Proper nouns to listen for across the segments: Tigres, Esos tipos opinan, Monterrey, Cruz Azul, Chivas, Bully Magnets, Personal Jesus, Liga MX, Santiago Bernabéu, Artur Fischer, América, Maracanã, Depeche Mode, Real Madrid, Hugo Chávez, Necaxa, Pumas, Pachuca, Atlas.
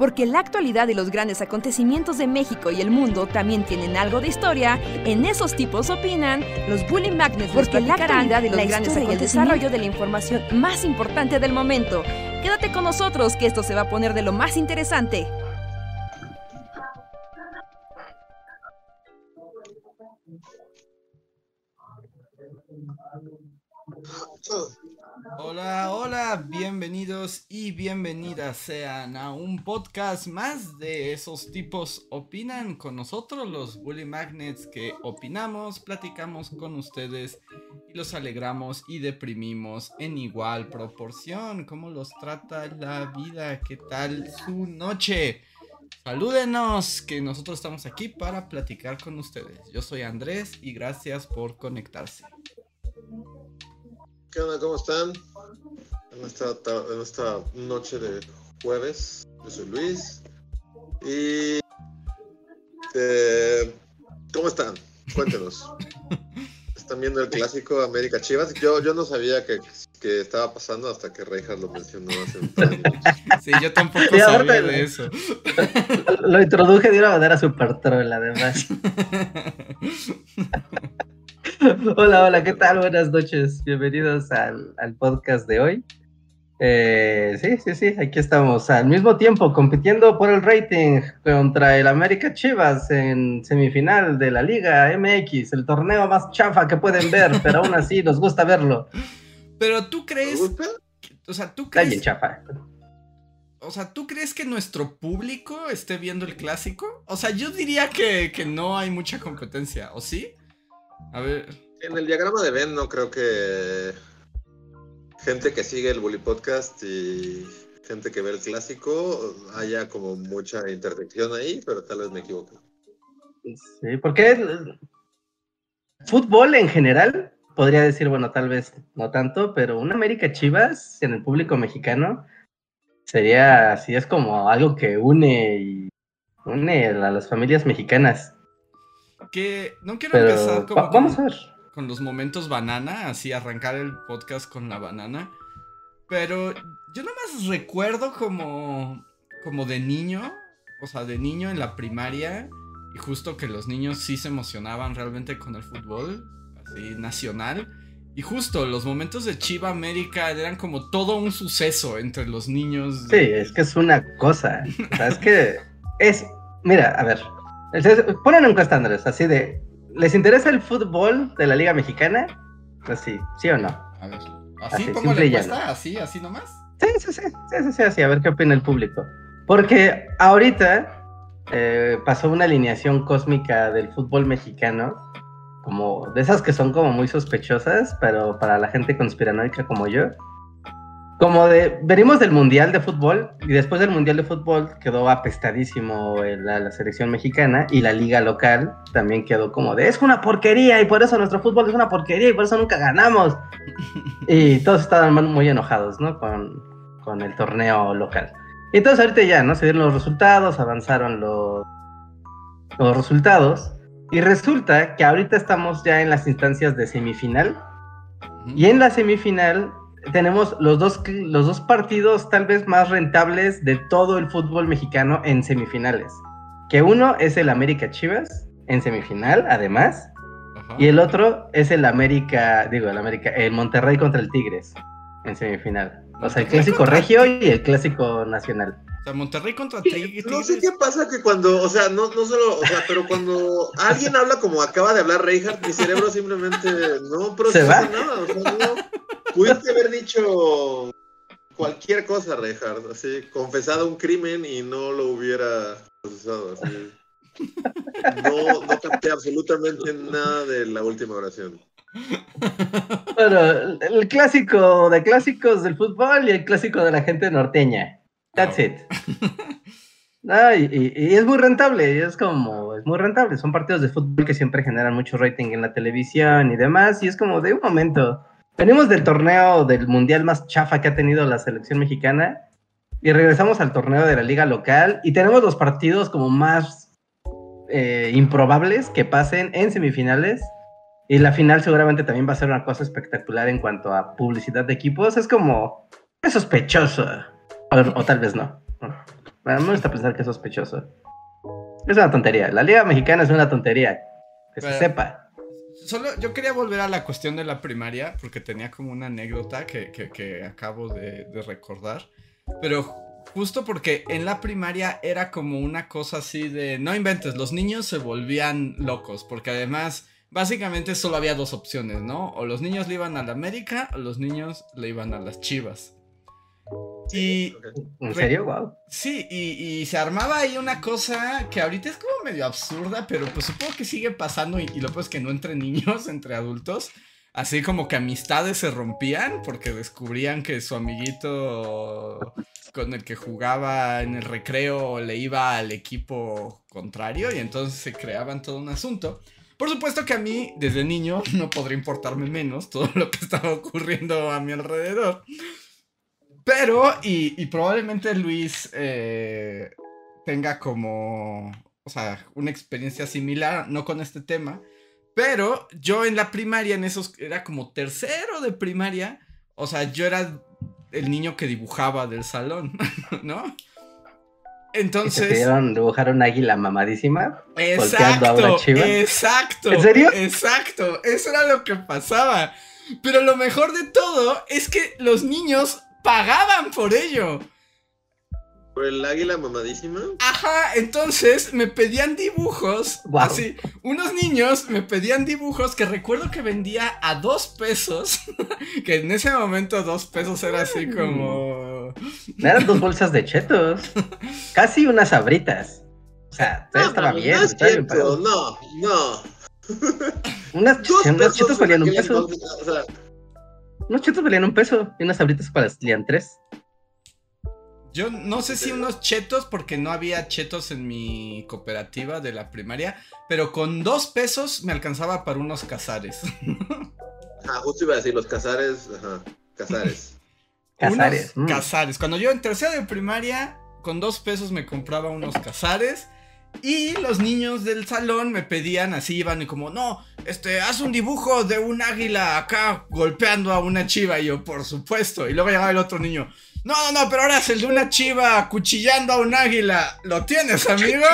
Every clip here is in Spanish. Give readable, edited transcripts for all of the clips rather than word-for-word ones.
porque la actualidad y los grandes acontecimientos de México y el mundo también tienen algo de historia. En Esos Tipos Opinan, los Bully Magnets, porque la actualidad y los grandes acontecimientos y el desarrollo de la información más importante del momento. Quédate con nosotros, que esto se va a poner de lo más interesante. Hola, hola, bienvenidos y bienvenidas sean a un podcast más de Esos Tipos Opinan, con nosotros los Bully Magnets, que opinamos, platicamos con ustedes y los alegramos y deprimimos en igual proporción. ¿Cómo los trata la vida? ¿Qué tal su noche? Salúdenos, que nosotros estamos aquí para platicar con ustedes. Yo soy Andrés y gracias por conectarse. ¿Qué onda? ¿Cómo están? En esta noche de jueves, yo soy Luis. Y ¿cómo están? Cuéntenos. ¿Están viendo el clásico América Chivas? Yo no sabía que estaba pasando hasta que Reijas lo mencionó hace un par de minutos. Sí, yo tampoco sabía de eso. Lo introduje de una manera súper troll, además. Hola, ¿qué tal? Buenas noches, bienvenidos al podcast de hoy. Sí, aquí estamos al mismo tiempo compitiendo por el rating contra el América Chivas en semifinal de la Liga MX, el torneo más chafa que pueden ver, pero aún así nos gusta verlo. Pero tú crees, ¿tú crees que nuestro público esté viendo el clásico? O sea, yo diría que no hay mucha competencia, ¿o sí? A ver. En el diagrama de Ben no creo que gente que sigue el Bully Podcast y gente que ve el clásico haya como mucha intersección ahí, pero tal vez me equivoco. Sí, porque el fútbol en general podría decir, bueno, tal vez no tanto, pero un América Chivas en el público mexicano sería así, es como algo que une a las familias mexicanas. Que no quiero empezar como con los momentos banana, así arrancar el podcast con la banana, pero yo nomás recuerdo como de niño, o sea, de niño en la primaria, y justo que los niños sí se emocionaban realmente con el fútbol, así nacional, y justo los momentos de Chiva América eran como todo un suceso entre los niños. Sí, es que es una cosa, o sea, mira, a ver. Ponen encuesta, Andrés, así de... ¿Les interesa el fútbol de la Liga Mexicana? Así, ¿sí o no? A ver, ¿así pongo la encuesta? No. ¿Así nomás? Sí, así, a ver qué opina el público. Porque ahorita pasó una alineación cósmica del fútbol mexicano, como de esas que son como muy sospechosas, pero para la gente conspiranoica como yo. Como venimos del Mundial de Fútbol, y después del Mundial de Fútbol quedó apestadísimo la selección mexicana, y la liga local también quedó como es una porquería, y por eso nuestro fútbol es una porquería, y por eso nunca ganamos. Y todos estaban muy enojados, ¿no? Con el torneo local. Y entonces ahorita ya, ¿no? Se dieron los resultados, avanzaron los resultados, y resulta que ahorita estamos ya en las instancias de semifinal, y en la semifinal tenemos los dos partidos tal vez más rentables de todo el fútbol mexicano en semifinales. Que uno es el América Chivas en semifinal, además. Ajá. Y el otro es el Monterrey contra el Tigres en semifinal. O sea, el clásico regio y el clásico nacional. O sea, Monterrey contra Tigres. No sé qué pasa que cuando, pero cuando alguien habla como acaba de hablar Reinhardt, mi cerebro simplemente no procesa nada. O sea, pudiste haber dicho cualquier cosa, Reinhardt, así, confesado un crimen y no lo hubiera procesado, así. No capté absolutamente nada de la última oración. Bueno, el clásico de clásicos del fútbol y el clásico de la gente norteña. That's it. No, y es muy rentable, son partidos de fútbol que siempre generan mucho rating en la televisión y demás, y es como de un momento, venimos del torneo del mundial más chafa que ha tenido la selección mexicana, y regresamos al torneo de la liga local, y tenemos los partidos como más improbables que pasen en semifinales, y la final seguramente también va a ser una cosa espectacular en cuanto a publicidad de equipos, es como, es sospechoso. O tal vez no. Bueno, me gusta pensar que es sospechoso. Es una tontería. La Liga Mexicana es una tontería. Que bueno, se sepa. Solo yo quería volver a la cuestión de la primaria, porque tenía como una anécdota que acabo de recordar. Pero justo porque en la primaria era como una cosa así de... No inventes, los niños se volvían locos, porque además... Básicamente solo había dos opciones, ¿no? O los niños le iban a la América, o los niños le iban a las Chivas. Y... ¿En serio? Wow. Sí, y se armaba ahí una cosa que ahorita es como medio absurda, pero pues supongo que sigue pasando, y lo peor es que no entre niños, entre adultos. Así como que amistades se rompían porque descubrían que su amiguito con el que jugaba en el recreo le iba al equipo contrario, y entonces se creaban todo un asunto. Por supuesto que a mí, desde niño, no podría importarme menos todo lo que estaba ocurriendo a mi alrededor. Pero, y probablemente Luis tenga como, o sea, una experiencia similar, no con este tema. Pero yo en la primaria, en esos, era como tercero de primaria. O sea, yo era el niño que dibujaba del salón, ¿no? Entonces... ¿Te pidieron dibujar un águila mamadísima? Exacto, a una Chiva. Exacto. ¿En serio? Exacto, eso era lo que pasaba. Pero lo mejor de todo es que los niños pagaban por ello. ¿Por el águila mamadísima? Ajá, entonces me pedían dibujos. Wow. Así, unos niños me pedían dibujos que recuerdo que vendía a 2 pesos. Que en ese momento 2 pesos era así como... Eran 2 bolsas de chetos. Casi unas sabritas. O sea, no, estaba bien. No, estaba bien pagado. No. Unos chetos valían 1 peso. O sea... Unos chetos valían 1 peso. Y unas sabritas valían 3. Yo no sé si unos chetos, porque no había chetos en mi cooperativa de la primaria. Pero con 2 pesos me alcanzaba para unos cazares. Ajá, justo iba a decir los cazares. Ajá, cazares. Cazares. Unos cazares. Cuando yo en tercero de primaria, con 2 pesos me compraba unos cazares. Y los niños del salón me pedían, así iban y como, no, haz un dibujo de un águila acá golpeando a una chiva. Y yo, por supuesto. Y luego llegaba el otro niño, no, pero ahora es el de una chiva cuchillando a un águila. ¿Lo tienes, amigo?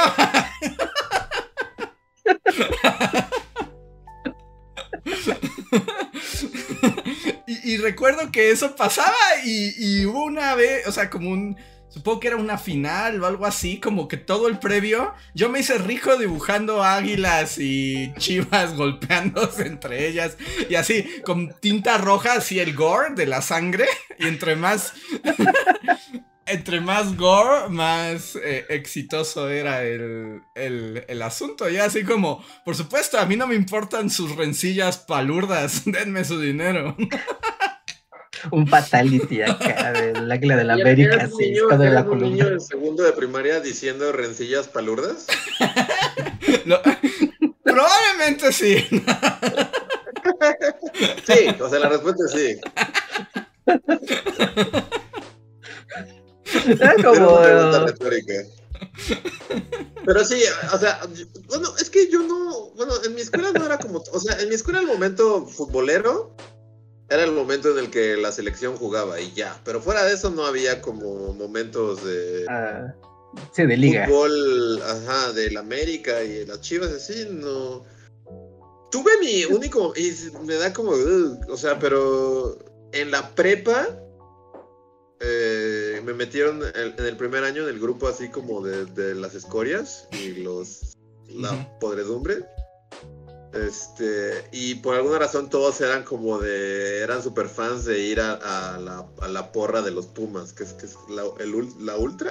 Y recuerdo que eso pasaba y hubo una vez, o sea, como supongo que era una final o algo así, como que todo el previo, yo me hice rico dibujando águilas y chivas golpeándose entre ellas, y así, con tinta roja, así el gore de la sangre, y entre más gore, más exitoso era el asunto. Ya así como, por supuesto, a mí no me importan sus rencillas palurdas, denme su dinero. Un fatality acá del águila de la América. ¿Eres sí, niño, de la un niño en segundo de primaria diciendo rencillas palurdas? Probablemente sí. Sí, o sea, la respuesta es sí. Era como... Pero sí, o sea, bueno, es que yo no, bueno, en mi escuela no era como, o sea, en mi escuela el momento futbolero era el momento en el que la selección jugaba y ya, pero fuera de eso no había como momentos de sí, de liga. Fútbol, ajá, del América y las Chivas, así, no. Tuve mi único, y me da como, o sea, pero en la prepa me metieron en el primer año en el grupo así como de las escorias y la podredumbre. Y por alguna razón todos eran como eran super fans de ir a la porra de los Pumas, que es la Ultra.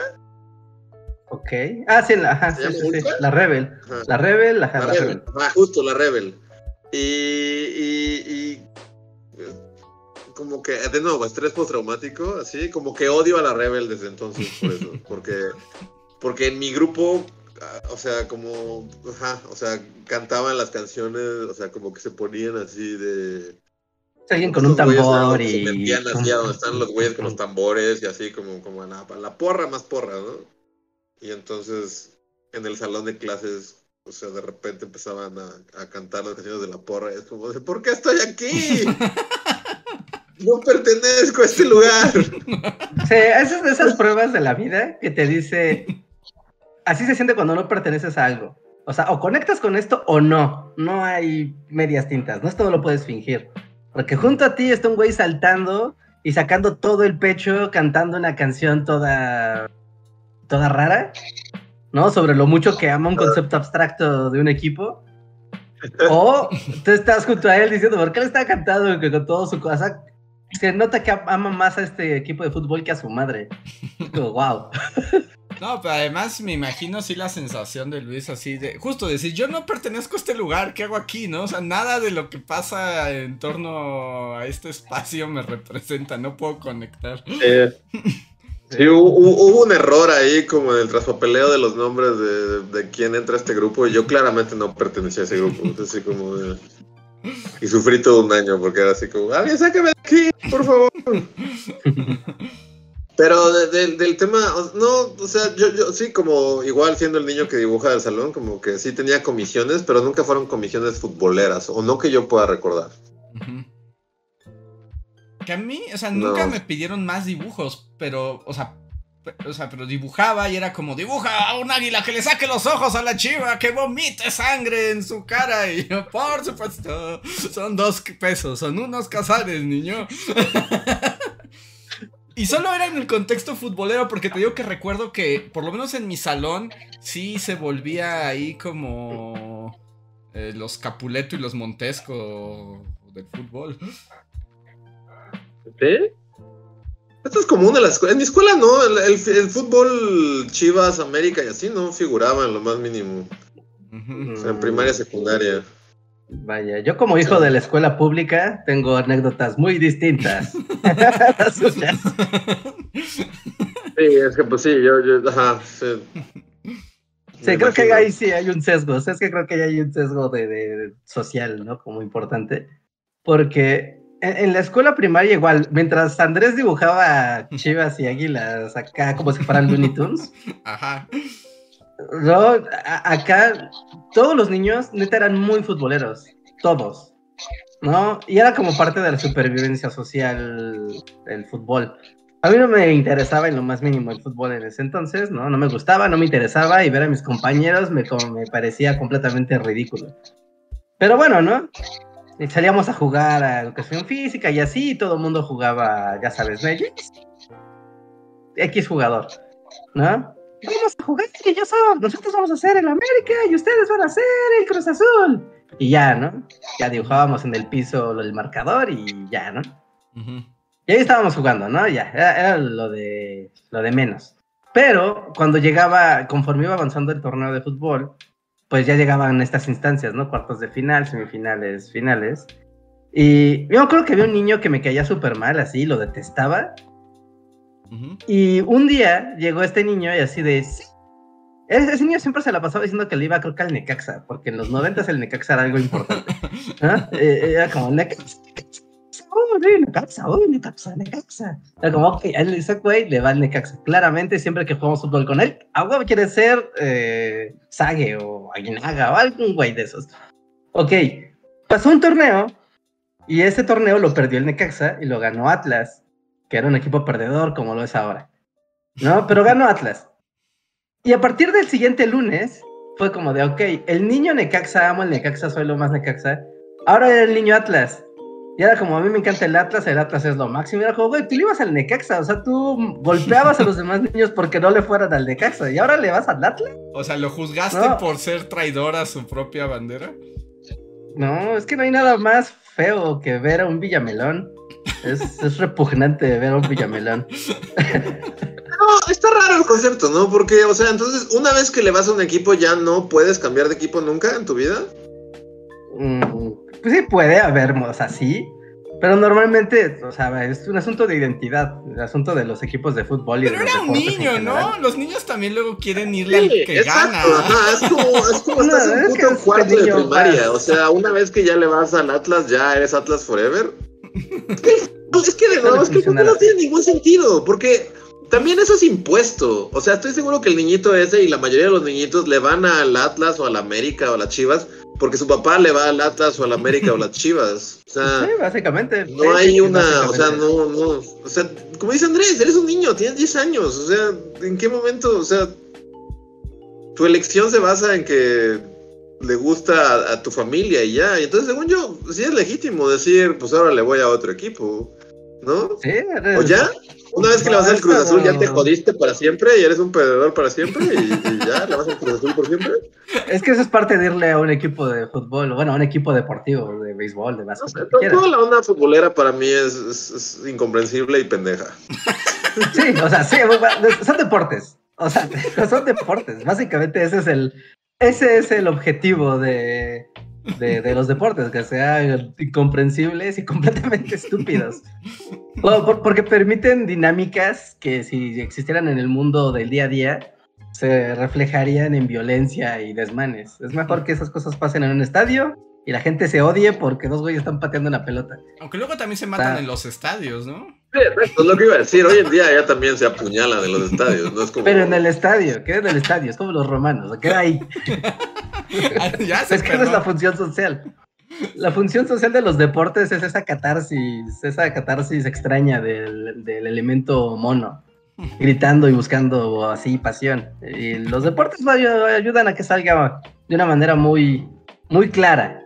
Ok. Ah, sí, sí, la Rebel. Ajá. La Rebel. Ah, justo, la Rebel. Y como que, de nuevo, estrés postraumático, así, como que odio a la Rebel desde entonces, por eso, porque en mi grupo, o sea, como, ajá, o sea, cantaban las canciones, o sea, como que se ponían así de... Alguien con un tambor y... Se metían así a donde están los güeyes con los tambores y así, como a la porra más porra, ¿no? Y entonces, en el salón de clases... O sea, de repente empezaban a cantar las canciones de la porra. Y es como de, ¿por qué estoy aquí? no pertenezco a este lugar. Sí, esas de esas pruebas de la vida que te dice, así se siente cuando no perteneces a algo. O sea, o conectas con esto o no. No hay medias tintas, no, esto no lo puedes fingir. Porque junto a ti está un güey saltando y sacando todo el pecho, cantando una canción toda rara, ¿no? Sobre lo mucho que ama un concepto abstracto de un equipo. O tú estás junto a él diciendo, ¿por qué le está cantando? Que con todo su cosa, se nota que ama más a este equipo de fútbol que a su madre. Como, wow. No, pero además me imagino sí la sensación de Luis así de... Justo decir, yo no pertenezco a este lugar, ¿qué hago aquí? ¿No? O sea, nada de lo que pasa en torno a este espacio me representa, no puedo conectar. Sí, hubo un error ahí como en el traspapeleo de los nombres de quién entra a este grupo, y yo claramente no pertenecía a ese grupo, entonces así como... y sufrí todo un año porque era así como, ¡alguien sáqueme de aquí, por favor! Pero del tema, no, o sea, yo sí, como igual siendo el niño que dibuja del salón, como que sí tenía comisiones, pero nunca fueron comisiones futboleras, o no que yo pueda recordar. Uh-huh. Que a mí, o sea, nunca me pidieron más dibujos, pero, o sea, pero dibujaba y era como, dibuja a un águila que le saque los ojos a la chiva, que vomite sangre en su cara, y yo, por supuesto, son 2 pesos, son unos cazares, niño. Y solo era en el contexto futbolero, porque te digo que recuerdo que, por lo menos en mi salón, sí se volvía ahí como los Capuleto y los Montesco del fútbol. ¿Eh? Esto es común en la escuela. En mi escuela no, el fútbol Chivas, América y así no figuraba en lo más mínimo. Uh-huh. O sea, en primaria, secundaria. Vaya, yo como hijo de la escuela pública tengo anécdotas muy distintas. Sí, es que pues sí, yo ajá, sí. Sí, creo que ahí sí hay un sesgo, o sea, es que creo que hay un sesgo de social, ¿no? Como importante, porque en la escuela primaria igual, mientras Andrés dibujaba chivas y águilas acá como si fueran Looney Tunes. Ajá. No, acá todos los niños neta eran muy futboleros, todos, ¿no? Y era como parte de la supervivencia social el fútbol. A mí no me interesaba en lo más mínimo el fútbol en ese entonces, ¿no? No me gustaba, no me interesaba, y ver a mis compañeros me parecía completamente ridículo. Pero bueno, ¿no? Y salíamos a jugar a educación física y así, y todo el mundo jugaba, ya sabes, X jugador, ¿no? Vamos a jugar, que yo soy, nosotros vamos a ser el América y ustedes van a ser el Cruz Azul. Y ya, ¿no? Ya dibujábamos en el piso el marcador y ya, ¿no? Uh-huh. Y ahí estábamos jugando, ¿no? Ya, era lo de menos. Pero cuando llegaba, conforme iba avanzando el torneo de fútbol, pues ya llegaban estas instancias, ¿no? Cuartos de final, semifinales, finales. Y yo creo que había un niño que me caía súper mal, así, lo detestaba. Uh-huh. Y un día llegó este niño y así de... Sí. Ese niño siempre se la pasaba diciendo que le iba, creo que al Necaxa, porque en los 90s el Necaxa era algo importante. ¿Ah? Era como Necaxa. Era como, ok, ese güey le va al Necaxa. Claramente, siempre que jugamos fútbol con él, agua quiere ser Sague o Aguinaga o algún güey de esos. Ok, pasó un torneo y ese torneo lo perdió el Necaxa y lo ganó Atlas, que era un equipo perdedor como lo es ahora, ¿no? Pero ganó Atlas. Y a partir del siguiente lunes fue como de, ok, el niño Necaxa, amo el Necaxa, soy lo más Necaxa, ahora era el niño Atlas. Y era como, a mí me encanta el Atlas es lo máximo. Y era como, güey, tú le ibas al Necaxa, o sea, tú golpeabas a los demás niños porque no le fueran al Necaxa, y ahora le vas al Atlas. O sea, ¿lo juzgaste por ser traidor a su propia bandera? No, es que no hay nada más feo que ver a un villamelón. Es repugnante ver a un villamelón. No, está raro el concepto, ¿no? Porque, o sea, entonces, una vez que le vas a un equipo, ¿ya no puedes cambiar de equipo nunca en tu vida? Pues sí puede haber, o sea, sí. Pero normalmente, o sea, es un asunto de identidad, el asunto de los equipos de fútbol y... Pero era un niño, ¿no? Los niños también luego quieren irle al que gana. Ajá, es como estás en puto cuarto de primaria. O sea, una vez que ya le vas al Atlas, ya eres Atlas forever. Es que de nuevo, es que no tiene ningún sentido, porque también eso es impuesto. O sea, estoy seguro que el niñito ese y la mayoría de los niñitos le van al Atlas o al América o a las Chivas porque su papá le va al Atlas o al América o a las Chivas. O sea, sí, básicamente. No hay una, o sea, no. O sea, como dice Andrés, eres un niño, tienes 10 años. O sea, ¿en qué momento? O sea, tu elección se basa en que le gusta a tu familia y ya. Y entonces, según yo, sí es legítimo decir, pues ahora le voy a otro equipo, ¿no? Sí, eres... O ya, una vez que le vas al Cruz Azul, ya te jodiste para siempre y eres un perdedor para siempre y ya le vas al Cruz Azul por siempre. Es que eso es parte de irle a un equipo de fútbol, bueno, a un equipo deportivo, de béisbol, de básquet. No sé, toda la onda futbolera para mí es incomprensible y pendeja. Sí, o sea, sí, son deportes. O sea, son deportes. Básicamente ese es el objetivo de los deportes, que sean incomprensibles y completamente estúpidos. Porque permiten dinámicas que si existieran en el mundo del día a día, se reflejarían en violencia y desmanes. Es mejor que esas cosas pasen en un estadio y la gente se odie porque dos güeyes están pateando una pelota. Aunque luego también se matan en los estadios, ¿no? Sí, esto es lo que iba a decir. Hoy en día ya también se apuñalan en los estadios, ¿no? Es como... Pero en el estadio, queda en el estadio, es como los romanos, queda ahí. Ya se es que no es la función social. La función social de los deportes es esa catarsis extraña del elemento mono, gritando y buscando así pasión. Y los deportes ayudan a que salga de una manera muy, muy clara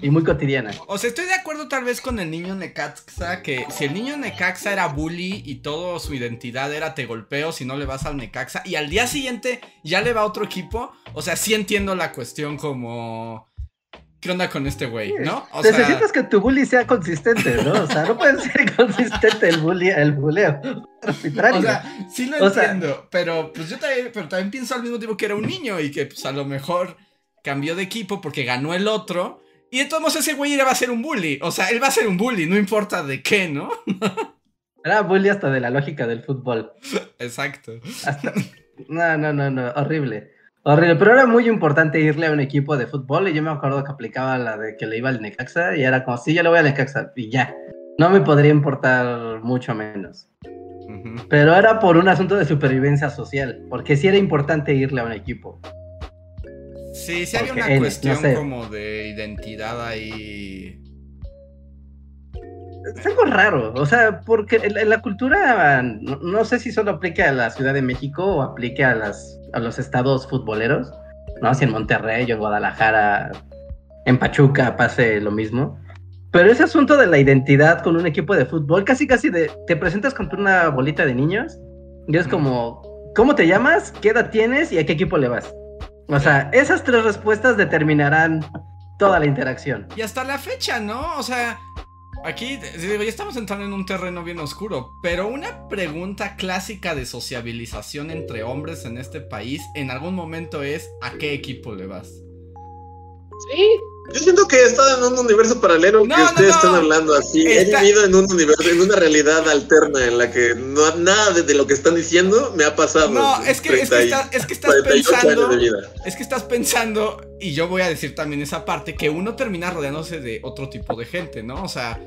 y muy cotidiana. O sea, estoy de acuerdo tal vez con el niño Necaxa, que si el niño Necaxa era bully y todo su identidad era te golpeo si no le vas al Necaxa, y al día siguiente ya le va a otro equipo, o sea, sí entiendo la cuestión como... ¿Qué onda con este güey, no? O necesitas que tu bully sea consistente, ¿no? O sea, no puede ser consistente el buleo. O sea, sí lo entiendo, pero pues yo también pienso al mismo tiempo que era un niño y que pues a lo mejor cambió de equipo porque ganó el otro. Y de todos modos ese güey va a ser un bully. O sea, él va a ser un bully, no importa de qué, ¿no? Era bully hasta de la lógica del fútbol. Exacto. No, horrible. Horrible, pero era muy importante irle a un equipo de fútbol y yo me acuerdo que aplicaba la de que le iba al Necaxa y era como, sí, yo le voy al Necaxa y ya, no me podría importar mucho menos. Uh-huh. Pero era por un asunto de supervivencia social, porque sí era importante irle a un equipo. Sí, sí había una cuestión como de identidad ahí. Es algo raro, o sea, porque la cultura, no sé si solo aplica a la Ciudad de México o aplica a los estados futboleros, ¿no? Si en Monterrey o en Guadalajara, en Pachuca pase lo mismo, pero ese asunto de la identidad con un equipo de fútbol, casi te presentas contra una bolita de niños y es como, ¿cómo te llamas? ¿Qué edad tienes? ¿Y a qué equipo le vas? O sea, esas tres respuestas determinarán toda la interacción. Y hasta la fecha, ¿no? O sea... Aquí, digo, ya estamos entrando en un terreno bien oscuro, pero una pregunta clásica de sociabilización entre hombres en este país en algún momento es ¿a qué equipo le vas? Sí, yo siento que he estado en un universo paralelo que ustedes están hablando así. He vivido en un universo, en una realidad alterna en la que no, nada de lo que están diciendo me ha pasado. No, es que estás pensando, y yo voy a decir también esa parte, que uno termina rodeándose de otro tipo de gente, ¿no? O sea,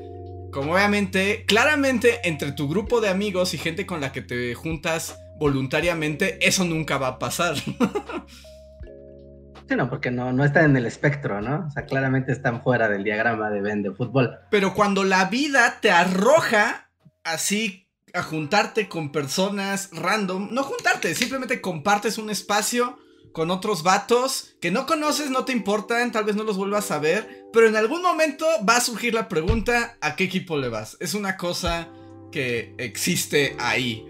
como obviamente, claramente entre tu grupo de amigos y gente con la que te juntas voluntariamente, eso nunca va a pasar. Sí, no, porque no están en el espectro, ¿no? O sea, claramente están fuera del diagrama de Venn de fútbol. Pero cuando la vida te arroja así a juntarte con personas random, no juntarte, simplemente compartes un espacio con otros vatos que no conoces, no te importan, tal vez no los vuelvas a ver, pero en algún momento va a surgir la pregunta, ¿a qué equipo le vas? Es una cosa que existe ahí.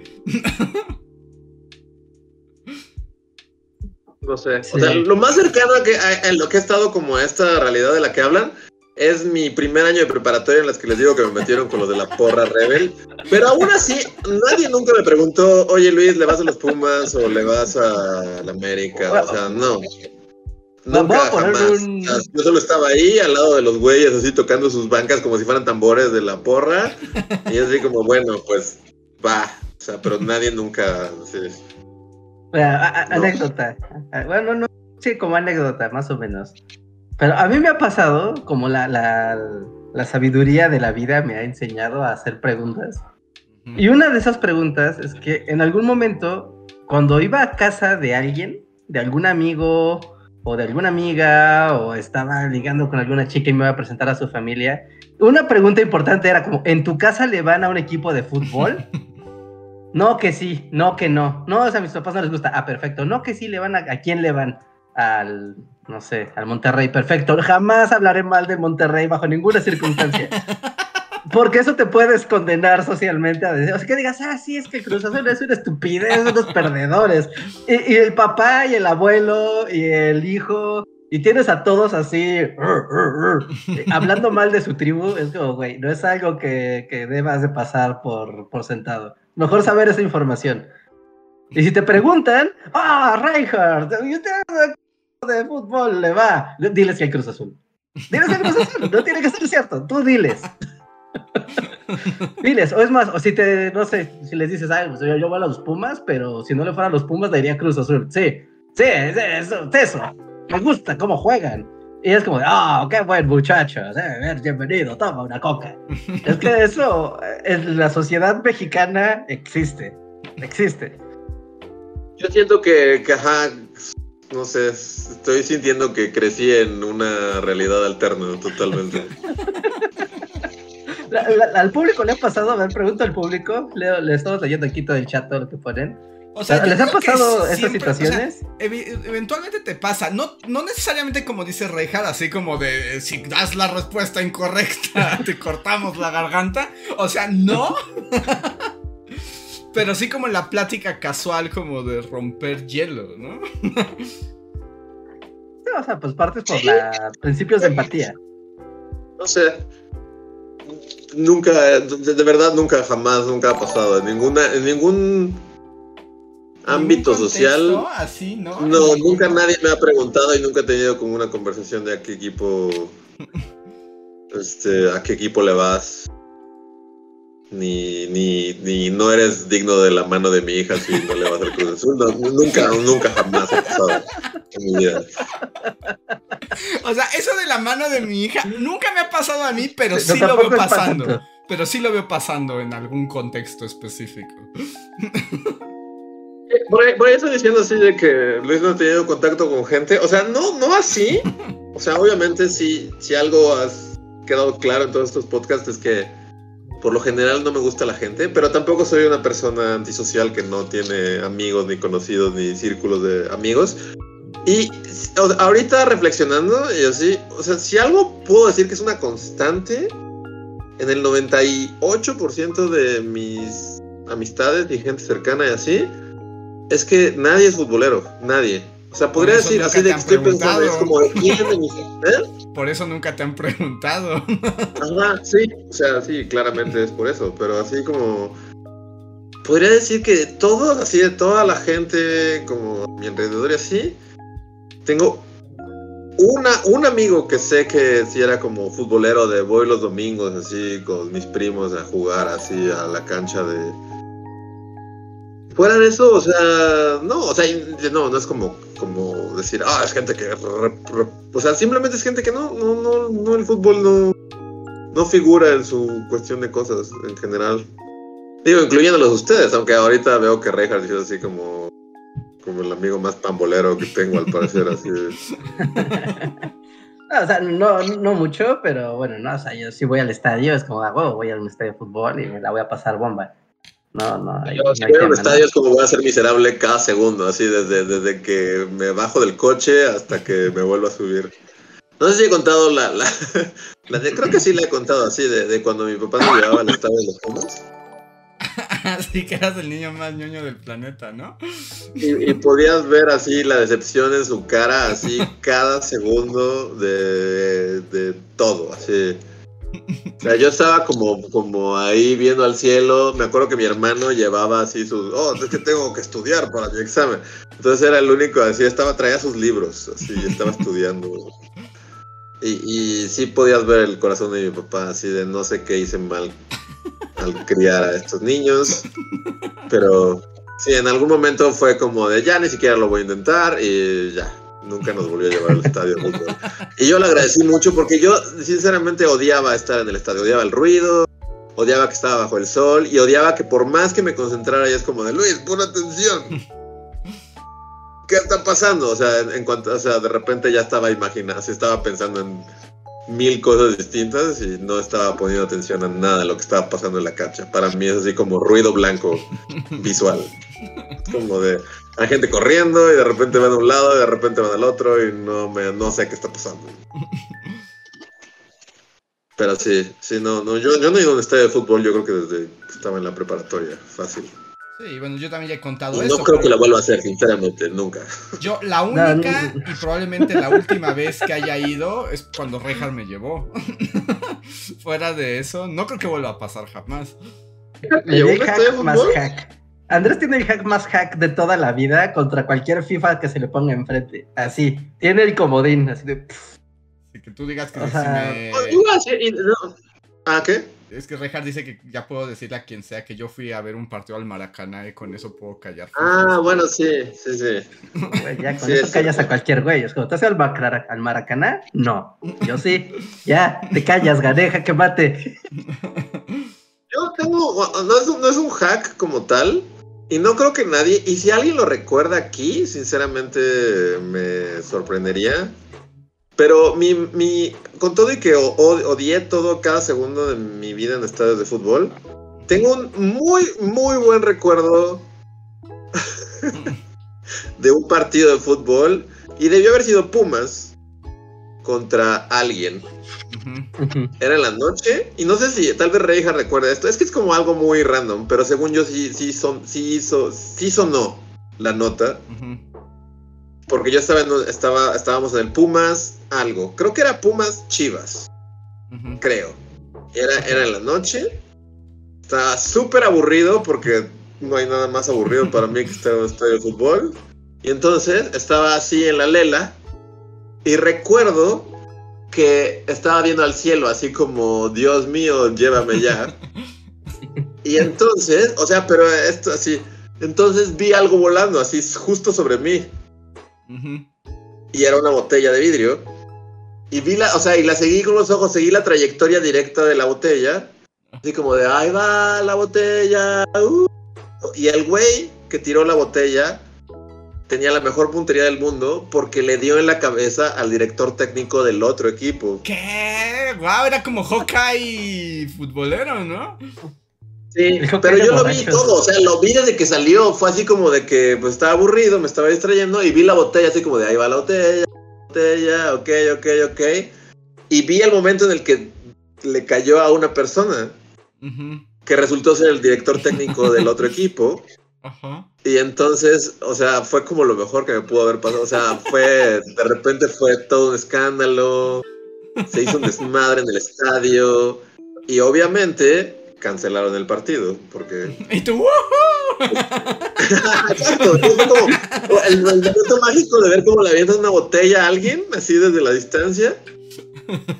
No sé, sí. O sea, lo más cercano en lo que he estado como a esta realidad de la que hablan es mi primer año de preparatoria en las que les digo que me metieron con lo de la porra rebel, pero aún así nadie nunca me preguntó, oye Luis, ¿le vas a los Pumas o le vas a la América? Bueno, o sea, nunca jamás. Yo solo estaba ahí al lado de los güeyes así tocando sus bancas como si fueran tambores de la porra y así como, bueno, pues va, o sea, pero nadie nunca... Sí. Anécdota, bueno, no, sí, como anécdota, más o menos. Pero a mí me ha pasado, como la sabiduría de la vida me ha enseñado a hacer preguntas. Y una de esas preguntas es que en algún momento, cuando iba a casa de alguien, de algún amigo, o de alguna amiga, o estaba ligando con alguna chica y me iba a presentar a su familia, una pregunta importante era como, ¿en tu casa le van a un equipo de fútbol? No, que sí, no, que no. No, o sea, a mis papás no les gusta. Ah, perfecto. No, que sí, le van ¿a quién le van? Al, no sé, al Monterrey. Perfecto. Jamás hablaré mal de Monterrey bajo ninguna circunstancia. Porque eso te puedes condenar socialmente a decir, o sea, que digas, ah, sí, es que Cruz Azul es una estupidez, son unos perdedores. Y el papá, y el abuelo, y el hijo, y tienes a todos así, hablando mal de su tribu. Es como, güey, no es algo que debas de pasar por sentado. Mejor saber esa información. Y si te preguntan, ah, Reinhardt, ¿y usted de fútbol le va? Diles que hay Cruz Azul. Diles que hay Cruz Azul, no tiene que ser cierto, tú diles. Diles, o es más, o si te, no sé, si les dices, ah, pues yo voy a los Pumas, pero si no le fueran los Pumas, le diría Cruz Azul. Sí, eso, me gusta cómo juegan. Y es como, ah, qué buen muchacho, bienvenido, toma una coca. Es que eso, en la sociedad mexicana existe. Yo siento que ajá, no sé, estoy sintiendo que crecí en una realidad alterna totalmente. Al público le ha pasado, me pregunto al público, le estamos leyendo aquí todo el chat, todo lo que ponen. O sea, ¿les han pasado estas situaciones? O sea, eventualmente te pasa, no necesariamente como dice Reijar, así como de si das la respuesta incorrecta te cortamos la garganta, o sea, no, pero sí como en la plática casual como de romper hielo, ¿no? O sea, pues partes por principios de empatía. No sé. Nunca, de verdad nunca ha pasado, en ningún ámbito social, así, ¿no? No, nunca nadie me ha preguntado y nunca he tenido como una conversación de a qué equipo le vas, ni no eres digno de la mano de mi hija si no le vas al Cruz Azul, nunca jamás ha pasado en mi vida. O sea, eso de la mano de mi hija nunca me ha pasado a mí, pero sí lo veo pasando, en algún contexto específico. Por ahí estoy diciendo así de que Luis no ha tenido contacto con gente, o sea, no así, o sea, obviamente si algo has quedado claro en todos estos podcasts es que por lo general no me gusta la gente, pero tampoco soy una persona antisocial que no tiene amigos, ni conocidos, ni círculos de amigos, y ahorita reflexionando, y así, o sea, si algo puedo decir que es una constante, en el 98% de mis amistades y gente cercana y así, es que nadie es futbolero, nadie. O sea, podría decir así de que estoy pensando, es como de quién es de mi gente. Por eso nunca te han preguntado. Ajá, sí, o sea, sí, claramente es por eso, pero así como podría decir que todos, así de toda la gente como a mi alrededor y así, tengo un amigo que sé que sí era como futbolero de voy los domingos así con mis primos a jugar así a la cancha de. Fuera de eso, o sea, no es como decir, es gente que, o sea, simplemente es gente que no, el fútbol no figura en su cuestión de cosas en general. Digo, incluyéndolos ustedes, aunque ahorita veo que Reinhardt es así como el amigo más pambolero que tengo, al parecer, así de... O sea, no mucho, pero bueno, no, o sea, yo sí voy al estadio, es como, voy a un estadio de fútbol y me la voy a pasar bomba. No. Yo voy a un estadio, es como voy a ser miserable cada segundo, así desde que me bajo del coche hasta que me vuelvo a subir. No sé si he contado creo que sí la he contado, así, de cuando mi papá me llevaba al estadio de los Pumas. Así que eras el niño más ñoño del planeta, ¿no? Y podías ver así la decepción en su cara, así, cada segundo de todo, así... O sea, yo estaba como ahí viendo al cielo. Me acuerdo que mi hermano llevaba así sus... es que tengo que estudiar para mi examen. Entonces era el único, así traía sus libros, así, estaba estudiando. Y sí podías ver el corazón de mi papá, así de no sé qué hice mal al criar a estos niños. Pero sí, en algún momento fue como de ya ni siquiera lo voy a intentar y ya. Nunca nos volvió a llevar al estadio. Y yo le agradecí mucho porque yo sinceramente odiaba estar en el estadio, odiaba el ruido, odiaba que estaba bajo el sol y odiaba que por más que me concentrara ya es como de Luis, pon atención. ¿qué está pasando? O sea, en cuanto, o sea, de repente ya estaba imaginando, se estaba pensando en mil cosas distintas y no estaba poniendo atención a nada de lo que estaba pasando en la cancha. Para mí es así como ruido blanco visual. Como de, hay gente corriendo y de repente van a un lado y de repente van al otro y no sé qué está pasando. Pero sí, no, yo no he ido a un estadio de fútbol, yo creo que desde estaba en la preparatoria, fácil. Sí, bueno, yo también ya he contado eso. No creo que la vuelva a hacer, sinceramente, nunca. Yo, la única y probablemente la última vez que haya ido es cuando Rejar me llevó. Fuera de eso, no creo que vuelva a pasar jamás. El hack más hack. Andrés tiene el hack más hack de toda la vida contra cualquier FIFA que se le ponga enfrente. Así, tiene el comodín, así de... Y que tú digas que... ¿Ah, qué? Es que Rejar dice que ya puedo decirle a quien sea que yo fui a ver un partido al Maracaná y con eso puedo callar. Ah, bueno, sí. Güey, ya con eso callas a cualquier güey. Es como, ¿te haces al Maracaná? No, yo sí. Ya, te callas, ganeja, que mate. Yo tengo... No es un hack como tal. Y no creo que nadie... Y si alguien lo recuerda aquí, sinceramente me sorprendería... Pero con todo y que odié todo cada segundo de mi vida en estadios de fútbol, tengo un muy, muy buen recuerdo de un partido de fútbol y debió haber sido Pumas contra alguien. Era en la noche y no sé si tal vez Reija recuerda esto. Es que es como algo muy random, pero según yo sí sonó la nota. Porque yo estábamos en el Pumas algo. Creo que era Pumas Chivas. Creo. Era en la noche. Estaba súper aburrido porque no hay nada más aburrido para mí que estar en un estadio de fútbol. Y entonces estaba así en la lela. Y recuerdo que estaba viendo al cielo así como, Dios mío, llévame ya. Y entonces, o sea, pero esto así. Entonces vi algo volando así justo sobre mí. Y era una botella de vidrio. Y vi la, o sea, y la seguí con los ojos, seguí la trayectoria directa de la botella. Así como de, ahí va la botella. Y el güey que tiró la botella tenía la mejor puntería del mundo porque le dio en la cabeza al director técnico del otro equipo. ¿Qué? Wow, era como Hawkeye futbolero, ¿no? Sí, pero yo lo vi todo, o sea, lo vi desde que salió, fue así como de que pues estaba aburrido, me estaba distrayendo y vi la botella así como de ahí va la botella, ok. Y vi el momento en el que le cayó a una persona que resultó ser el director técnico del otro equipo. Y entonces, o sea, fue como lo mejor que me pudo haber pasado, o sea, de repente fue todo un escándalo, se hizo un desmadre en el estadio y obviamente... cancelaron el partido, porque... ¡Y tú, woohoo! Exacto, fue como el momento mágico de ver cómo le avientas una botella a alguien, así desde la distancia,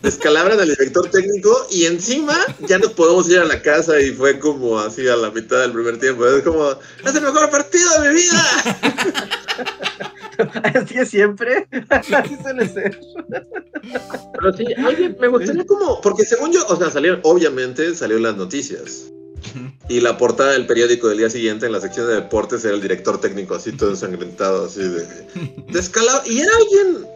descalabran al director técnico, y encima ya nos podemos ir a la casa, y fue como así a la mitad del primer tiempo, es como, ¡es el mejor partido de mi vida! Así es siempre, así suele ser. Pero sí, alguien me gustaría como, porque según yo, o sea, obviamente salieron las noticias. Y la portada del periódico del día siguiente en la sección de deportes era el director técnico así todo ensangrentado, así de escalado. Y era alguien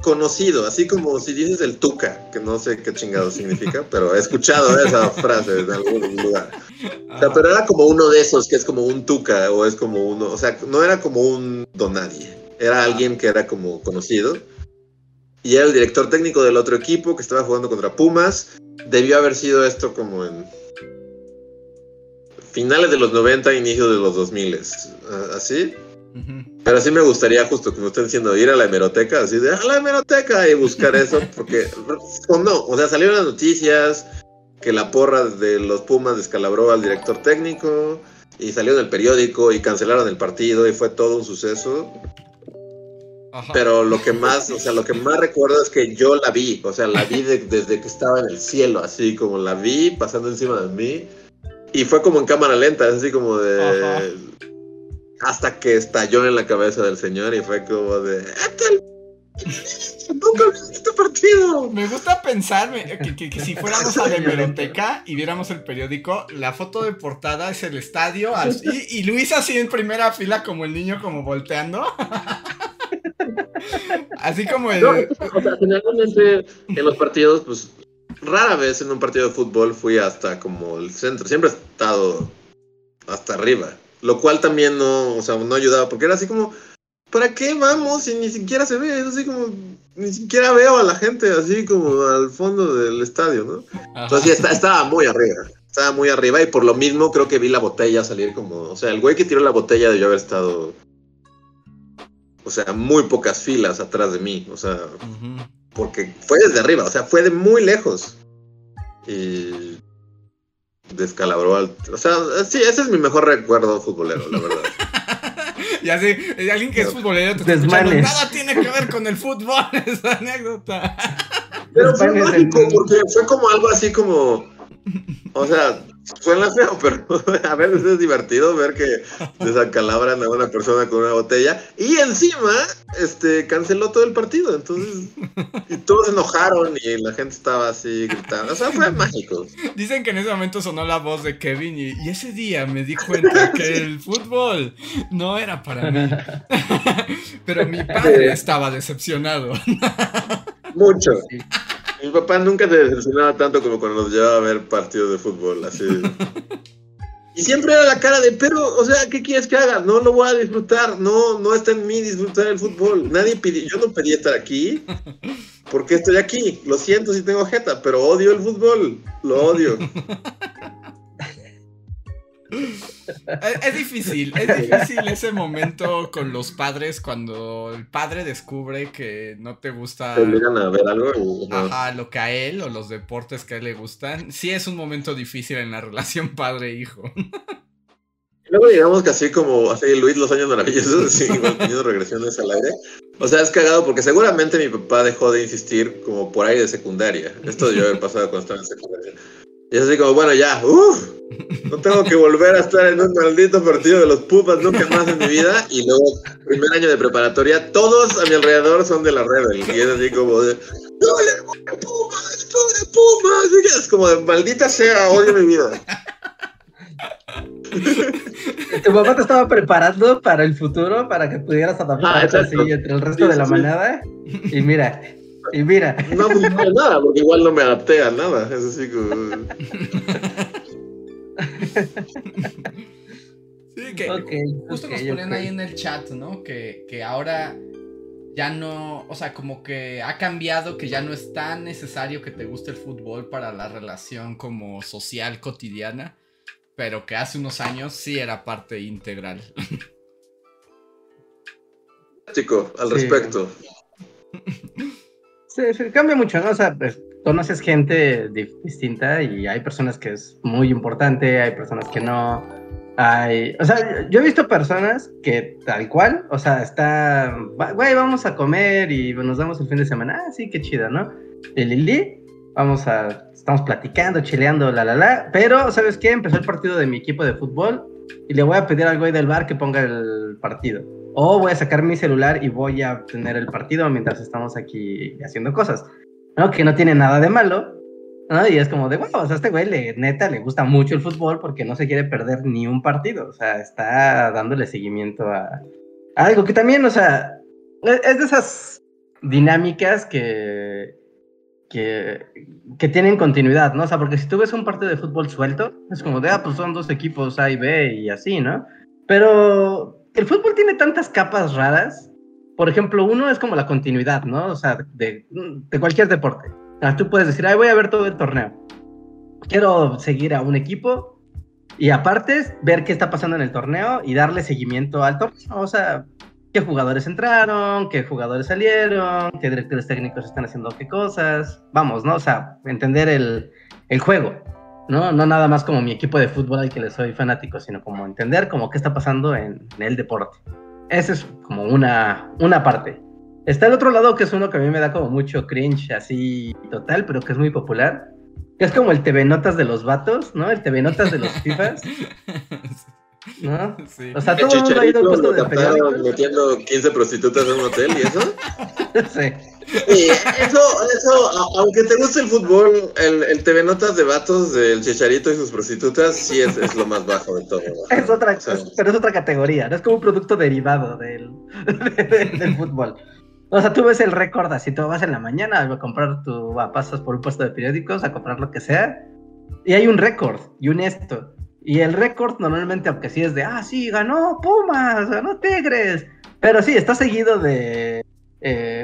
conocido, así como si dices el Tuca, que no sé qué chingado significa, pero he escuchado esa frase en algún lugar. O sea, pero era como uno de esos que es como un Tuca o es como uno, o sea, no era como un donadie. Era alguien que era como conocido. Y era el director técnico del otro equipo que estaba jugando contra Pumas. Debió haber sido esto como en finales de los 90, inicios de los 2000. ¿Así? Pero sí me gustaría, justo como están diciendo, ir a la hemeroteca. Así de, ¡a la hemeroteca! Y buscar eso. Porque, o no, o sea, salieron las noticias que la porra de los Pumas descalabró al director técnico. Y salió en el periódico y cancelaron el partido. Y fue todo un suceso. Pero lo que más recuerdo es que yo la vi, o sea, la vi desde que estaba en el cielo, así como la vi pasando encima de mí y fue como en cámara lenta, así como de hasta que estalló en la cabeza del señor y fue como de ¡nunca vi este partido! Me gusta pensar que si fuéramos a la hemeroteca y viéramos el periódico, la foto de portada es el estadio y Luis así en primera fila como el niño como volteando. Así como el... No, o sea, generalmente en los partidos, pues rara vez en un partido de fútbol fui hasta como el centro. Siempre he estado hasta arriba, lo cual también no, o sea, no ayudaba, porque era así como, ¿para qué vamos si ni siquiera se ve? Es así como, ni siquiera veo a la gente así como al fondo del estadio, ¿no? Ajá. Entonces ya estaba muy arriba. Estaba muy arriba y por lo mismo creo que vi la botella salir como... O sea, el güey que tiró la botella debió haber estado... O sea, muy pocas filas atrás de mí. O sea, uh-huh. Porque fue desde arriba. O sea, fue de muy lejos. Y... descalabró al... O sea, sí, ese es mi mejor recuerdo futbolero, la verdad. Ya sé, alguien que es futbolero te está escuchando. Nada tiene que ver con el fútbol, esa anécdota. Pero fue mágico porque fue como algo así como... O sea, suena feo, pero a veces es divertido ver que desacalabran a una persona con una botella y encima canceló todo el partido. Entonces, y todos se enojaron y la gente estaba así gritando. O sea, fue mágico. Dicen que en ese momento sonó la voz de Kevin y ese día me di cuenta que el fútbol no era para mí. Pero mi padre estaba decepcionado. Mucho. Mi papá nunca se decepcionaba tanto como cuando nos llevaba a ver partidos de fútbol, así. Y siempre era la cara de, pero, o sea, ¿qué quieres que haga? No lo voy a disfrutar, no está en mí disfrutar el fútbol. Nadie pidió, yo no pedí estar aquí, porque estoy aquí. Lo siento si tengo jeta, pero odio el fútbol, lo odio. Es difícil ese momento con los padres cuando el padre descubre que no te gusta. Te miran a ver algo. Ajá, lo que a él o los deportes que a él le gustan. Sí, es un momento difícil en la relación padre-hijo. Luego digamos que así como así Luis los años maravillosos, sí, teniendo regresiones al aire. O sea, es cagado porque seguramente mi papá dejó de insistir como por ahí de secundaria. Esto debió haber pasado cuando estaba en secundaria. Y es así como, bueno, ya, no tengo que volver a estar en un maldito partido de los Pumas nunca más en mi vida. Y luego, primer año de preparatoria, todos a mi alrededor son de la Rebel. Y es así como de, ¡No le voy a Pumas! Y es como de, maldita sea, odio mi vida. Tu papá te estaba preparando para el futuro, para que pudieras adaptarte así entre el resto de la manada. Y mira... No funcionó nada, porque igual no me adapté a nada. Es así como... Sí, que justo nos ponían ahí en el chat, ¿no? Que ahora ya no... O sea, como que ha cambiado, que ya no es tan necesario que te guste el fútbol para la relación como social cotidiana, pero que hace unos años sí era parte integral. Chico, al respecto. Se cambia mucho, ¿no? O sea, pues, conoces gente distinta y hay personas que es muy importante, hay personas que no, hay... O sea, yo he visto personas que tal cual, o sea, güey, vamos a comer y nos damos el fin de semana, sí, qué chido, ¿no? Estamos platicando, chileando, pero, ¿sabes qué? Empezó el partido de mi equipo de fútbol y le voy a pedir al güey del bar que ponga el partido. O voy a sacar mi celular y voy a tener el partido mientras estamos aquí haciendo cosas, ¿no? Que no tiene nada de malo, ¿no? Y es como de, bueno, o sea, este güey neta le gusta mucho el fútbol porque no se quiere perder ni un partido. O sea, está dándole seguimiento a algo que también, o sea, es de esas dinámicas que tienen continuidad, ¿no? O sea, porque si tú ves un partido de fútbol suelto, es como de, pues son dos equipos A y B y así, ¿no? Pero... el fútbol tiene tantas capas raras. Por ejemplo, uno es como la continuidad, ¿no? O sea, de cualquier deporte. Tú puedes decir, voy a ver todo el torneo. Quiero seguir a un equipo y aparte ver qué está pasando en el torneo y darle seguimiento al torneo. O sea, qué jugadores entraron, qué jugadores salieron, qué directores técnicos están haciendo qué cosas. Vamos, ¿no? O sea, entender el juego. No nada más como mi equipo de fútbol al que le soy fanático, sino como entender como qué está pasando en el deporte. Esa es como una parte. Está el otro lado, que es uno que a mí me da como mucho cringe así total, pero que es muy popular, que es como el TV Notas de los vatos, ¿no? El TV Notas de los fifas, ¿no? Sí. O sea, todo el mundo ha ido al puesto de periódicos metiendo 15 prostitutas en un hotel y eso. Sí. Sí, eso, aunque te guste el fútbol, el TV Notas de vatos del Chicharito y sus prostitutas, sí es lo más bajo de todo. Es otra, o sea, pero es otra categoría, no es como un producto derivado del fútbol. O sea, tú ves el récord así, tú vas en la mañana a comprar pasas por un puesto de periódicos, a comprar lo que sea, y hay un récord, y un esto. Y el récord normalmente, aunque sí es de, sí, ganó Pumas, ganó Tigres, pero sí, está seguido de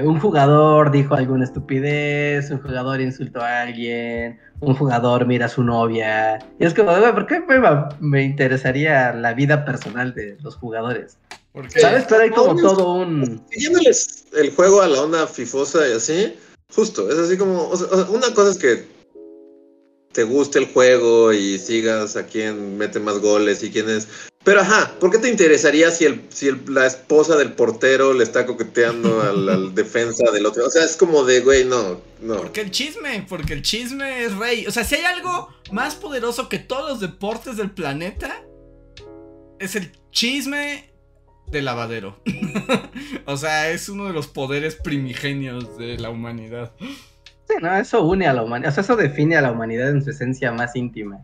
un jugador dijo alguna estupidez, un jugador insultó a alguien, un jugador mira a su novia. Y es como, güey, ¿por qué me interesaría la vida personal de los jugadores? Porque, ¿sabes? Pero hay como todo un... Siguiéndoles el juego a la onda fifosa y así, justo, es así como... O sea, una cosa es que te guste el juego y sigas a quién mete más goles y quién es... Pero ajá, ¿por qué te interesaría si la esposa del portero le está coqueteando al defensa del otro? O sea, es como de, güey, no. Porque el chisme es rey. O sea, si hay algo más poderoso que todos los deportes del planeta, es el chisme... de lavadero. O sea, es uno de los poderes primigenios de la humanidad. Sí, no, eso une a la humanidad. O sea, eso define a la humanidad en su esencia más íntima.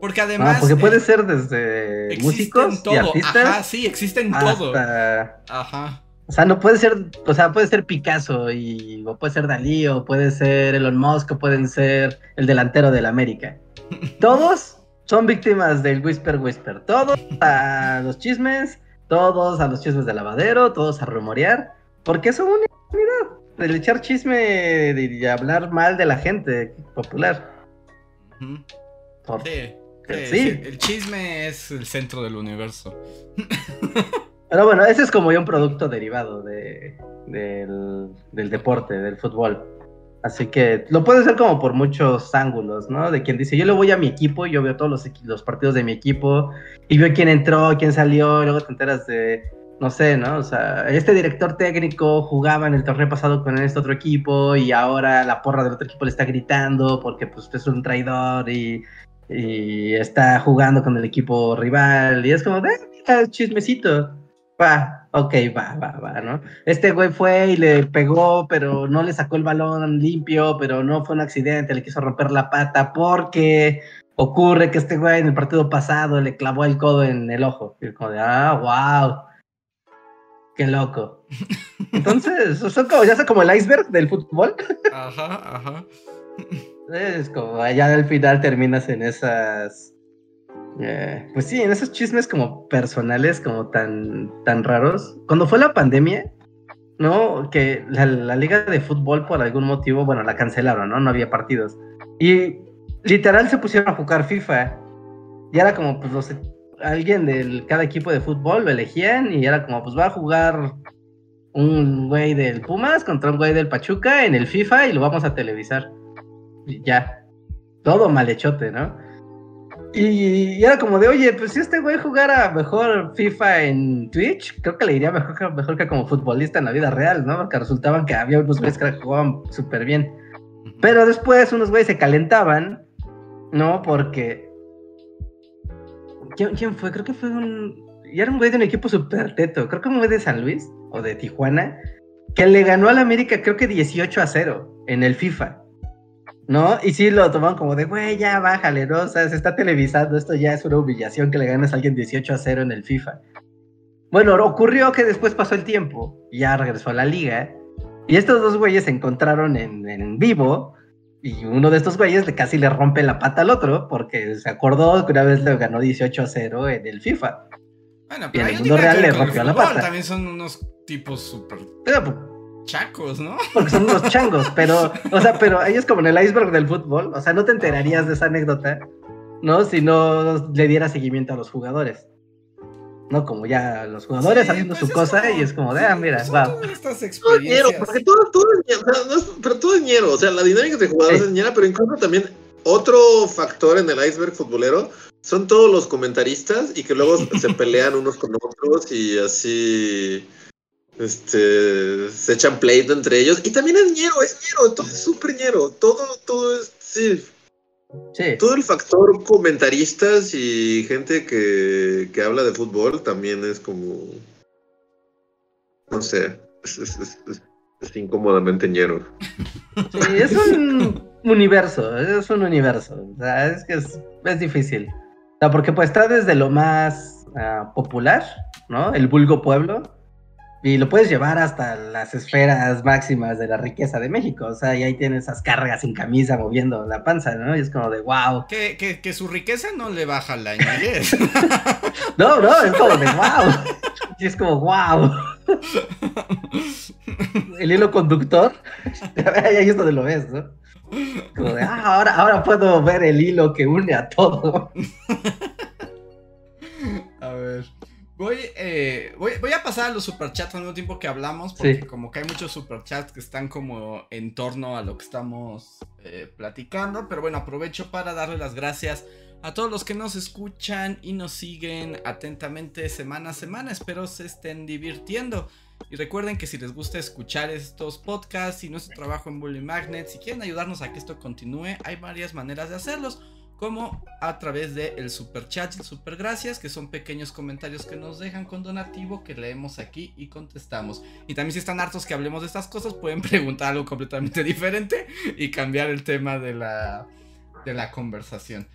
Porque además... porque puede ser desde músicos todo. Y artistas. Ajá, sí, existen hasta... todo. Ajá. O sea, no puede ser... O sea, puede ser Picasso o puede ser Dalí, o puede ser Elon Musk, o pueden ser el delantero del América. Todos son víctimas del whisper. Todos a los chismes... Todos a los chismes de lavadero, todos a rumorear, porque es una unidad, el echar chisme y hablar mal de la gente popular. Uh-huh. Sí, el chisme es el centro del universo. Pero bueno, ese es como ya un producto derivado del deporte, del fútbol. Así que lo puedes ver como por muchos ángulos, ¿no? De quien dice, yo le voy a mi equipo, yo veo todos los partidos de mi equipo, y veo quién entró, quién salió, y luego te enteras de, no sé, ¿no? O sea, este director técnico jugaba en el torneo pasado con este otro equipo, y ahora la porra del otro equipo le está gritando porque pues es un traidor y está jugando con el equipo rival, y es como, mira, chismecito, va. Ok, va, ¿no? Este güey fue y le pegó, pero no le sacó el balón limpio, pero no fue un accidente, le quiso romper la pata, porque ocurre que este güey en el partido pasado le clavó el codo en el ojo. Y como de, wow, qué loco. Entonces, ya sea como el iceberg del fútbol. Ajá. Es como, allá al final terminas en esas... pues sí, en esos chismes como personales, como tan raros. Cuando fue la pandemia, ¿no? Que la liga de fútbol por algún motivo, bueno, la cancelaron, ¿no? No había partidos. Y literal se pusieron a jugar FIFA. Y era como, pues, alguien de cada equipo de fútbol lo elegían y era como, pues, va a jugar un güey del Pumas contra un güey del Pachuca en el FIFA y lo vamos a televisar. Y ya. Todo malhechote, ¿no? Y era como de, oye, pues si este güey jugara mejor FIFA en Twitch, creo que le iría mejor que como futbolista en la vida real, ¿no? Porque resultaban que había unos güeyes que jugaban súper bien. Pero después unos güeyes se calentaban, ¿no? Porque... ¿Quién fue? Creo que fue Y era un güey de un equipo súper teto. Creo que un güey de San Luis, o de Tijuana, que le ganó al América creo que 18-0 en el FIFA. ¿No? Y sí lo tomaban como de, güey, ya bájale, ¿no? O sea, se está televisando, esto ya es una humillación que le ganas a alguien 18-0 en el FIFA. Bueno, ocurrió que después pasó el tiempo, ya regresó a la liga, y estos dos güeyes se encontraron en vivo, y uno de estos güeyes casi le rompe la pata al otro, porque se acordó que una vez le ganó 18-0 en el FIFA. Bueno, pero y en el mundo real le rompió la pata. También son unos tipos súper... chacos, ¿no? Porque son unos changos, pero ellos como en el iceberg del fútbol, o sea, no te enterarías de esa anécdota, ¿no? Si no le diera seguimiento a los jugadores, ¿no? Como ya los jugadores haciendo pues su cosa como, y es como, mira, va. Todas estas experiencias. Todo ñero, porque todo es ñero, pero todo es ñero, o sea, la dinámica de jugadores es ñera, pero incluso también otro factor en el iceberg futbolero son todos los comentaristas y que luego se pelean unos con otros y así... se echan pleito entre ellos. Y también es ñero, todo es súper ñero. Todo es, sí. Todo el factor comentaristas y gente que habla de fútbol también es como... No sé, es incómodamente ñero. Sí, es un universo, O sea, es difícil. O sea, porque pues está desde lo más popular, ¿no? El vulgo pueblo. Y lo puedes llevar hasta las esferas máximas de la riqueza de México, o sea, y ahí tiene esas cargas sin camisa moviendo la panza, ¿no? Y es como de wow. Que su riqueza no le baja la inglés. No, es como de wow. Y es como wow. El hilo conductor, ahí es donde lo ves, ¿no? Como de, ahora puedo ver el hilo que une a todo. A ver. Voy a pasar a los superchats al mismo tiempo que hablamos, porque como que hay muchos superchats que están como en torno a lo que estamos platicando, pero bueno, aprovecho para darle las gracias a todos los que nos escuchan y nos siguen atentamente semana a semana, espero se estén divirtiendo. Y recuerden que si les gusta escuchar estos podcasts y nuestro trabajo en Bully Magnets, si quieren ayudarnos a que esto continúe, hay varias maneras de hacerlos, como a través del superchat y el supergracias, que son pequeños comentarios que nos dejan con donativo que leemos aquí y contestamos. Y también si están hartos que hablemos de estas cosas, pueden preguntar algo completamente diferente y cambiar el tema de la conversación.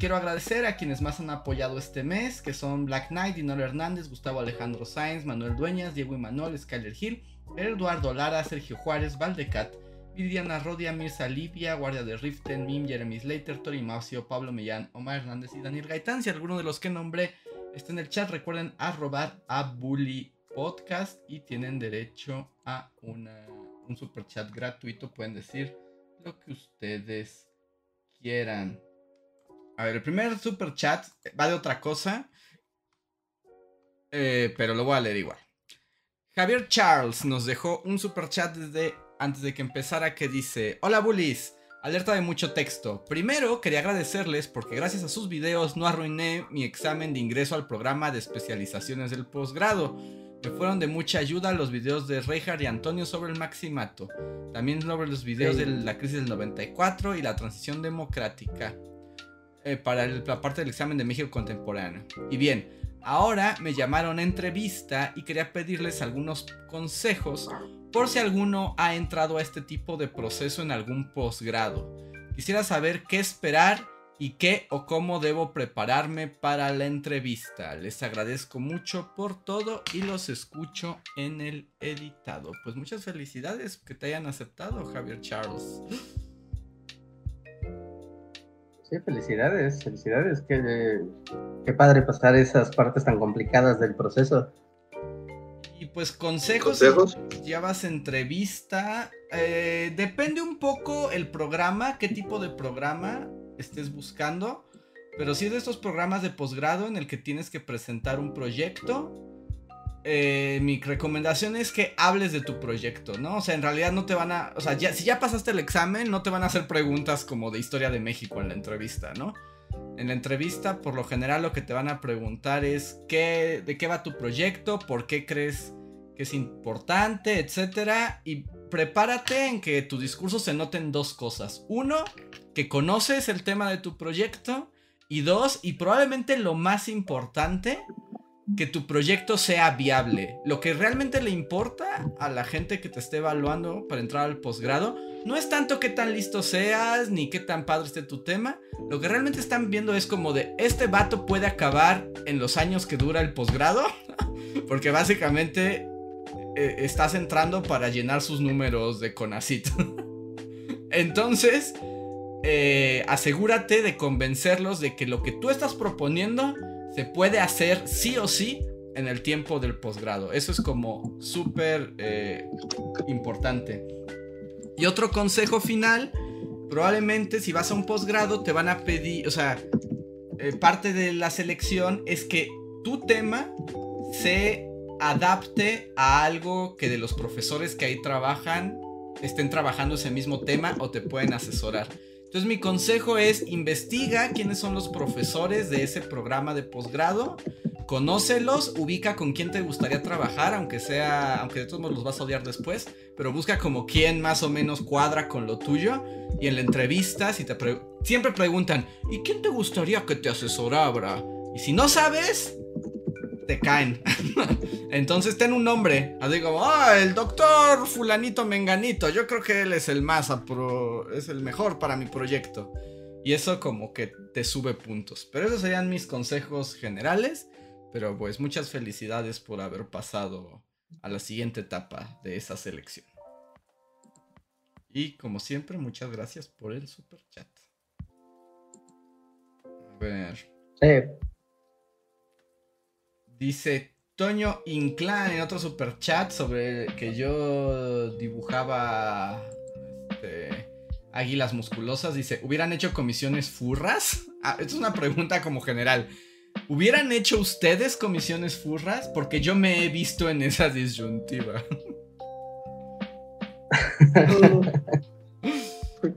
Quiero agradecer a quienes más han apoyado este mes, que son Black Knight, Dinoro Hernández, Gustavo Alejandro Sáenz, Manuel Dueñas, Diego Imanol, Skyler Gil, Eduardo Lara, Sergio Juárez, Valdecat, Viviana Rodia, Mirza Livia, Guardia de Riften, Mim, Jeremy Slater, Tori Mausio, Pablo Mellán, Omar Hernández y Daniel Gaitán. Si alguno de los que nombré está en el chat, recuerden arrobar a Bully Podcast y tienen derecho a un superchat gratuito. Pueden decir lo que ustedes quieran. A ver, el primer superchat va de otra cosa, pero lo voy a leer igual. Javier Charles nos dejó un superchat desde antes de que empezara, que dice: hola Bullies, alerta de mucho texto. Primero quería agradecerles porque gracias a sus videos no arruiné mi examen de ingreso al programa de especializaciones del posgrado. Me fueron de mucha ayuda los videos de Reinhard y Antonio sobre el maximato, también sobre los videos de la crisis del 94 y la transición democrática, para la parte del examen de México contemporáneo. Y bien, ahora me llamaron a entrevista y quería pedirles algunos consejos por si alguno ha entrado a este tipo de proceso en algún posgrado. Quisiera saber qué esperar y qué o cómo debo prepararme para la entrevista. Les agradezco mucho por todo y los escucho en el editado. Pues muchas felicidades que te hayan aceptado, Javier Charles. Sí, felicidades, qué padre pasar esas partes tan complicadas del proceso. Y pues consejos. Llevas entrevista, depende un poco el programa, qué tipo de programa estés buscando, pero sí de estos programas de posgrado en el que tienes que presentar un proyecto. Mi recomendación es que hables de tu proyecto, ¿no? O sea, en realidad no te van a... O sea, si ya pasaste el examen, no te van a hacer preguntas como de historia de México en la entrevista, ¿no? En la entrevista, por lo general, lo que te van a preguntar es de qué va tu proyecto, por qué crees que es importante, etcétera. Y prepárate en que tu discurso se noten dos cosas. Uno, que conoces el tema de tu proyecto. Y dos, y probablemente lo más importante, que tu proyecto sea viable. Lo que realmente le importa a la gente que te esté evaluando para entrar al posgrado no es tanto qué tan listo seas ni qué tan padre esté tu tema. Lo que realmente están viendo es como de: este vato puede acabar en los años que dura el posgrado, porque básicamente estás entrando para llenar sus números de CONACYT. Entonces asegúrate de convencerlos de que lo que tú estás proponiendo se puede hacer sí o sí en el tiempo del posgrado. Eso es como súper importante. Y otro consejo final, probablemente si vas a un posgrado te van a pedir, o sea, parte de la selección es que tu tema se adapte a algo que de los profesores que ahí trabajan estén trabajando ese mismo tema o te pueden asesorar. Entonces mi consejo es: investiga quiénes son los profesores de ese programa de posgrado, conócelos, ubica con quién te gustaría trabajar, aunque de todos modos los vas a odiar después, pero busca como quién más o menos cuadra con lo tuyo. Y en la entrevista siempre preguntan: ¿y quién te gustaría que te asesorara? Y si no sabes, te caen. Entonces ten un nombre, así como: el doctor fulanito menganito, yo creo que él es el más es el mejor para mi proyecto, y eso como que te sube puntos. Pero esos serían mis consejos generales, pero pues muchas felicidades por haber pasado a la siguiente etapa de esa selección. Y como siempre, muchas gracias por el super chat. A ver. Sí. Dice Toño Inclán en otro super chat sobre que yo dibujaba águilas musculosas. Dice, ¿hubieran hecho comisiones furras? Ah, esto es una pregunta como general. ¿Hubieran hecho ustedes comisiones furras? Porque yo me he visto en esa disyuntiva.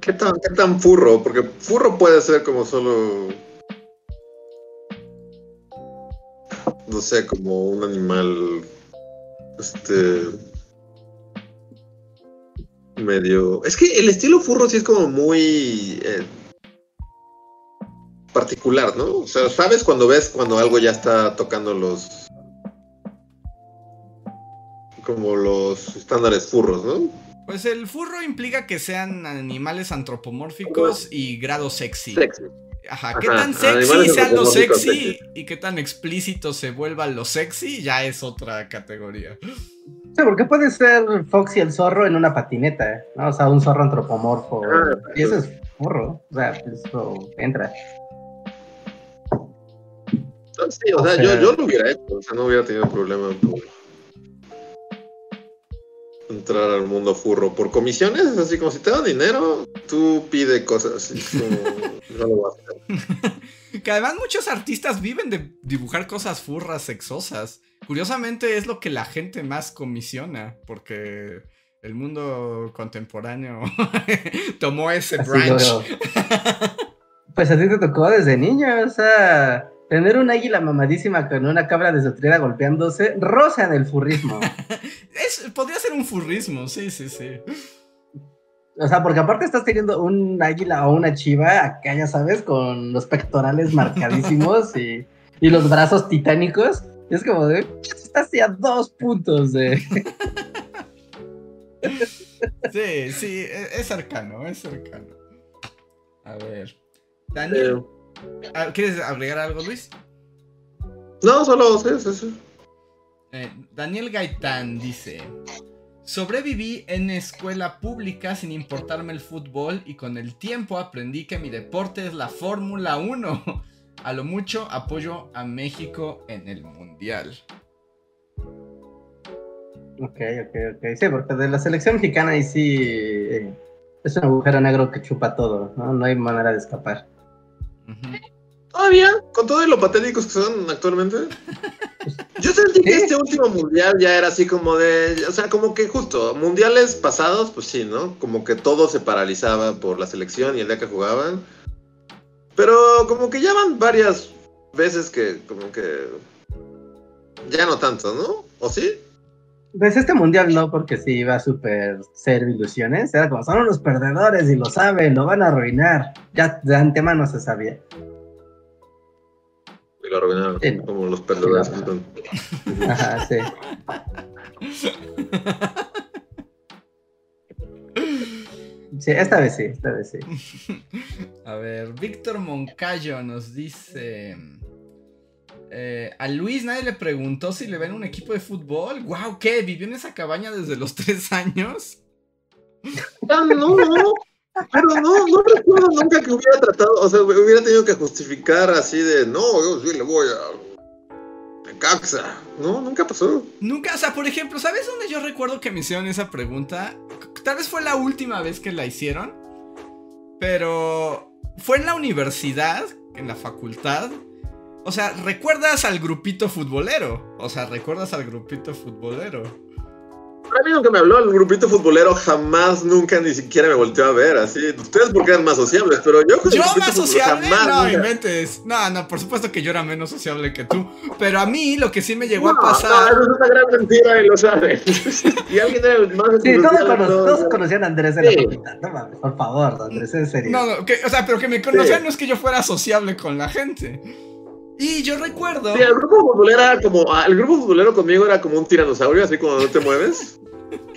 ¿Qué tan furro? Porque furro puede ser como solo... no sé, como un animal medio... Es que el estilo furro sí es como muy particular, ¿no? O sea, sabes cuando ves cuando algo ya está tocando los... como los estándares furros, ¿no? Pues el furro implica que sean animales antropomórficos y grado sexy. Ajá, qué tan sexy sean los sexy y qué tan explícitos se vuelvan los sexy ya es otra categoría. Sí, porque puede ser Foxy el zorro en una patineta, ¿no? O sea, un zorro antropomorfo. Y eso es furro, o sea, eso entra. No, sí, o sea, yo lo hubiera hecho, o sea, no hubiera tenido problema por entrar al mundo furro. Por comisiones, es así como si te dan dinero, tú pide cosas y tú no lo vas a hacer. Que además muchos artistas viven de dibujar cosas furras, sexosas. Curiosamente es lo que la gente más comisiona, porque el mundo contemporáneo tomó ese branch. Pues a ti te tocó desde niño, o sea... tener un águila mamadísima con una cabra de sotrera golpeándose, rosa en el furrismo. Podría ser un furrismo, sí, sí, sí. O sea, porque aparte estás teniendo un águila o una chiva, acá ya sabes, con los pectorales marcadísimos y los brazos titánicos. Y es como de, estás hacia 2 puntos de... Sí, sí, es cercano, es cercano. A ver, Daniel... ¿Quieres agregar algo, Luis? No, solo sí. Daniel Gaitán dice: sobreviví en escuela pública sin importarme el fútbol y con el tiempo aprendí que mi deporte es la Fórmula 1. A lo mucho apoyo a México en el Mundial. Ok. Sí, porque de la selección mexicana ahí sí es un agujero negro que chupa todo, ¿no? No hay manera de escapar. Todavía, con todo lo patéticos que son actualmente. Yo sentí que este último mundial ya era así como de, o sea, como que justo mundiales pasados, pues sí, ¿no? Como que todo se paralizaba por la selección y el día que jugaban. Pero como que ya van varias veces que como que ya no tanto, ¿no? ¿O sí? Pues este mundial no, porque sí iba súper cero ilusiones, era como, son unos perdedores y lo saben, lo van a arruinar. Ya de antemano se sabía. Y lo arruinaron, sí, no. Como los perdedores. Sí, no. Ajá, sí. Sí, esta vez sí, esta vez sí. A ver, Víctor Moncayo nos dice... a Luis nadie le preguntó si le ven un equipo de fútbol. ¡Guau! Wow, ¿qué? ¿Vivió en esa cabaña desde los 3 años? No. Pero no recuerdo nunca que hubiera tratado, o sea, hubiera tenido que justificar así de, no, yo sí le voy a Necaxa. No, nunca pasó. Nunca, o sea, por ejemplo, ¿sabes dónde yo recuerdo que me hicieron esa pregunta? Tal vez fue la última vez que la hicieron, pero fue en la universidad, en la facultad. O sea, ¿recuerdas al grupito futbolero? A mí nunca me habló el grupito futbolero, jamás, nunca, ni siquiera me volteó a ver, así. Ustedes porque eran más sociables, pero yo... ¿Yo más sociable? No, me inventes. No, por supuesto que yo era menos sociable que tú. Pero a mí lo que sí me llegó a pasar... No, eso es una gran mentira y lo saben. Y alguien era el más... Sí, todos conocían a Andrés en la facultad. No mames, por favor, Andrés, en serio. Pero que me conocían no es que yo fuera sociable con la gente. Y yo recuerdo... Sí, el grupo futbolero conmigo era como un tiranosaurio, así como no te mueves.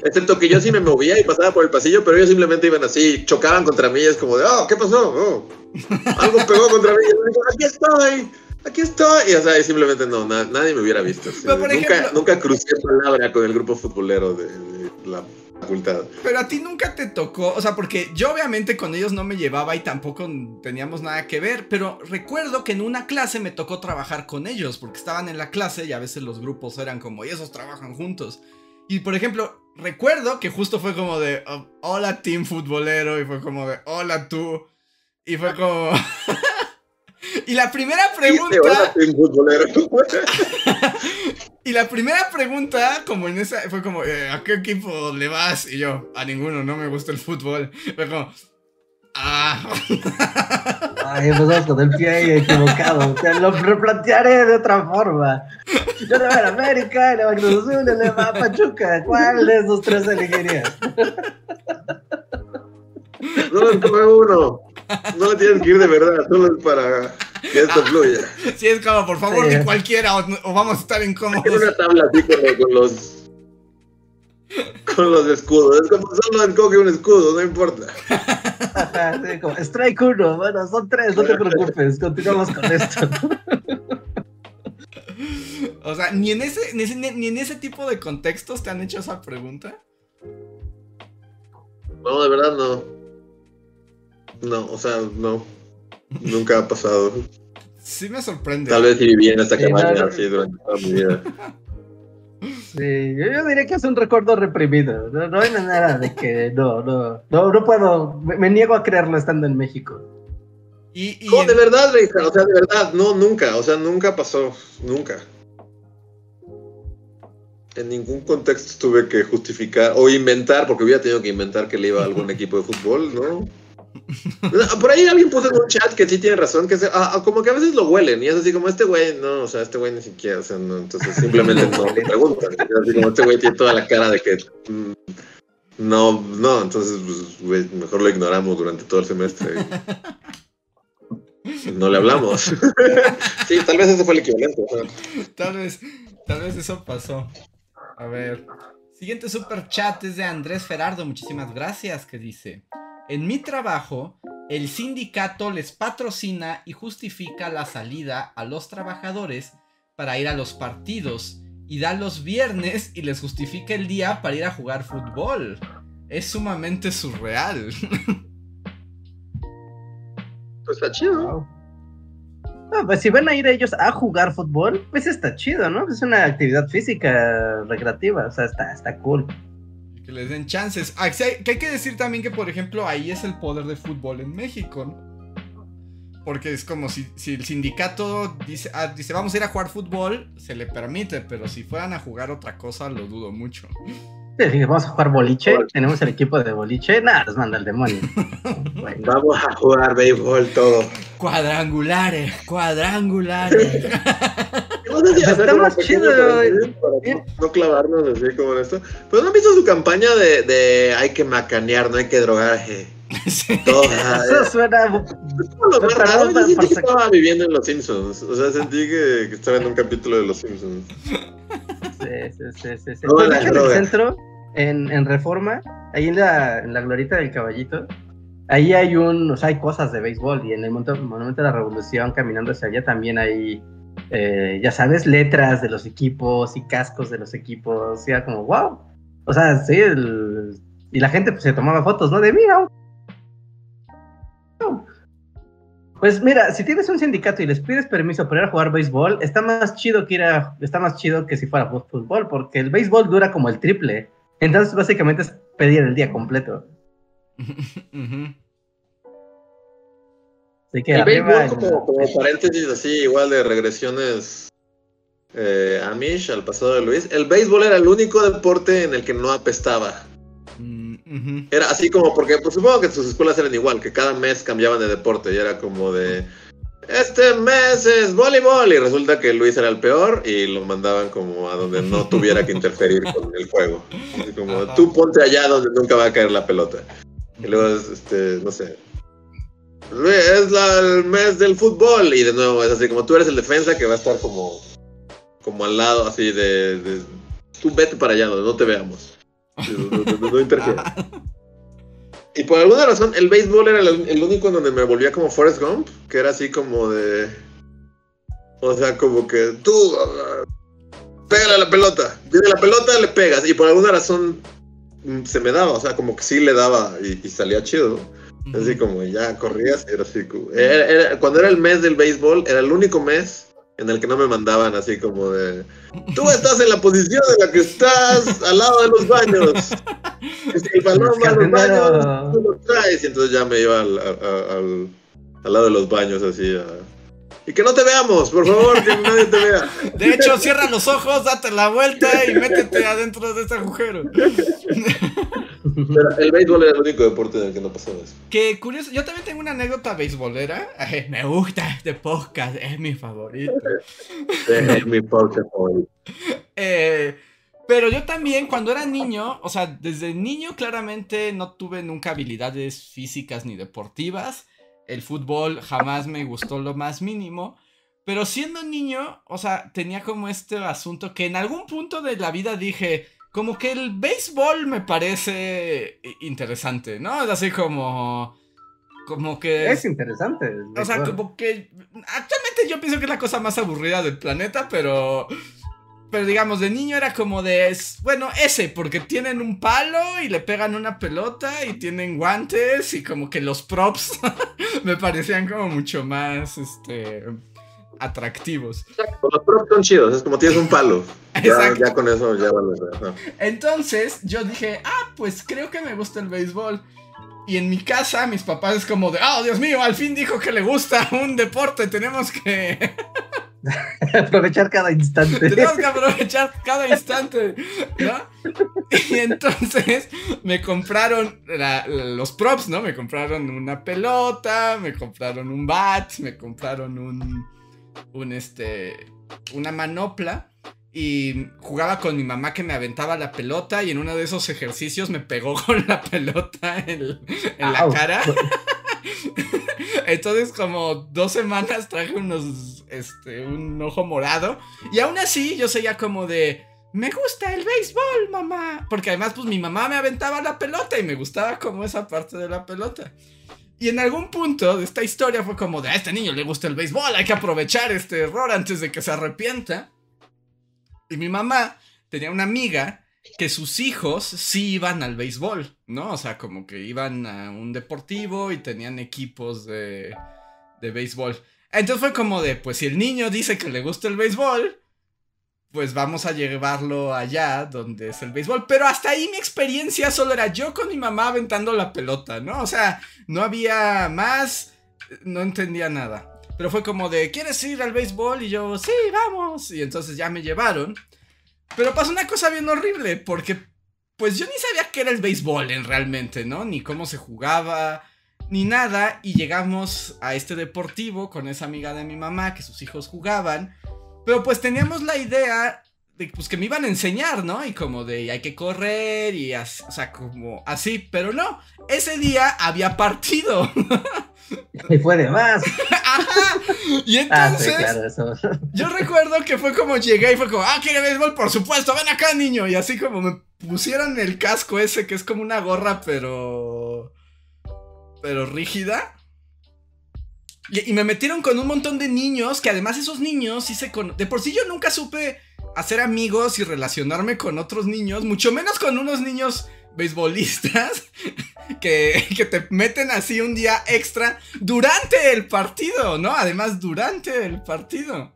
Excepto que yo sí me movía y pasaba por el pasillo, pero ellos simplemente iban así, chocaban contra mí, es como de, ¿qué pasó? Algo pegó contra mí, y yo digo, ¡aquí estoy! aquí estoy, o sea, y simplemente no, nadie me hubiera visto. Sí. Pero por ejemplo, nunca crucé palabra con el grupo futbolero de la facultad. Pero a ti nunca te tocó, o sea, porque yo obviamente con ellos no me llevaba y tampoco teníamos nada que ver, pero recuerdo que en una clase me tocó trabajar con ellos, porque estaban en la clase y a veces los grupos eran como, y esos trabajan juntos. Y por ejemplo, recuerdo que justo fue como de, hola team futbolero, y fue como de, hola tú, y fue como... Y la primera pregunta... Y la primera pregunta, como en esa, fue como, ¿a qué equipo le vas? Y yo, a ninguno, no me gusta el fútbol. Fue como, Ay, empezamos con el pie equivocado. O sea, lo replantearé de otra forma. Yo le voy a América, le voy a Cruz Azul, le voy a Pachuca. ¿Cuál de esos tres elegirías? No lo tienes que ir de verdad, solo es para que esto fluya. Sí, es como, por favor, ni cualquiera, o vamos a estar incómodos. Es una tabla así con los escudos. Es como, solo escoge un escudo, no importa. Sí, como, strike uno, bueno, son tres, no te preocupes, continuamos con esto. O sea, ni en ese tipo de contextos te han hecho esa pregunta. No, de verdad no. No, o sea, no. Nunca ha pasado. Sí me sorprende. Tal vez si viví en esta cabaña así durante toda mi vida. Sí, yo diría que es un recuerdo reprimido. No hay nada de que... No puedo... Me niego a creerlo estando en México. No, de verdad, Reija. O sea, de verdad. No, nunca. O sea, nunca pasó. Nunca. En ningún contexto tuve que justificar o inventar, porque hubiera tenido que inventar que le iba a algún equipo de fútbol, ¿no? Por ahí alguien puso en un chat que sí tiene razón, que como que a veces lo huelen y es así como, este güey, no, o sea, este güey ni siquiera, o sea, no, entonces simplemente no le preguntan, así como, este güey tiene toda la cara de que no, entonces pues, güey, mejor lo ignoramos durante todo el semestre y no le hablamos. Sí, tal vez ese fue el equivalente, ¿no? tal vez eso pasó. A ver, siguiente super chat es de Andrés Ferardo, muchísimas gracias, que dice: en mi trabajo, el sindicato les patrocina y justifica la salida a los trabajadores para ir a los partidos y da los viernes y les justifica el día para ir a jugar fútbol. Es sumamente surreal. Pues está chido. Wow. No, pues si van a ir ellos a jugar fútbol, pues está chido, ¿no? Es una actividad física recreativa, o sea, está cool. Que les den chances. Que hay que decir también que, por ejemplo, ahí es el poder de fútbol en México, ¿no? Porque es como si el sindicato dice vamos a ir a jugar fútbol, se le permite, pero si fueran a jugar otra cosa, lo dudo mucho. Sí, vamos a jugar boliche, tenemos el equipo de boliche, nada, nos manda el demonio. Bueno. Vamos a jugar béisbol todo. Cuadrangulares. Está más chido, no clavarnos así como en esto. Pues no han visto su campaña de hay que macanear, no hay que drogar. Sí. Eso suena. Yo sentí que estaba viviendo en Los Simpsons. O sea, sentí que estaba en un capítulo de Los Simpsons. Sí. No, en el centro, en Reforma, ahí en la glorita del Caballito, ahí hay hay cosas de béisbol. Y en el Monumento de la Revolución, caminando hacia allá, también hay. Ya sabes, letras de los equipos y cascos de los equipos, y era como, wow, o sea, sí, y la gente pues, se tomaba fotos, ¿no? De mira, pues mira, si tienes un sindicato y les pides permiso para ir a jugar béisbol, está más chido que si fuera fútbol, porque el béisbol dura como el triple, entonces básicamente es pedir el día completo. Uh-huh. El béisbol como paréntesis así, igual de regresiones Amish al pasado de Luis, el béisbol era el único deporte en el que no apestaba. Uh-huh. Era así como, porque pues, supongo que sus escuelas eran igual, que cada mes cambiaban de deporte y era como de, este mes es voleibol, y resulta que Luis era el peor y lo mandaban como a donde no tuviera que interferir con el juego, así como, uh-huh, tú ponte allá donde nunca va a caer la pelota. Y luego, no sé, es el mes del fútbol, y de nuevo es así como, tú eres el defensa que va a estar como al lado, así de tú vete para allá, no te veamos, no interfieras. Y por alguna razón el béisbol era el único en donde me volvía como Forrest Gump, que era así como de O sea, como que tú, pégale a la pelota, viene la pelota, le pegas. Y por alguna razón se me daba, o sea, como que sí le daba y salía chido. Así como ya corrías, era así como... cuando era el mes del béisbol, era el único mes en el que no me mandaban así como de... Tú estás en la posición en la que estás al lado de los baños. Y si el balón va a los baños, tú lo traes. Y entonces ya me iba al lado de los baños así a... Y que no te veamos, por favor, que nadie te vea. De hecho, cierra los ojos, date la vuelta y métete adentro de este agujero. Pero el béisbol era el único deporte en el que no pasaba eso. Qué curioso, yo también tengo una anécdota beisbolera. Me gusta este podcast, es mi favorito. Es mi podcast favorito. Pero yo también, cuando era niño, o sea, desde niño claramente no tuve nunca habilidades físicas ni deportivas. El fútbol jamás me gustó lo más mínimo, pero siendo niño, o sea, tenía como este asunto que en algún punto de la vida dije, como que el béisbol me parece interesante, ¿no? Es así como que... Es interesante. O sea, como que... Actualmente yo pienso que es la cosa más aburrida del planeta, pero digamos, de niño era como de... Bueno, porque tienen un palo y le pegan una pelota y tienen guantes y como que los props me parecían como mucho más, atractivos. Los props son chidos, es como tienes un palo. Ya con eso ya vale. No. Entonces yo dije, pues creo que me gusta el béisbol. Y en mi casa mis papás es como de, Dios mío, al fin dijo que le gusta un deporte, tenemos que... aprovechar cada instante. Tenemos que aprovechar cada instante, ¿no? Y entonces me compraron los props, ¿no? Me compraron una pelota, me compraron un bat, me compraron una manopla. Y jugaba con mi mamá que me aventaba la pelota. Y en uno de esos ejercicios me pegó con la pelota en la cara. Entonces como 2 semanas traje un ojo morado. Y aún así yo seguía como de, me gusta el béisbol, mamá. Porque además pues mi mamá me aventaba la pelota y me gustaba como esa parte de la pelota. Y en algún punto de esta historia fue como de, a este niño le gusta el béisbol, hay que aprovechar este error antes de que se arrepienta. Y mi mamá tenía una amiga que sus hijos sí iban al béisbol, ¿no? O sea, como que iban a un deportivo y tenían equipos de béisbol. Entonces fue como de, pues si el niño dice que le gusta el béisbol, pues vamos a llevarlo allá donde es el béisbol. Pero hasta ahí mi experiencia solo era yo con mi mamá aventando la pelota, ¿no? O sea, no había más, no entendía nada. Pero fue como de, ¿quieres ir al béisbol? Y yo, sí, vamos. Y entonces ya me llevaron. Pero pasó una cosa bien horrible, porque pues yo ni sabía qué era el béisbol realmente, ¿no? Ni cómo se jugaba, ni nada. Y llegamos a este deportivo con esa amiga de mi mamá, que sus hijos jugaban. Pero pues teníamos la idea de pues, que me iban a enseñar, ¿no? Y como de, hay que correr y así, o sea, como así. Pero no, ese día había partido. Y fue de más. Ajá. Y entonces sí, claro, yo recuerdo que fue como llegué y fue como, ¿quiere béisbol? Por supuesto, ven acá, niño. Y así como me pusieron el casco ese que es como una gorra pero rígida. Y me metieron con un montón de niños, que además esos niños sí de por sí yo nunca supe hacer amigos y relacionarme con otros niños, mucho menos con unos niños beisbolistas que te meten así un día extra durante el partido, ¿no? Además, durante el partido.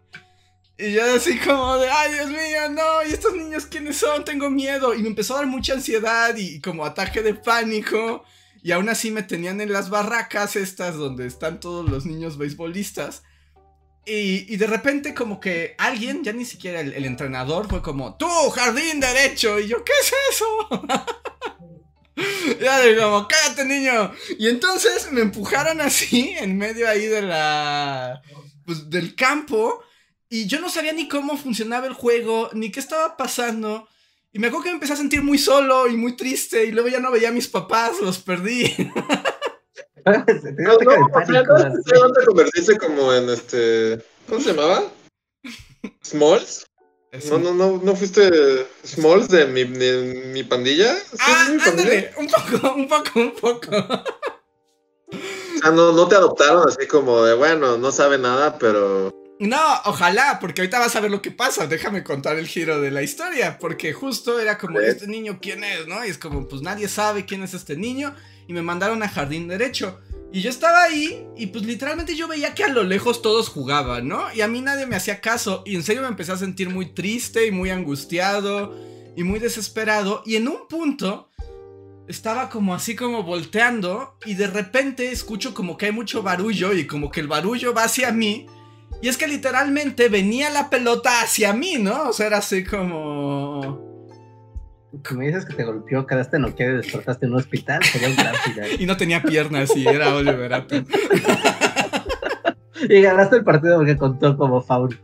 Y yo así como de, ay, Dios mío, no, ¿y estos niños quiénes son? Tengo miedo. Y me empezó a dar mucha ansiedad y como ataque de pánico. Y aún así me tenían en las barracas estas donde están todos los niños beisbolistas. Y de repente como que alguien, ya ni siquiera el entrenador, fue como, ¡tú, jardín derecho! Y yo, ¿qué es eso? Ya le digo, ¡cállate, niño! Y entonces me empujaron así, en medio ahí de del campo. Y yo no sabía ni cómo funcionaba el juego, ni qué estaba pasando. Y me acuerdo que me empecé a sentir muy solo y muy triste. Y luego ya no veía a mis papás, los perdí. No, te convertiste como en ¿cómo se llamaba? ¿Smalls? No fuiste Smalls de mi pandilla. ¿Sí, mi pandilla? Ándale, un poco. O sea, no te adoptaron así como de, bueno, no sabe nada, pero No, ojalá, porque ahorita vas a ver lo que pasa. Déjame contar el giro de la historia, porque justo era como, ¿este niño quién es? ¿No? Y es como, pues nadie sabe quién es este niño. Y me mandaron a jardín derecho. Y yo estaba ahí y pues literalmente yo veía que a lo lejos todos jugaban, ¿no? Y a mí nadie me hacía caso. Y en serio me empecé a sentir muy triste y muy angustiado y muy desesperado. Y en un punto estaba como así como volteando y de repente escucho como que hay mucho barullo y como que el barullo va hacia mí. Y es que literalmente venía la pelota hacia mí, ¿no? O sea, era así como... Como dices que te golpeó, quedaste noqueado y despertaste en un hospital, sería un gran final. Y no tenía piernas y era Oliver Atom. Y ganaste el partido porque contó como foul.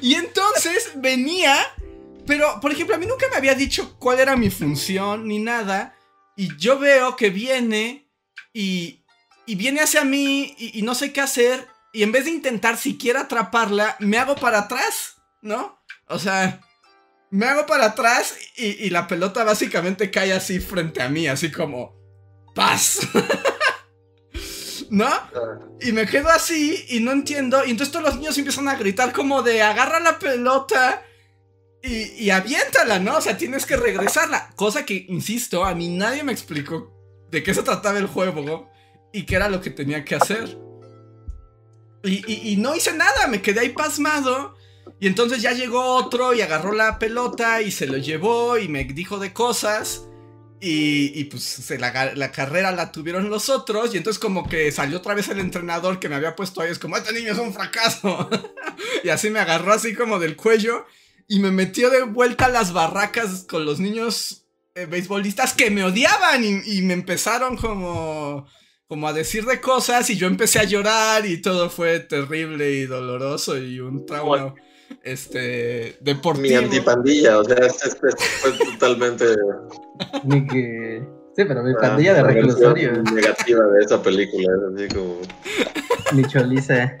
Y entonces venía... Pero, por ejemplo, a mí nunca me había dicho cuál era mi función ni nada. Y yo veo que viene y viene hacia mí y no sé qué hacer. Y en vez de intentar siquiera atraparla, me hago para atrás, ¿no? O sea, me hago para atrás y la pelota básicamente cae así frente a mí, así como... ¡Paz! ¿No? Y me quedo así y no entiendo. Y entonces todos los niños empiezan a gritar como de... ¡Agarra la pelota! Y aviéntala, ¿no? O sea, tienes que regresarla. Cosa que, insisto, a mí nadie me explicó de qué se trataba el juego y qué era lo que tenía que hacer. Y no hice nada, me quedé ahí pasmado. Y entonces ya llegó otro y agarró la pelota y se lo llevó y me dijo de cosas. Y pues la carrera la tuvieron los otros. Y entonces como que salió otra vez el entrenador que me había puesto ahí. Es como, este niño es un fracaso. Y así me agarró así como del cuello. Y me metió de vuelta a las barracas con los niños beisbolistas que me odiaban y me empezaron como a decir de cosas y yo empecé a llorar y todo fue terrible y doloroso y un trauma deportivo. Mi antipandilla, o sea, fue totalmente... Sí, pero mi pandilla de reclusorio. Negativa de esa película, así como... Mi choliza.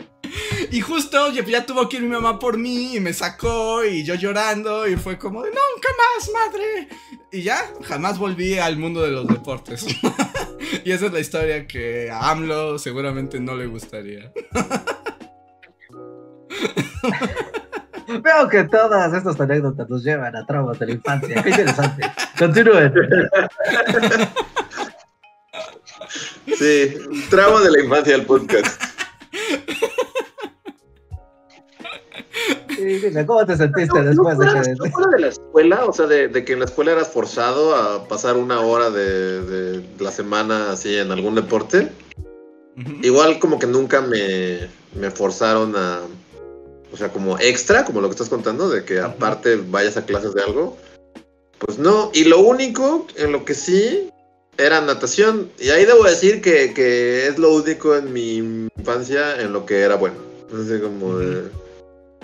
Y justo ya tuvo que ir mi mamá por mí y me sacó y yo llorando y fue como de nunca más, madre. Y ya, jamás volví al mundo de los deportes. Y esa es la historia que a AMLO seguramente no le gustaría. Veo que todas estas anécdotas nos llevan a traumas de la infancia. Qué interesante. Continúen. Sí, traumas de la infancia del podcast. ¿Cómo te sentiste después de que... ¿No de la escuela? O sea, de que en la escuela eras forzado a pasar una hora de la semana así en algún deporte. Uh-huh. Igual como que nunca me forzaron a... O sea, como extra, como lo que estás contando, de que aparte vayas a clases de algo. Pues no, y lo único en lo que sí era natación. Y ahí debo decir que es lo único en mi infancia en lo que era bueno. Así como... Uh-huh.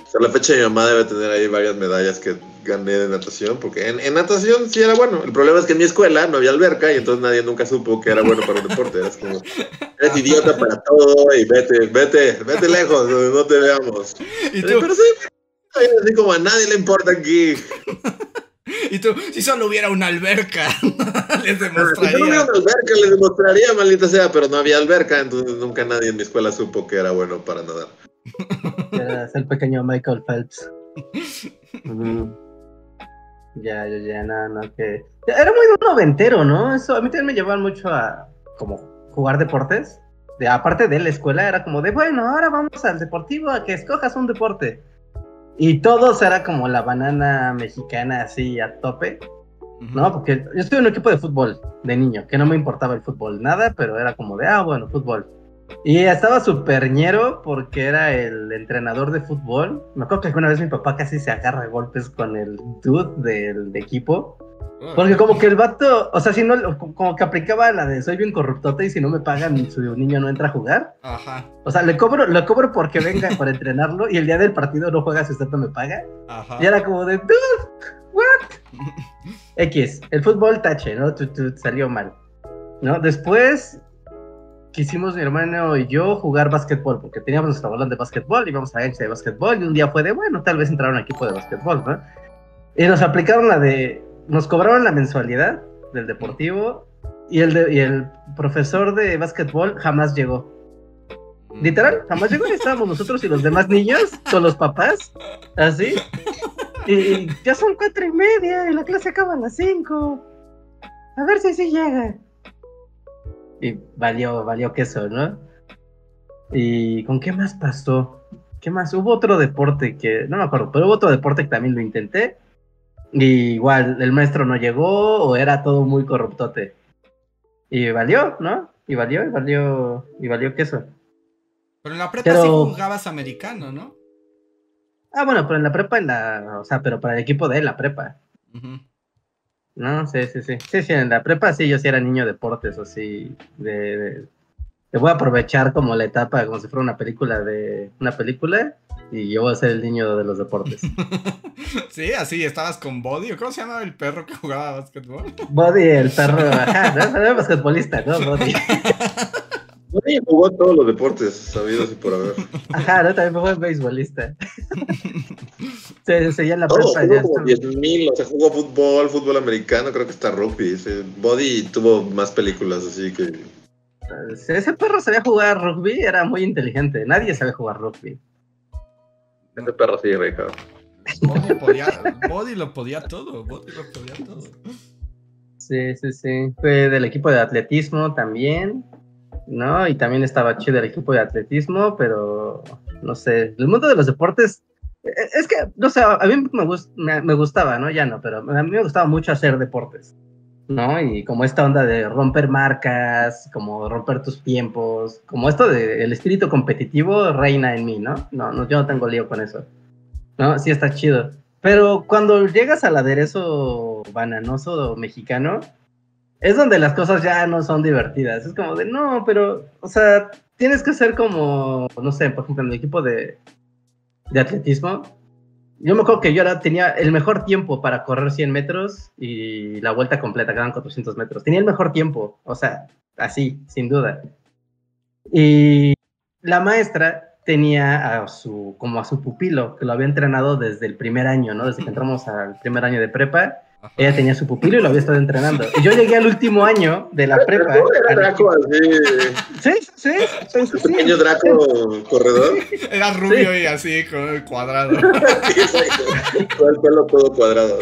O sea, la fecha de mi mamá debe tener ahí varias medallas que gané de natación, porque en natación sí era bueno. El problema es que en mi escuela no había alberca y entonces nadie nunca supo que era bueno para un deporte. Es como, eres idiota para todo y vete lejos, no te veamos. ¿Y tú? Pero sí, así como a nadie le importa aquí. Y tú, si solo hubiera una alberca, les demostraría. Si solo hubiera una alberca, les demostraría, maldita sea, pero no había alberca, entonces nunca nadie en mi escuela supo que era bueno para nadar. Eras el pequeño Michael Phelps. Uh-huh. Ya, no, que... Era muy noventero, ¿no? Eso, a mí también me llevaban mucho a como jugar deportes. Aparte de la escuela, era como de, bueno, ahora vamos al deportivo a que escojas un deporte. Y todos era como la banana mexicana así a tope, ¿no? Porque yo estuve en un equipo de fútbol de niño, que no me importaba el fútbol nada, pero era como de, bueno, fútbol. Y estaba súper ñero porque era el entrenador de fútbol. Me acuerdo que alguna vez mi papá casi se agarra a golpes con el dude del equipo. Porque como que el vato, o sea, si no, como que aplicaba la de soy bien corruptote y si no me pagan, su niño no entra a jugar. Ajá. O sea, le cobro porque venga para entrenarlo y el día del partido no juega si usted no me paga. Ajá. Y era como de, dude, what? X, el fútbol tache, ¿no? Salió mal, ¿no? Después... Quisimos mi hermano y yo jugar básquetbol, porque teníamos nuestra balón de básquetbol, íbamos a cancha de básquetbol, y un día fue de, bueno, tal vez entraron a un equipo de básquetbol, ¿no? Y nos aplicaron nos cobraron la mensualidad del deportivo, y el profesor de básquetbol jamás llegó. Literal, jamás llegó, estábamos nosotros y los demás niños con los papás, así. Y ya son 4:30 y la clase acaba a las 5. A ver si sí llega. Y valió queso, ¿no? ¿Y con qué más pasó? ¿Qué más? Hubo otro deporte que... no me acuerdo, pero hubo otro deporte que también lo intenté. Y igual, el maestro no llegó o era todo muy corruptote. Y valió, ¿no? Y valió queso. Pero en la prepa sí jugabas americano, ¿no? Ah, bueno, pero en la prepa, o sea, pero para el equipo de la prepa. Uh-huh. No, sí. Sí, en la prepa sí, yo sí era niño deportes, o sí, te voy a aprovechar como la etapa, como si fuera una película, y yo voy a ser el niño de los deportes. Sí, así, estabas con Body, ¿cómo se llamaba el perro que jugaba a básquetbol? Body, el perro, ajá, ¿no? Era basquetbolista, ¿no? Body. Body jugó todos los deportes, sabidos y por haber. Ajá, ¿no? También fue beisbolista. Sí, ya en la prepa ya jugó 10,000, o sea, jugó fútbol americano, creo que está rugby, sí. Body tuvo más películas, así que... Ese perro sabía jugar rugby, era muy inteligente. Nadie sabe jugar rugby. Ese perro sí, rico. Body lo podía todo. Sí. Fue del equipo de atletismo también, ¿no? Y también estaba chido el equipo de atletismo, pero no sé. El mundo de los deportes, es que, no sé, a mí me gustaba, ¿no? Ya no, pero a mí me gustaba mucho hacer deportes, ¿no? Y como esta onda de romper marcas, como romper tus tiempos, como esto de el espíritu competitivo reina en mí, ¿no? Yo no tengo lío con eso, ¿no? Sí está chido. Pero cuando llegas al aderezo bananoso mexicano, es donde las cosas ya no son divertidas. Es como de, no, pero, o sea, tienes que ser como, no sé, por ejemplo, en el equipo de atletismo. Yo me acuerdo que yo ahora tenía el mejor tiempo para correr 100 metros y la vuelta completa, que eran 400 metros. Tenía el mejor tiempo, o sea, así, sin duda. Y la maestra tenía a su pupilo, que lo había entrenado desde el primer año, ¿no? Desde que entramos al primer año de prepa, ella tenía su pupilo y lo había estado entrenando. Y yo llegué al último año de la prepa. Era Draco así. Sí. Pequeño Draco corredor. Era rubio y así, con el cuadrado. Con el pelo todo cuadrado.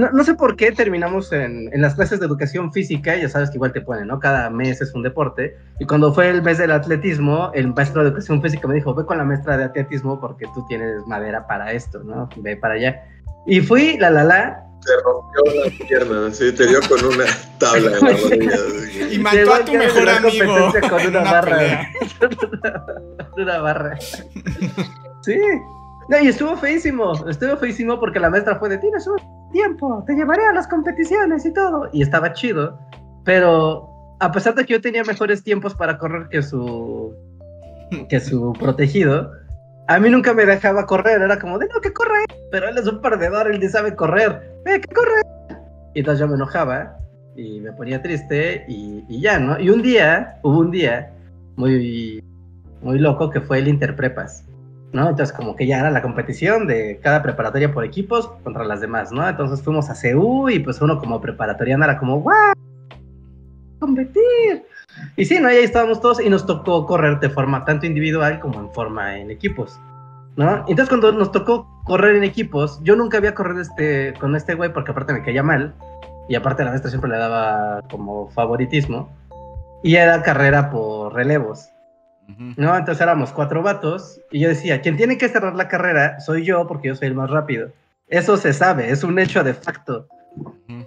No sé por qué terminamos en las clases de educación física, ya sabes que igual te ponen, ¿no? Cada mes es un deporte, y cuando fue el mes del atletismo, el maestro de educación física me dijo, ve con la maestra de atletismo porque tú tienes madera para esto, ¿no? Ve para allá. Y fui, Te rompió las piernas, sí, te dio con una tabla en la rodilla. Y mató a tu mejor amigo con una barra. Una barra. Sí. No, y estuvo feísimo porque la maestra fue de, tienes un tiempo, te llevaré a las competiciones y todo, y estaba chido, pero a pesar de que yo tenía mejores tiempos para correr que su protegido, a mí nunca me dejaba correr, era como de, no, que corre, pero él es un perdedor, él ni sabe correr, que corre, y entonces yo me enojaba, y me ponía triste, y ya, ¿no? Y hubo un día muy, muy loco que fue el interprepas, ¿no? Entonces como que ya era la competición de cada preparatoria por equipos contra las demás, ¿no? Entonces fuimos a CU y pues uno como preparatoriano era como ¡guau! ¡Competir! Y sí, ¿no? Y ahí estábamos todos y nos tocó correr de forma tanto individual como en forma en equipos, ¿no? Entonces cuando nos tocó correr en equipos, yo nunca había corrido con este güey porque aparte me caía mal y aparte la maestra siempre le daba como favoritismo y era carrera por relevos. No, entonces éramos 4 vatos y yo decía, quien tiene que cerrar la carrera soy yo porque yo soy el más rápido. Eso se sabe, es un hecho de facto. Uh-huh.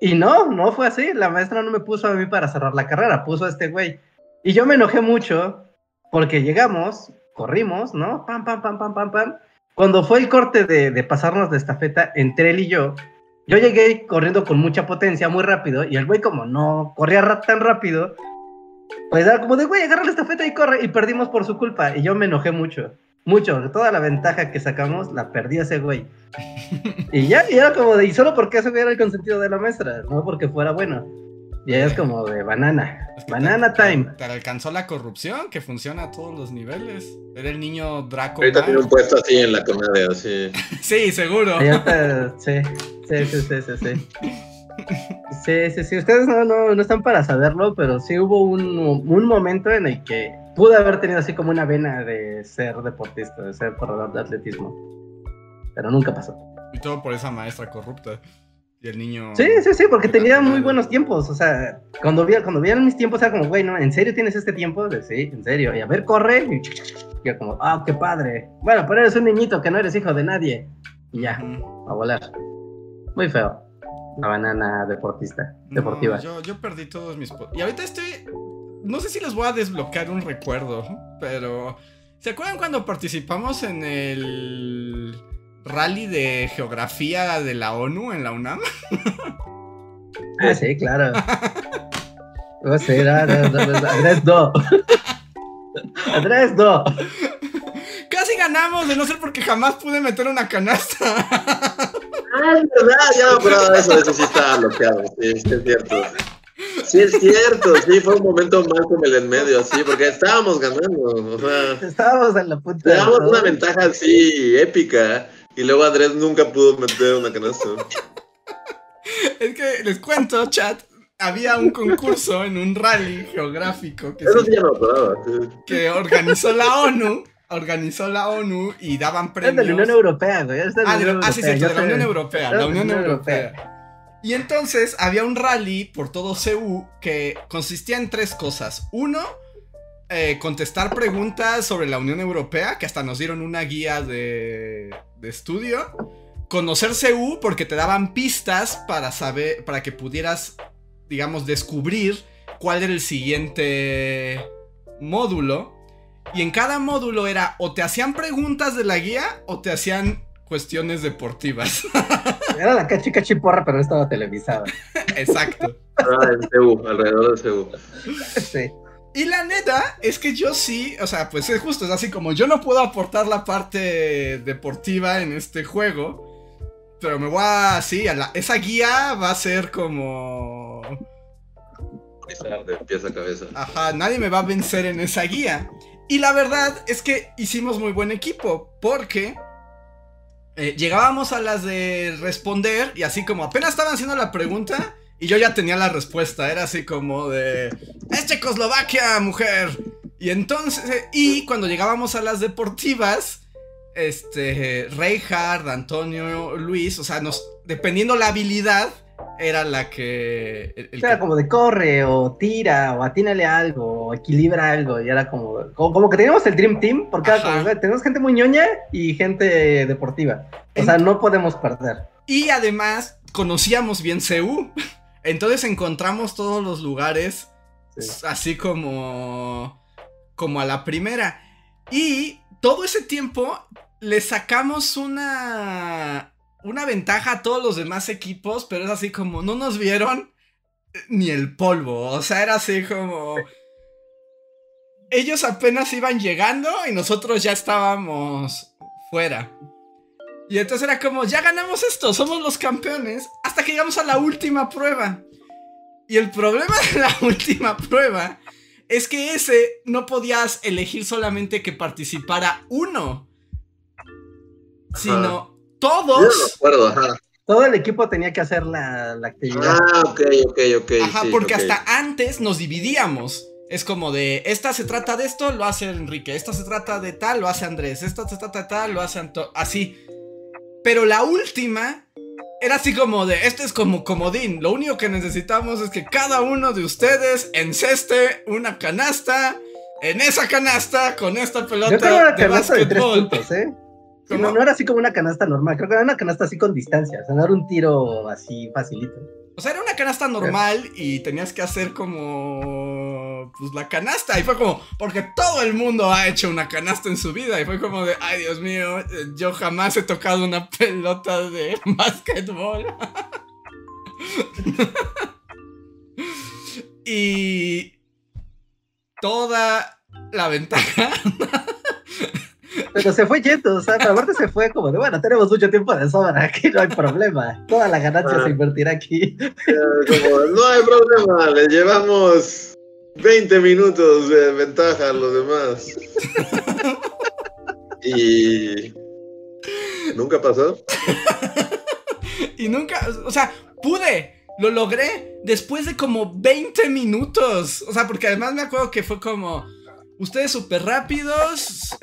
Y no fue así, la maestra no me puso a mí para cerrar la carrera, puso a este güey. Y yo me enojé mucho porque llegamos, corrimos, ¿no? Pam, pam, pam, pam, pam, pam. Cuando fue el corte de pasarnos de estafeta entre él y yo llegué corriendo con mucha potencia, muy rápido, y el güey como no corría tan rápido... Pues era como de, güey, agarra la estafeta y corre, y perdimos por su culpa, y yo me enojé mucho, toda la ventaja que sacamos la perdí ese güey, y ya, y era como de, y solo porque eso era el consentido de la maestra, no porque fuera bueno, y ahí es como de banana time. Te alcanzó la corrupción, que funciona a todos los niveles, era el niño Draco. Ahorita tiene un puesto así en la Conade, así. Sí, seguro. Sí. Sí. Ustedes no están para saberlo, pero sí hubo un momento en el que pude haber tenido así como una vena de ser deportista, de ser corredor de atletismo. Pero nunca pasó. Y todo por esa maestra corrupta. Y el niño... Sí, porque tenía muy buenos tiempos. O sea, cuando vieron mis tiempos, era como, güey, ¿no? ¿En serio tienes este tiempo? De, sí, en serio. Y a ver, corre. Y yo como, ah, qué padre. Bueno, pero eres un niñito que no eres hijo de nadie. Y ya, a volar. Muy feo. La banana deportista, deportiva. No, yo perdí todos mis... Y ahorita estoy... No sé si les voy a desbloquear un recuerdo, pero... ¿Se acuerdan cuando participamos en el... rally de geografía de la ONU en la UNAM? Ah, sí, claro. No sé, Andrés no. Andrés no. Casi ganamos, de no ser porque jamás pude meter una canasta. Ah, es verdad, yo, pero eso sí está bloqueado, sí, es cierto. Sí, es cierto, sí, fue un momento mal como el en medio, sí, porque estábamos ganando, o sea... Estábamos en la puta... Teníamos una ventaja así épica... Y luego Andrés nunca pudo meter una canasta. Es que, les cuento, chat, había un concurso en un rally geográfico que organizó la ONU y daban premios. Es de la Unión Europea, güey. La Unión Europea. Y entonces había un rally por todo CEU que consistía en tres cosas. Uno... contestar preguntas sobre la Unión Europea, que hasta nos dieron una guía de estudio. Conocer CEU, porque te daban pistas para que pudieras, digamos, descubrir cuál era el siguiente módulo. Y en cada módulo era o te hacían preguntas de la guía o te hacían cuestiones deportivas. Era la cachiporra, pero no estaba televisada. Exacto. Ah, en CEU, alrededor de CEU. Sí. Y la neta es que yo sí, o sea, pues es justo, es así como yo no puedo aportar la parte deportiva en este juego, pero me voy así, esa guía va a ser como... De pies a cabeza. Ajá, nadie me va a vencer en esa guía. Y la verdad es que hicimos muy buen equipo, porque llegábamos a las de responder y así como apenas estaban haciendo la pregunta... Y yo ya tenía la respuesta, era así como de... ¡Es Checoslovaquia, mujer! Y entonces... Y cuando llegábamos a las deportivas... Reinhard, Antonio, Luis... O sea, dependiendo la habilidad... Era la que... como de corre, o tira, o atínale algo... O equilibra algo... Y era como que teníamos el Dream Team... Porque tenemos gente muy ñoña... Y gente deportiva... O sea, no podemos perder... Y además... Conocíamos bien CEU... Entonces encontramos todos los lugares, sí. Así como a la primera. Y todo ese tiempo le sacamos una ventaja a todos los demás equipos, pero es así como no nos vieron ni el polvo. O sea, era así como... Ellos apenas iban llegando y nosotros ya estábamos fuera. Y entonces era como, ya ganamos esto, somos los campeones, hasta que llegamos a la última prueba. Y el problema de la última prueba es que no podías elegir solamente que participara uno, sino todos. Yo me acuerdo, Todo el equipo tenía que hacer la actividad. Ah, ok. Ajá, sí, porque hasta antes nos dividíamos. Es como de, esta se trata de esto, lo hace Enrique, esta se trata de tal, lo hace Andrés, esta se trata de tal, lo hace Antonio, así. Pero la última era así como de, este es como comodín. Lo único que necesitamos es que cada uno de ustedes enceste una canasta. En esa canasta, con esta pelota, yo creo que era de básquetbol. Sí, no era así como una canasta normal. Creo que era una canasta así con distancia. O sea, no era un tiro así facilito. O sea, era una canasta normal, claro. Y tenías que hacer como... Pues la canasta. Y fue como... Porque todo el mundo ha hecho una canasta en su vida. Y fue como de... Ay, Dios mío. Yo jamás he tocado una pelota de básquetbol. Y... Toda la ventaja... Pero se fue yendo, o sea, aparte se fue como de, bueno, tenemos mucho tiempo de sobra, aquí no hay problema, toda la ganancia se invertirá aquí. Como, no hay problema, le llevamos 20 minutos de ventaja a los demás. Y... ¿Nunca pasó? Y nunca, o sea, pude, lo logré después de como 20 minutos. O sea, porque además me acuerdo que fue como... Ustedes súper rápidos,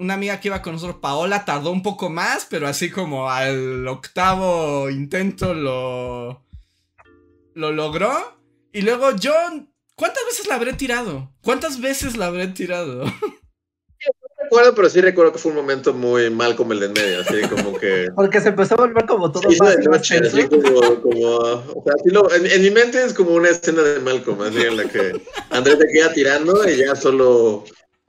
una amiga que iba con nosotros, Paola, tardó un poco más, pero así como al octavo intento lo logró. Y luego yo, ¿cuántas veces la habré tirado? No recuerdo, pero sí recuerdo que fue un momento muy mal como el de en medio, así como que... Porque se empezó a volver como todo sí, mal. Noche, así como o sea, así en mi mente es como una escena de Malcolm, así en la que Andrés se queda tirando y ya solo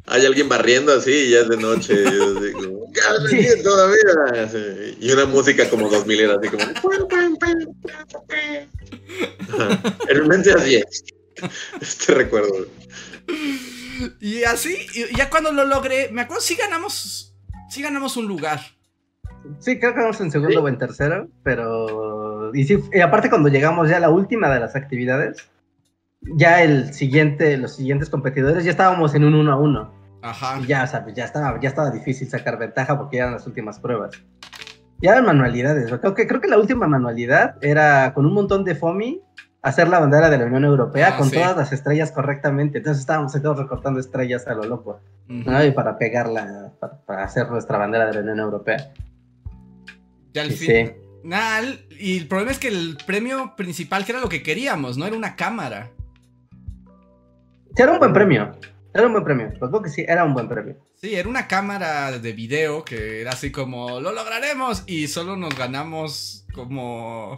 hay alguien barriendo así y ya es de noche. Y así como, ¡cállate sí. todavía! Así, y una música como 2000 era así como... En mi mente así es. Este recuerdo. Y así, ya cuando lo logré, me acuerdo, sí ganamos un lugar. Sí, creo que vamos en segundo o en tercero, pero... Y sí, y aparte cuando llegamos ya a la última de las actividades, ya los siguientes competidores ya estábamos en un 1-1. Ajá. Y ya, o sea, ya estaba difícil sacar ventaja porque ya eran las últimas pruebas. Ya eran manualidades, creo que la última manualidad era con un montón de foamy, hacer la bandera de la Unión Europea con todas las estrellas correctamente. Entonces estábamos todos recortando estrellas a lo loco, ¿no? Y para pegarla, para hacer nuestra bandera de la Unión Europea. Y al final, y el problema es que el premio principal, que era lo que queríamos, ¿no? Era una cámara. Sí, era un buen premio, creo que sí, era un buen premio. Sí, era una cámara de video que era así como, ¡lo lograremos! Y solo nos ganamos como...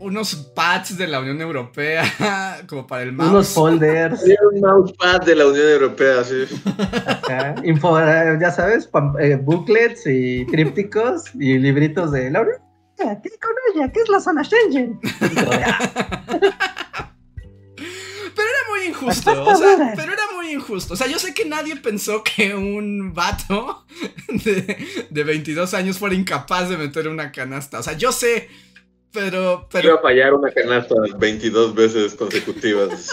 unos pads de la Unión Europea, como para el mouse. Unos folders. Un mousepad de la Unión Europea, sí. Ajá. Info, ya sabes, booklets y trípticos y libritos de la Unión Europea. ¿Qué con ella? ¿Qué es la zona Schengen? Pero era muy injusto, O sea, yo sé que nadie pensó que un vato de 22 años fuera incapaz de meter una canasta. O sea, yo sé... Pero... Iba a fallar una canasta 22 veces consecutivas.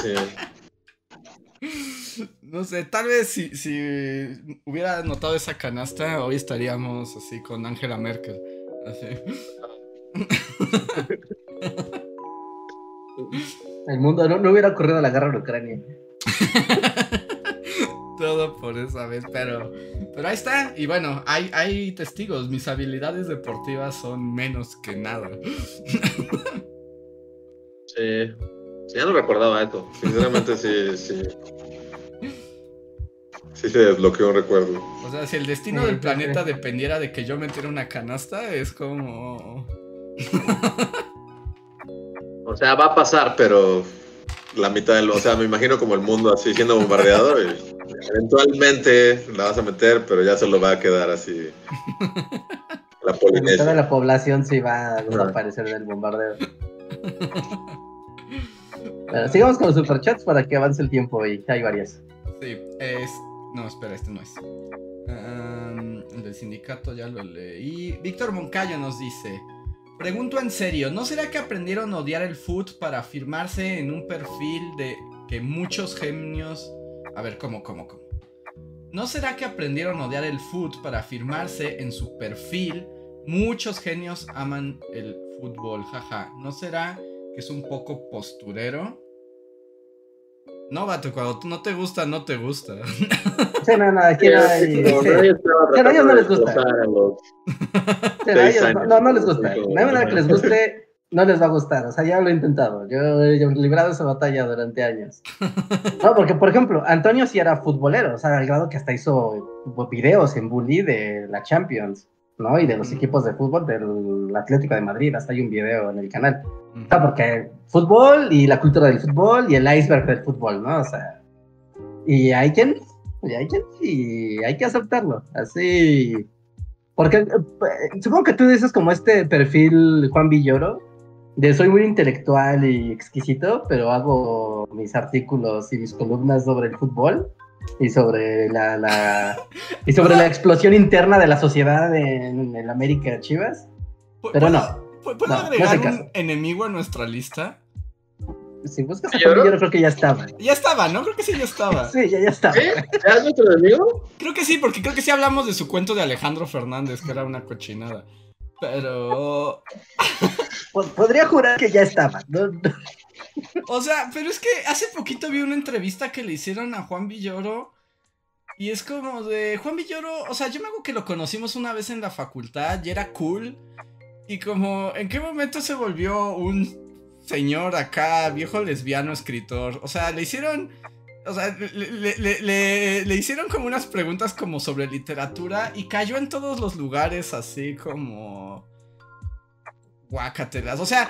Sí. No sé, tal vez si hubiera anotado esa canasta, hoy estaríamos así con Angela Merkel. Así. El mundo no hubiera ocurrido la guerra en Ucrania. Todo por esa vez, pero ahí está. Y bueno, hay testigos. Mis habilidades deportivas son menos que nada. Sí, ya no recordaba esto. Sinceramente sí. Sí se desbloqueó un recuerdo. O sea, si el destino del planeta dependiera de que yo metiera una canasta, es como... O sea, va a pasar, pero... La mitad del... O sea, me imagino como el mundo así siendo bombardeado y eventualmente la vas a meter, pero ya solo va a quedar así. La Polinesia. Toda la población sí va a desaparecer del bombardeo. Bueno, sigamos con los superchats para que avance el tiempo y hay varias. Sí, no, espera, este no es. El del sindicato ya lo leí. Víctor Moncayo nos dice... Pregunto en serio, ¿no será que aprendieron a odiar el foot para firmarse en un perfil de que muchos genios... A ver, ¿cómo? ¿No será que aprendieron a odiar el foot para firmarse en su perfil? Muchos genios aman el fútbol, jaja. ¿No será que es un poco posturero? No, vato, cuando no te gusta, no te gusta. No, aquí no hay... Pero a ellos no les gusta. No les gusta. No hay manera que les guste, no les va a gustar. O sea, ya lo he intentado. Yo he librado esa batalla durante años. No, porque, por ejemplo, Antonio sí era futbolero. O sea, al grado que hasta hizo videos en Bully de la Champions, ¿no? Y de los equipos de fútbol del Atlético de Madrid. Hasta hay un video en el canal. No, porque fútbol y la cultura del fútbol y el iceberg del fútbol, ¿no? O sea, y hay que aceptarlo, así. Porque supongo que tú dices como este perfil Juan Villoro, de soy muy intelectual y exquisito, pero hago mis artículos y mis columnas sobre el fútbol y sobre la explosión interna de la sociedad en América Chivas, pero no. ¿Puedo agregar un enemigo a nuestra lista? Si buscas a Juan Villoro, creo que ya estaba. Ya estaba, ¿no? Creo que sí, ya estaba. Sí, ya estaba. ¿Sí? ¿Ya es nuestro enemigo? Creo que sí, porque creo que sí hablamos de su cuento de Alejandro Fernández, que era una cochinada. Pero... Podría jurar que ya estaba, ¿no? O sea, pero es que hace poquito vi una entrevista que le hicieron a Juan Villoro y es como de... Juan Villoro, o sea, yo me acuerdo que lo conocimos una vez en la facultad y era cool. Y como, ¿en qué momento se volvió un señor acá, viejo lesbiano escritor? O sea, le hicieron... O sea, le hicieron como unas preguntas como sobre literatura y cayó en todos los lugares así como... guácatelas. O sea,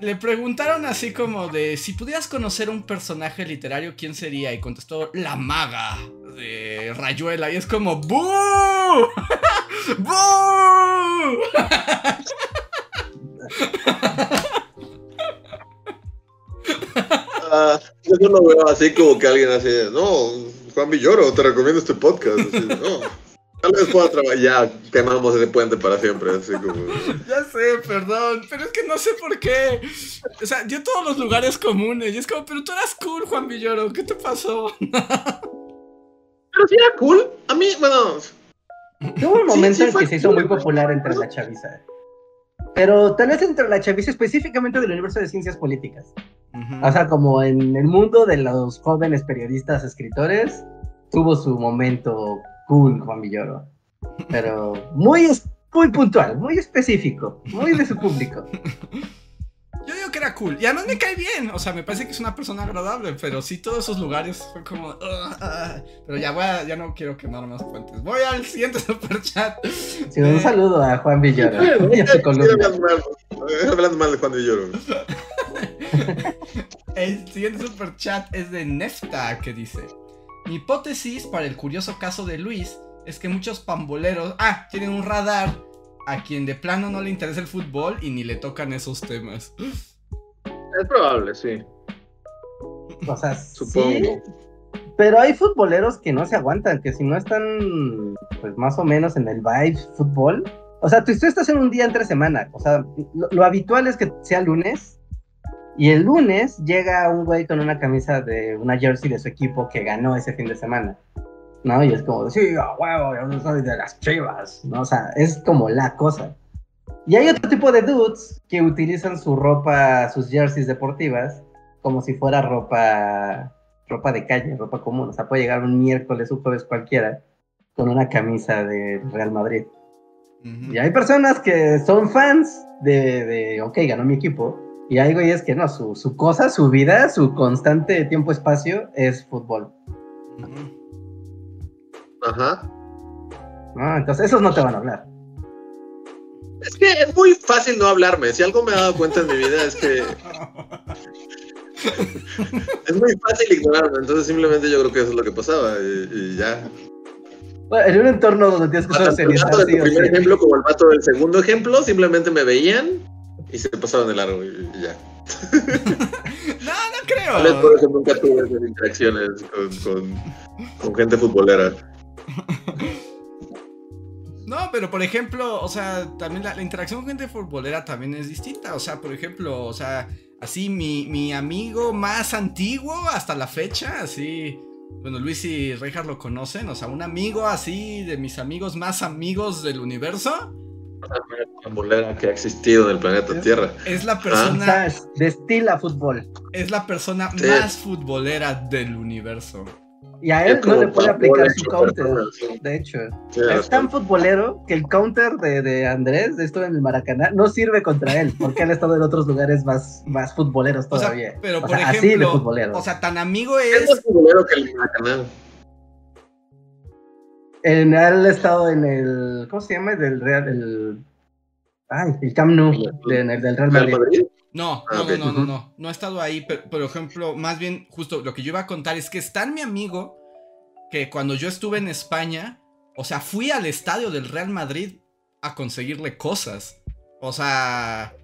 le preguntaron así como de, si pudieras conocer un personaje literario, ¿quién sería? Y contestó, la maga de Rayuela. Y es como, ¡buuu! ¡Buuu! Yo no veo así como que alguien así, no, Juan Villoro, te recomiendo este podcast. Así, no. Tal vez pueda trabajar, ya quemamos ese puente para siempre, así como... Ya sé, perdón, pero es que no sé por qué. O sea, yo todos los lugares comunes, y es como, pero tú eras cool, Juan Villoro, ¿qué te pasó? Pero sí era cool, a mí, bueno... Hubo un momento en el que se hizo muy popular entre la chaviza. Pero tal vez entre la chaviza específicamente del universo de ciencias políticas. Uh-huh. O sea, como en el mundo de los jóvenes periodistas, escritores, tuvo su momento... cool, Juan Villoro, pero muy puntual, muy específico, muy de su público. Yo digo que era cool, y además me cae bien, o sea, me parece que es una persona agradable, pero sí, todos esos lugares fue como... pero ya ya no quiero quemar más puentes. Voy al siguiente superchat. Sí, un saludo a Juan Villoro. Hablando mal de Juan Villoro. El siguiente superchat es de Nefta, que dice... Mi hipótesis para el curioso caso de Luis es que muchos pamboleros tienen un radar a quien de plano no le interesa el fútbol y ni le tocan esos temas. Es probable, sí. O sea, supongo. Sí, pero hay futboleros que no se aguantan, que si no están pues más o menos en el vibe fútbol. O sea, tú estás en un día entre semana. O sea, lo habitual es que sea lunes. Y el lunes llega un güey con una camisa de una jersey de su equipo que ganó ese fin de semana, ¿no? Y es como, sí, a huevo, yo no soy de las Chivas, ¿no? O sea, es como la cosa. Y hay otro tipo de dudes que utilizan su ropa, sus jerseys deportivas, como si fuera ropa de calle, ropa común. O sea, puede llegar un miércoles, un jueves cualquiera, con una camisa de Real Madrid. Uh-huh. Y hay personas que son fans de ok, ganó mi equipo. Y hay güeyes que no, su cosa, su vida, su constante tiempo-espacio es fútbol. Ajá. Ah, entonces esos no te van a hablar. Es que es muy fácil no hablarme. Si algo me he dado cuenta en mi vida es que... es muy fácil ignorarme. Entonces simplemente yo creo que eso es lo que pasaba y ya... Bueno, en un entorno donde tienes que ser serio. El vato del primer ejemplo como el vato del segundo ejemplo, simplemente me veían... y se pasaron de largo y ya. No creo. Tal vez por eso nunca tuve esas interacciones con gente futbolera. No, pero por ejemplo, o sea, también la interacción con gente futbolera también es distinta. O sea, por ejemplo, o sea, así mi amigo más antiguo hasta la fecha, así... Bueno, Luis y Reijard lo conocen, o sea, un amigo así de mis amigos más amigos del universo... futbolera que ha existido en el planeta Tierra. Es la persona... destila fútbol. Es la persona más futbolera del universo. Y a él no le puede aplicar su counter, de hecho. Sí, es tan futbolero que el counter de Andrés, de esto en el Maracaná, no sirve contra él, porque él ha estado en otros lugares más futboleros todavía. O sea, pero por ejemplo, así de futbolero. O sea, tan amigo es... Es más futbolero que el Maracaná. Él ha estado en el... ¿Cómo se llama? El Camp Nou, del Real Madrid. No. No he estado ahí, pero, por ejemplo, más bien, justo lo que yo iba a contar es que es tan mi amigo que cuando yo estuve en España, o sea, fui al estadio del Real Madrid a conseguirle cosas. O sea,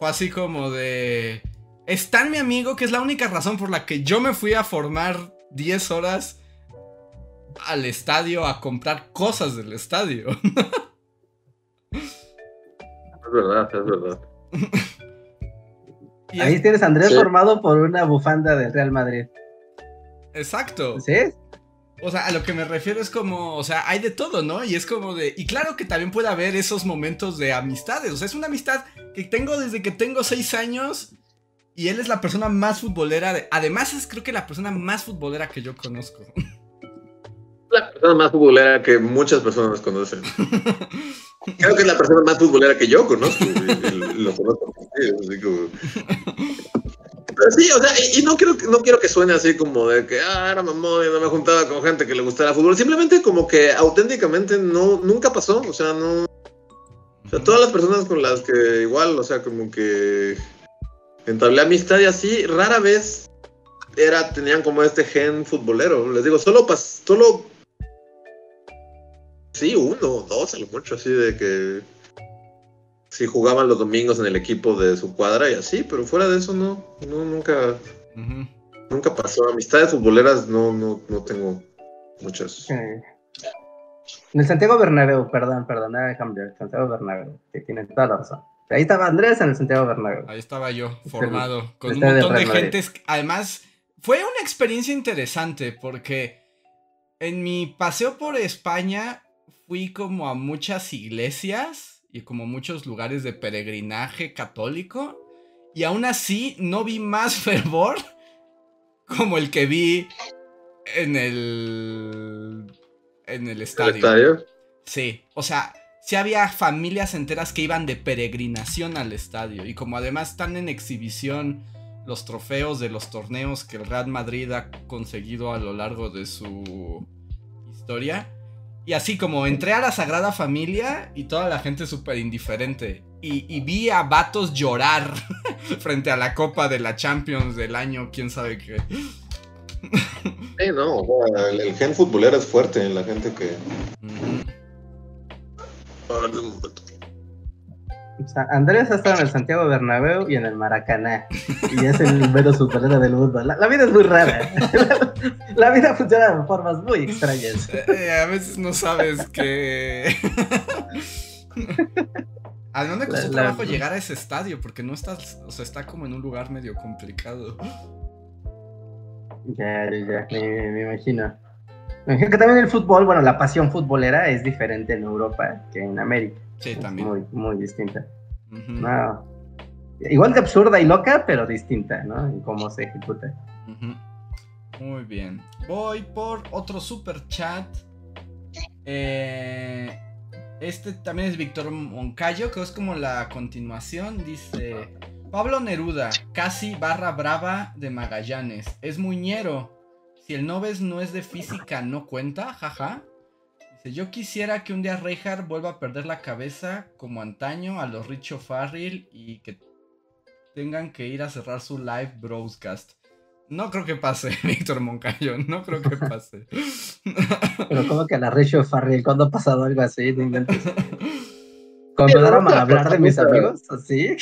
fue así como de... Es tan mi amigo que es la única razón por la que yo me fui a formar 10 horas... al estadio a comprar cosas del estadio. Es verdad. Ahí tienes a Andrés formado por una bufanda del Real Madrid. Exacto. ¿Sí? O sea, a lo que me refiero es como, o sea, hay de todo, ¿no? Y es como de... Y claro que también puede haber esos momentos de amistades. O sea, es una amistad que tengo desde que tengo 6 años... Y él es la persona más futbolera de... Además es creo que la persona más futbolera que yo conozco. La persona más futbolera que muchas personas conocen. Creo que es la persona más futbolera que yo conozco. Lo conozco. Así como... Pero sí, o sea, y no quiero que suene así como de que era mamón y no me juntaba con gente que le gustara fútbol. Simplemente como que auténticamente no, nunca pasó. O sea, no... O sea, todas las personas con las que igual, o sea, como que... entablé amistad y así, rara vez tenían como este gen futbolero. Les digo, solo sí, 1 o 2 a lo mucho, así de que sí jugaban los domingos en el equipo de su cuadra y así, pero fuera de eso no nunca. Uh-huh. Nunca pasó. Amistades futboleras no tengo muchas. En el Santiago Bernabéu, perdón, déjame, el Santiago Bernabéu, que tiene toda la razón. Ahí estaba Andrés en el Santiago Bernabéu. Ahí estaba yo, formado, con un montón de gentes. Además, fue una experiencia interesante porque en mi paseo por España fui como a muchas iglesias y como muchos lugares de peregrinaje católico y aún así no vi más fervor como el que vi en el estadio. ¿El estadio? Sí, o sea... Sí había familias enteras que iban de peregrinación al estadio. Y como además están en exhibición los trofeos de los torneos que el Real Madrid ha conseguido a lo largo de su historia. Y así como entré a la Sagrada Familia y toda la gente súper indiferente. Y vi a vatos llorar frente a la Copa de la Champions del año, quién sabe qué. Sí, no, o sea, el gen futbolero es fuerte en la gente que... Uh-huh. Andrés ha estado en el Santiago Bernabéu y en el Maracaná. Y es el mero superhéroe del mundo. La vida es muy rara. La vida funciona de formas muy extrañas. A veces no sabes que... ¿A dónde costó trabajo llegar a ese estadio? Porque no estás... O sea, está como en un lugar medio complicado. Ya, me imagino. Que también el fútbol, bueno, la pasión futbolera es diferente en Europa que en América. Sí, también. Es muy distinta. Uh-huh. No. Igual de absurda y loca, pero distinta, ¿no? En cómo se ejecuta. Uh-huh. Muy bien. Voy por otro super chat. Este también es Víctor Moncayo, que es como la continuación. Dice: Pablo Neruda, casi /brava de Magallanes. Es muñero. Si el Nobes no es de física, no cuenta, jaja. Dice, yo quisiera que un día Reinhardt vuelva a perder la cabeza como antaño a los Richo Farrell y que tengan que ir a cerrar su live broadcast. No creo que pase, Víctor Moncayo, no creo que pase. Pero como que a la Richo Farrell, ¿cuándo ha pasado algo así? No inventes. Cuando empezaron a hablar de mis amigos, así.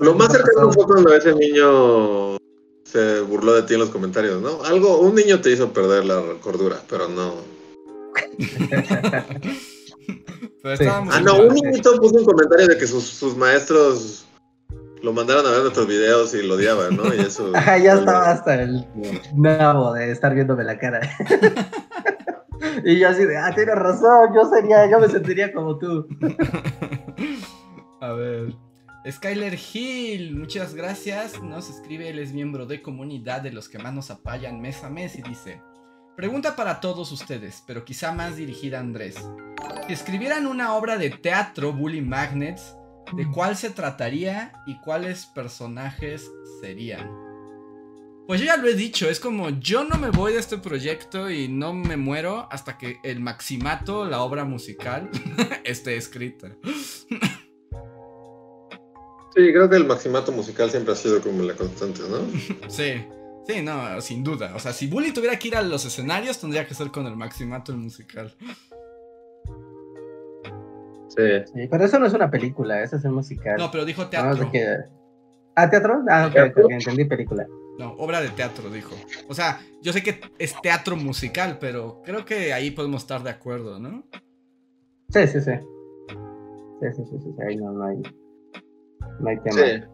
Lo más cercano fue cuando ese niño... se burló de ti en los comentarios, ¿no? Algo, un niño te hizo perder la cordura, pero no. Un niñito puso un comentario de que sus maestros lo mandaron a ver nuestros videos y lo odiaban, ¿no? Y eso. Ajá, ya estaba hasta el nabo de estar viéndome la cara. Y yo así de, tienes razón, yo me sentiría como tú. A ver. Skyler Hill, muchas gracias, nos escribe, él es miembro de comunidad de los que más nos apoyan mes a mes y dice: pregunta para todos ustedes, pero quizá más dirigida a Andrés. Si escribieran una obra de teatro, Bully Magnets, ¿de cuál se trataría y cuáles personajes serían? Pues yo ya lo he dicho, es como yo no me voy de este proyecto y no me muero hasta que el Maximato, la obra musical, esté escrita. Sí, creo que el Maximato musical siempre ha sido como la constante, ¿no? Sí, no, sin duda. O sea, si Bully tuviera que ir a los escenarios, tendría que ser con el Maximato el musical. Sí. Pero eso no es una película, eso es el musical. No, pero dijo teatro. No, ¿teatro? Ok, entendí película. No, obra de teatro, dijo. O sea, yo sé que es teatro musical, pero creo que ahí podemos estar de acuerdo, ¿no? Sí. Sí, ahí no hay... No hay tema.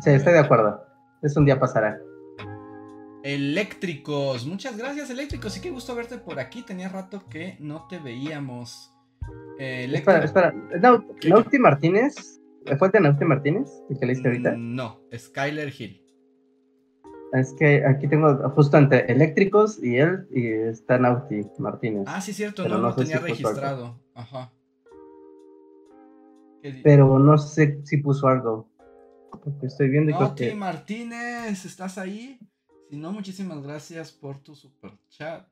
Sí, estoy de acuerdo. Es un día pasará. Eléctricos, muchas gracias, Eléctricos. Y qué gusto verte por aquí. Tenía rato que no te veíamos. Espera. ¿Nauti Martínez? ¿Fue de Nauti Martínez? ¿El que leíste ahorita? No, Skyler Hill. Es que aquí tengo justo entre Eléctricos y él, y está Nauti Martínez. Ah, sí, cierto, pero no lo tenía registrado. Ajá. Pero no sé si puso algo. Porque estoy viendo. Nauti Martínez, ¿estás ahí? Si no, muchísimas gracias por tu super chat.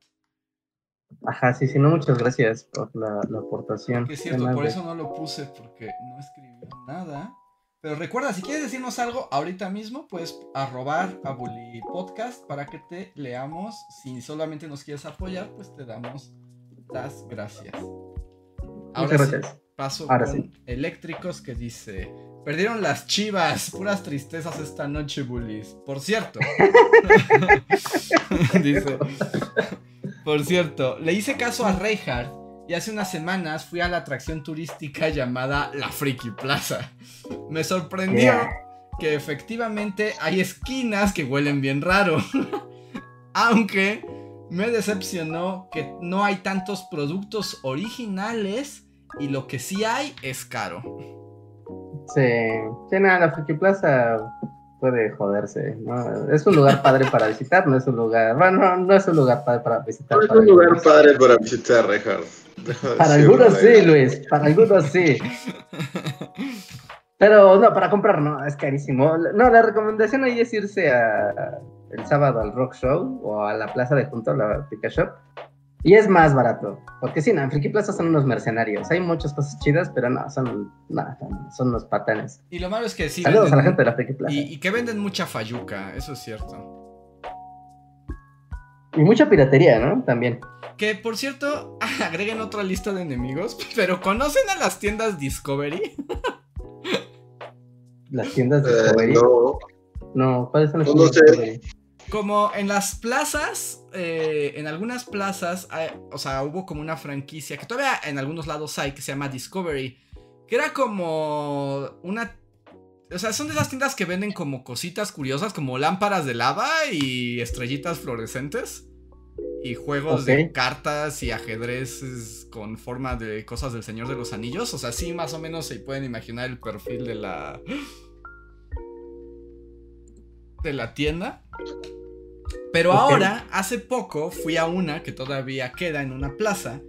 Ajá, sí, si no, muchas gracias por la aportación. Que es cierto, por eso no lo puse, porque no escribió nada. Pero recuerda, si quieres decirnos algo ahorita mismo, puedes arrobar a Bully Podcast para que te leamos. Si solamente nos quieres apoyar, pues te damos las gracias. Ahora sí, paso con Eléctricos, que dice... Perdieron las Chivas, puras tristezas esta noche, Bullies. Por cierto. Dice. Por cierto, le hice caso a Reinhardt y hace unas semanas fui a la atracción turística llamada La Friki Plaza. Me sorprendió que efectivamente hay esquinas que huelen bien raro. Aunque me decepcionó que no hay tantos productos originales y lo que sí hay es caro. Sí, nada, la Friki Plaza puede joderse, ¿no? Es un lugar padre para visitar, no es un lugar... Bueno, no es un lugar padre para visitar. No es un lugar padre para visitar, Reinhardt. Para algunos sí, Luis, para algunos sí. Pero no, para comprar no, es carísimo. No, la recomendación ahí es irse el sábado al Rock Show o a la plaza de junto, la Pica Shop. Y es más barato, porque sí, en Friki Plaza son unos mercenarios, hay muchas cosas chidas, pero no, son unos patanes. Y lo malo es que sí... Saludos a la gente de la Friki Plaza. Y que venden mucha fayuca, eso es cierto. Y mucha piratería, ¿no? También. Que, por cierto, agreguen otra lista de enemigos, pero ¿conocen a las tiendas Discovery? ¿Las tiendas Discovery? No, ¿cuáles son las tiendas Discovery? Como en las plazas, en algunas plazas, o sea, hubo como una franquicia que todavía en algunos lados hay, que se llama Discovery, que era como una... O sea, son de esas tiendas que venden como cositas curiosas, como lámparas de lava y estrellitas fluorescentes y juegos de cartas y ajedrez con forma de cosas del Señor de los Anillos. O sea, sí, más o menos se pueden imaginar el perfil de la tienda. Pero ahora, hace poco, fui a una que todavía queda en una plaza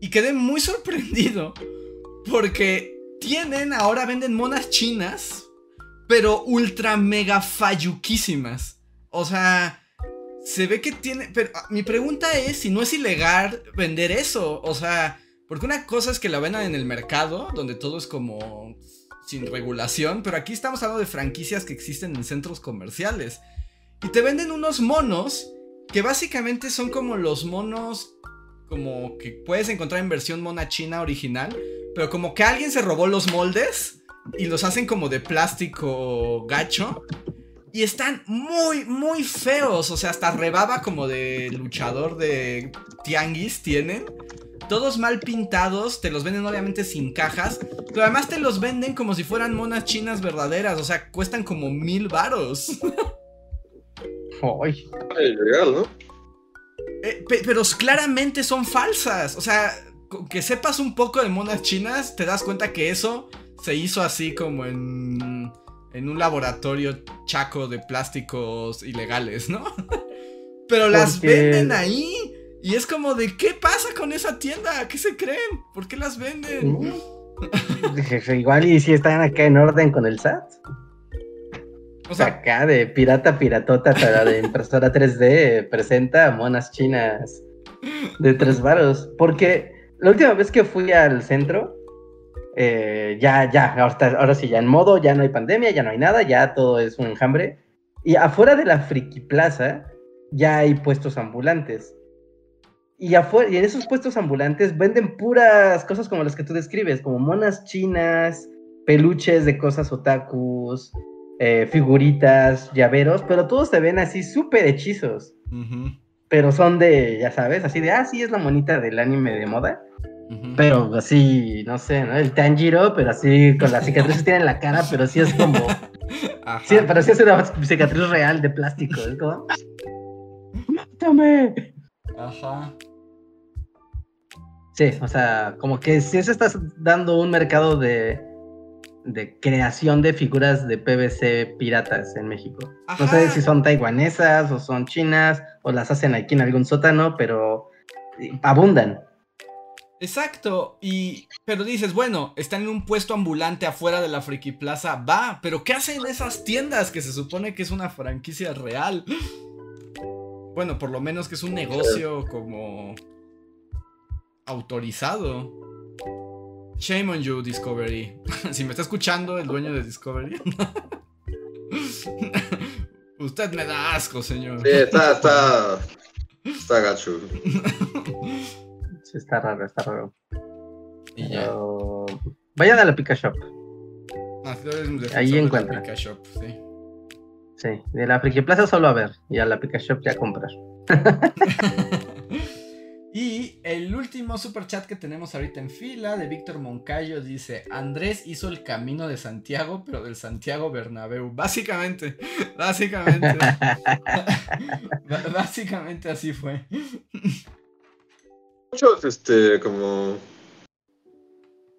y quedé muy sorprendido porque ahora venden monas chinas, pero ultra mega falluquísimas. O sea, se ve que tiene... Pero mi pregunta es si no es ilegal vender eso. O sea, porque una cosa es que la vendan en el mercado, donde todo es como sin regulación, pero aquí estamos hablando de franquicias que existen en centros comerciales. Y te venden unos monos que básicamente son como los monos como que puedes encontrar en versión mona china original, pero como que alguien se robó los moldes y los hacen como de plástico gacho y están muy, muy feos. O sea, hasta rebaba como de luchador de tianguis tienen. Todos mal pintados, te los venden obviamente sin cajas, pero además te los venden como si fueran monas chinas verdaderas. O sea, cuestan como 1000 varos. Ay, legal, ¿no? Pero claramente son falsas. O sea, que sepas un poco de monas chinas, te das cuenta que eso se hizo así como en un laboratorio chaco de plásticos ilegales, ¿no? Pero las venden ahí y es como de, ¿qué pasa con esa tienda? ¿Qué se creen? ¿Por qué las venden? Igual y si están acá en orden con el SAT. O sea, acá de piratota para de impresora 3D presenta monas chinas de 3 varos. Porque la última vez que fui al centro, ahora sí, ya en modo, ya no hay pandemia, ya no hay nada, ya todo es un enjambre. Y afuera de la Friki Plaza ya hay puestos ambulantes. Y en esos puestos ambulantes venden puras cosas como las que tú describes, como monas chinas, peluches de cosas otakus... figuritas, llaveros, pero todos se ven así súper hechizos. Uh-huh. Pero son de, ya sabes, así de, sí, es la monita del anime de moda. Uh-huh. Pero así, no sé, ¿no? El Tanjiro, pero así, con las cicatrices tienen la cara, pero sí es como... Ajá. Sí, pero sí es una cicatriz real de plástico, ¿no? ¡Quítame! Ajá. Sí, o sea, como que si eso estás dando un mercado de creación de figuras de PVC piratas en México. Ajá. No sé si son taiwanesas o son chinas o las hacen aquí en algún sótano, pero abundan. Exacto, pero dices, bueno, están en un puesto ambulante afuera de la Friki Plaza, va, pero ¿qué hacen esas tiendas que se supone que es una franquicia real? Bueno, por lo menos que es un negocio como autorizado. Shame on you, Discovery. Si me está escuchando el dueño de Discovery. Usted me da asco, señor. Sí, está gacho. Sí, está raro. Y ya. Vayan a la Pika Shop. Ahí encuentran. Pika Shop, sí. Sí, de la Friki Plaza solo a ver, y a la Pika Shop ya a comprar. Y el último superchat que tenemos ahorita en fila, de Víctor Moncayo, dice: Andrés hizo el camino de Santiago, pero del Santiago Bernabéu. Básicamente. Básicamente así fue. Muchos, o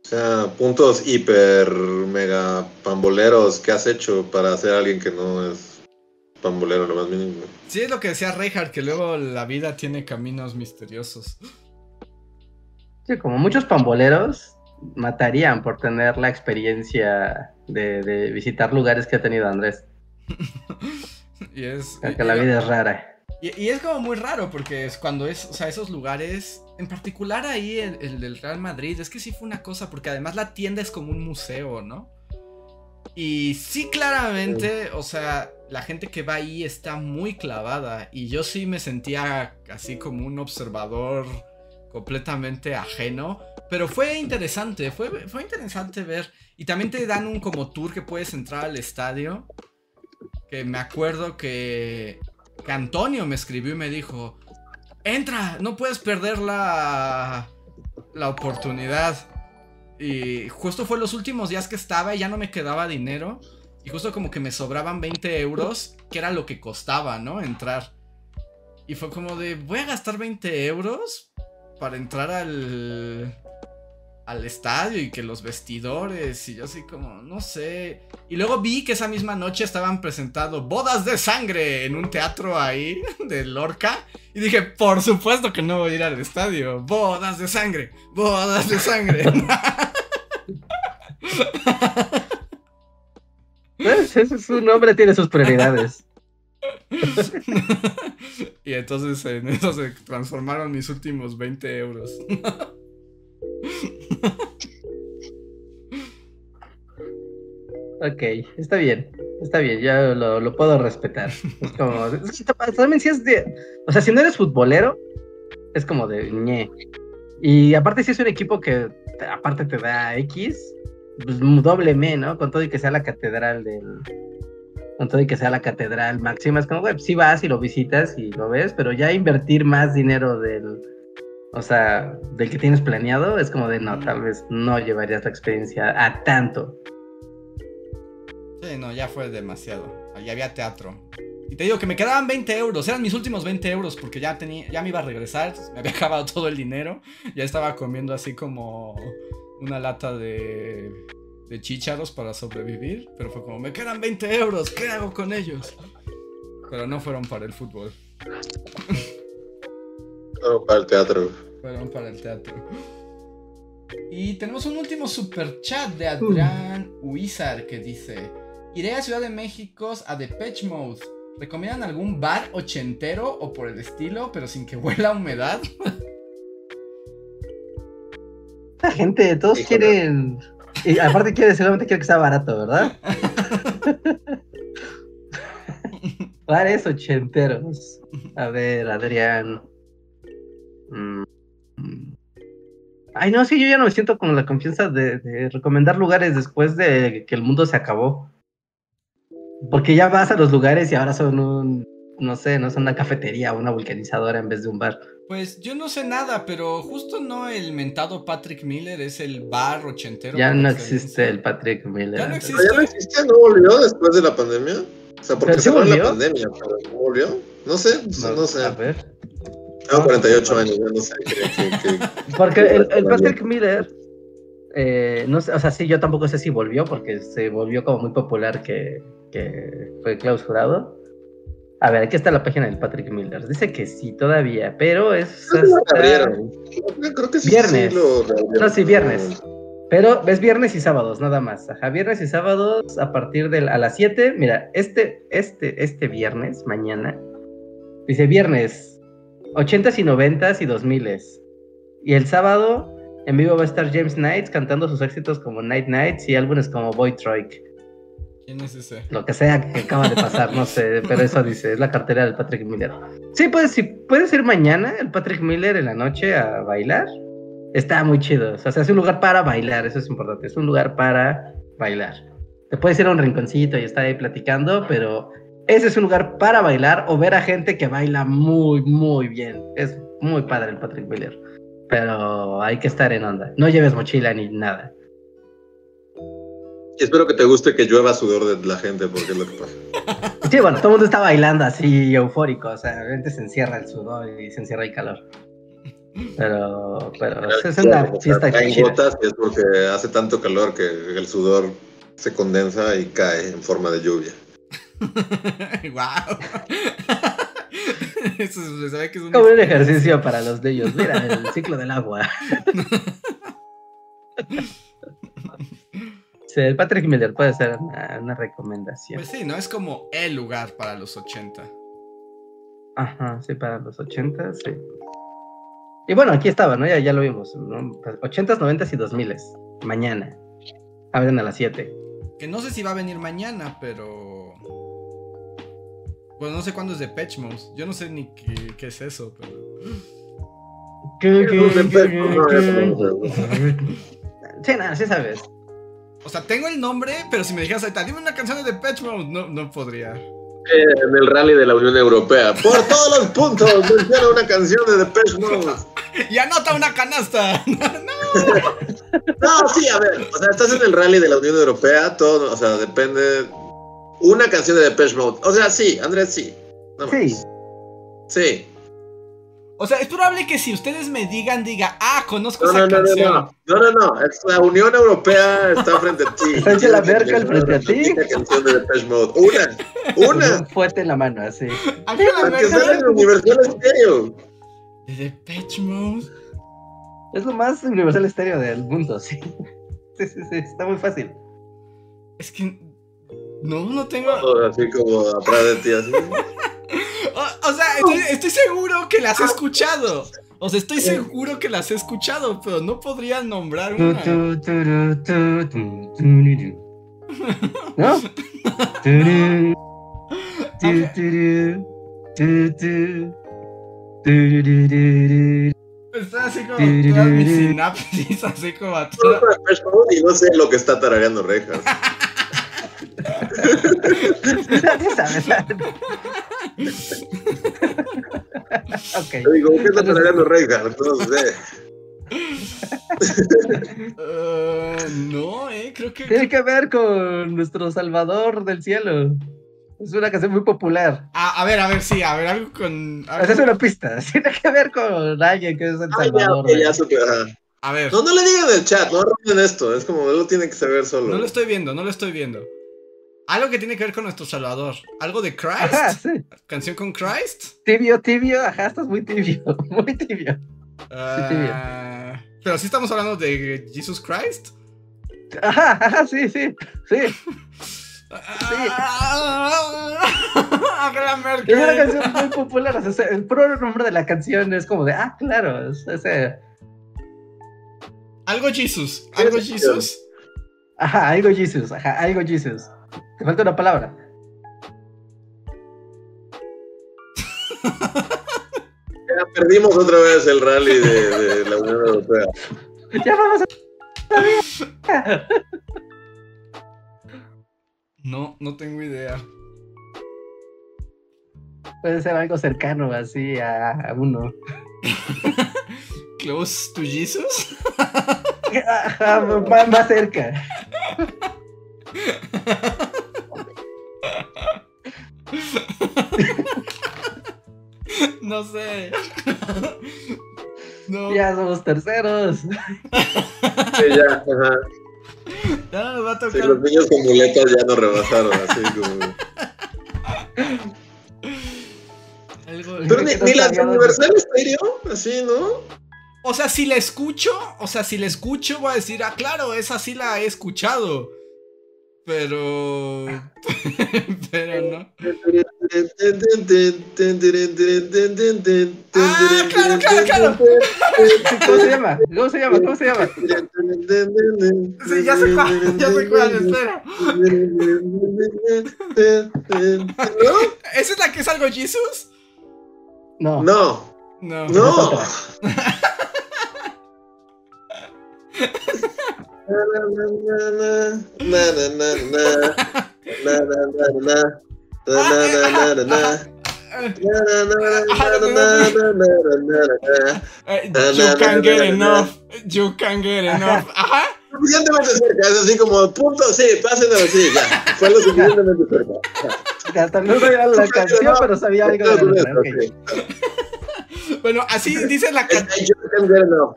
sea, puntos hiper mega pamboleros que has hecho para ser alguien que no es pambolero, lo más mínimo. Sí, es lo que decía Reinhardt, que luego la vida tiene caminos misteriosos. Sí, como muchos pamboleros matarían por tener la experiencia de visitar lugares que ha tenido Andrés. Y es... Porque la vida es rara. Y es como muy raro, porque es cuando es, o sea, esos lugares, en particular ahí el del Real Madrid, es que sí fue una cosa, porque además la tienda es como un museo, ¿no? Y sí, claramente, o sea, la gente que va ahí está muy clavada, y yo sí me sentía así como un observador completamente ajeno, pero fue interesante, fue interesante ver, y también te dan un como tour que puedes entrar al estadio, que me acuerdo que Antonio me escribió y me dijo: entra, no puedes perder la oportunidad. Y justo fue los últimos días que estaba y ya no me quedaba dinero, y justo como que me sobraban 20 euros, que era lo que costaba, ¿no?, entrar. Y fue como de, voy a gastar 20 euros para entrar al estadio y que los vestidores, y yo así como, no sé. Y luego vi que esa misma noche estaban presentando Bodas de Sangre en un teatro ahí de Lorca, y dije, por supuesto que no voy a ir al estadio. Bodas de sangre. Ese es un hombre, tiene sus prioridades. Y entonces en eso se transformaron mis últimos 20 euros. Ok, está bien, ya lo puedo respetar. Es como, también si es de, o sea, si no eres futbolero, es como de ñe. Y aparte si es un equipo que aparte te da X, pues doble me, ¿no? Con todo y que sea la catedral máxima, es como, güey, sí vas y lo visitas y lo ves, pero ya invertir más dinero del que tienes planeado, es como de, no, tal vez no llevarías la experiencia a tanto. Sí, no, ya fue demasiado. Ahí había teatro. Y te digo que me quedaban 20 euros, eran mis últimos 20 euros, porque ya me iba a regresar, me había acabado todo el dinero, ya estaba comiendo así como una lata de chícharos para sobrevivir, pero fue como, me quedan 20 euros, ¿qué hago con ellos? Pero no fueron para el fútbol. Fueron para el teatro. Y tenemos un último superchat de Adrián Huizar, que dice: iré a Ciudad de México a Depeche Mode. ¿Recomiendan algún bar ochentero o por el estilo, pero sin que huela a humedad? Esta gente, todos quieren... Y aparte seguramente quieren que sea barato, ¿verdad? Bares ochenteros. A ver, Adrián... Ay, no, sí, yo ya no me siento con la confianza de recomendar lugares después de que el mundo se acabó. Porque ya vas a los lugares y ahora son no son una cafetería o una vulcanizadora en vez de un bar. Pues yo no sé nada, pero justo no, el mentado Patrick Miller es el bar ochentero. Ya no existe el Patrick Miller. Ya no existe, no volvió después de la pandemia. O sea, porque se fue la pandemia, pero no volvió. No sé, no sé. A ver. Tengo 48 años, no sé. Porque el Patrick Miller, no sé, o sea, sí, yo tampoco sé si volvió, porque se volvió como muy popular que fue clausurado. A ver, aquí está la página del Patrick Miller. Dice que sí todavía, pero es hasta... Creo que sí, viernes. Sí lo... No, sí, viernes. Pero es viernes y sábados, nada más. Ajá, viernes y sábados a partir de a las 7. Mira, este viernes, mañana, dice viernes 80s y 90s y 2000s. Y el sábado en vivo va a estar James Knight cantando sus éxitos como Night Nights y álbumes como Boy Troik. ¿Quién es ese? Lo que sea que acaba de pasar, no sé, pero eso dice, es la cartera del Patrick Miller. Sí, pues si puedes ir mañana, el Patrick Miller en la noche a bailar, está muy chido. O sea, es un lugar para bailar, eso es importante, es un lugar para bailar. Te puedes ir a un rinconcito y estar ahí platicando, pero ese es un lugar para bailar o ver a gente que baila muy, muy bien. Es muy padre el Patrick Miller, pero hay que estar en onda. No lleves mochila ni nada. Espero que te guste que llueva sudor de la gente, porque es lo que pasa. Sí, bueno, todo el mundo está bailando así, eufórico, o sea, realmente se encierra el sudor y se encierra el calor. Pero es una fiesta chida. Hay gotas y es porque hace tanto calor que el sudor se condensa y cae en forma de lluvia. ¡Guau! Eso se sabe que es un... Como un ejercicio para los niños, mira, el ciclo del agua. El Patrick Miller puede ser una recomendación. Pues sí, ¿no? Es como el lugar para los 80. Ajá, sí, para los 80, sí. Y bueno, aquí estaba, ¿no? Ya lo vimos, ¿no? 80s, 90s y 2000s. Mañana. Abren a las 7. Que no sé si va a venir mañana, pero... Bueno, no sé cuándo es Depeche Mode. Yo no sé ni qué es eso, pero... Sí, nada, sí sabes. O sea, tengo el nombre, pero si me dijeras ahorita, dime una canción de Depeche Mode, no podría. En el rally de la Unión Europea. Por todos los puntos, menciona una canción de Depeche Mode. Y anota una canasta. No, sí, a ver. O sea, estás en el rally de la Unión Europea, todo, o sea, depende. Una canción de Depeche Mode. O sea, sí, Andrés, sí. No sí. Sí. O sea, es probable que si ustedes me digan, conozco esa canción. No, es la Unión Europea está frente a ti. Sánchez la Merkel frente a ti. Una canción de Depeche Mode. Una. Un fuerte en la mano, así. Aunque sea en Universal Stereo. ¿De Depeche Mode? Es lo más Universal Stereo del mundo, sí. Sí, está muy fácil. Es que... No tengo... Todo así como atrás de ti, así. O sea, estoy seguro que las he escuchado. O sea, estoy seguro que las he escuchado, pero no podría nombrar una. ¿No? Está así como todas mis sinapsis, así como a todas. Y no sé lo que está tarareando Rejas. Okay. Yo digo, ¿qué está tarareando Rejas? No sé. Creo que... Tiene que ver con nuestro Salvador del Cielo. Es una canción muy popular. A ver, algo con... Algo... Esa es una pista. Tiene que ver con alguien que es el Salvador. A ver. No le digan en el chat, no arruinen esto. Es como, lo tiene que saber solo. No lo estoy viendo. Algo que tiene que ver con nuestro Salvador. ¿Algo de Christ? Ajá, sí. ¿Canción con Christ? Tibio, ajá, estás muy tibio. Sí, tibio. Pero sí estamos hablando de Jesus Christ. Ajá, sí. Es una canción muy popular, o sea, el puro nombre de la canción es como de, claro, o sea... ¿Algo Jesus? Ajá, algo Jesus. Te falta una palabra. Ya perdimos otra vez el rally de la Unión Europea. Ya vamos a... No tengo idea. Puede ser algo cercano así a uno. ¿Close to Jesus? Más cerca. no sé. No. Ya somos terceros. Sí, ya, ajá. Ya no nos va a tocar. Sí, los niños con muletas ya nos rebasaron, así como... Pero ni las universales te irían, así, ¿no? O sea, si la escucho, voy a decir, ah, claro, esa sí la he escuchado. Pero... pero no. ¡Ah, claro, claro, claro! ¿Cómo se llama? Sí, ya sé cuál, espera. ¿Esa es la que es algo Jesus? No. You can't get enough. Ajá. Suficientemente cerca, es así como punto, sí, pásenlo así, ya. Fue lo suficientemente cerca. Hasta no sabía la canción, pero sabía algo de la canción. Bueno, así dice la canción. You can't get enough,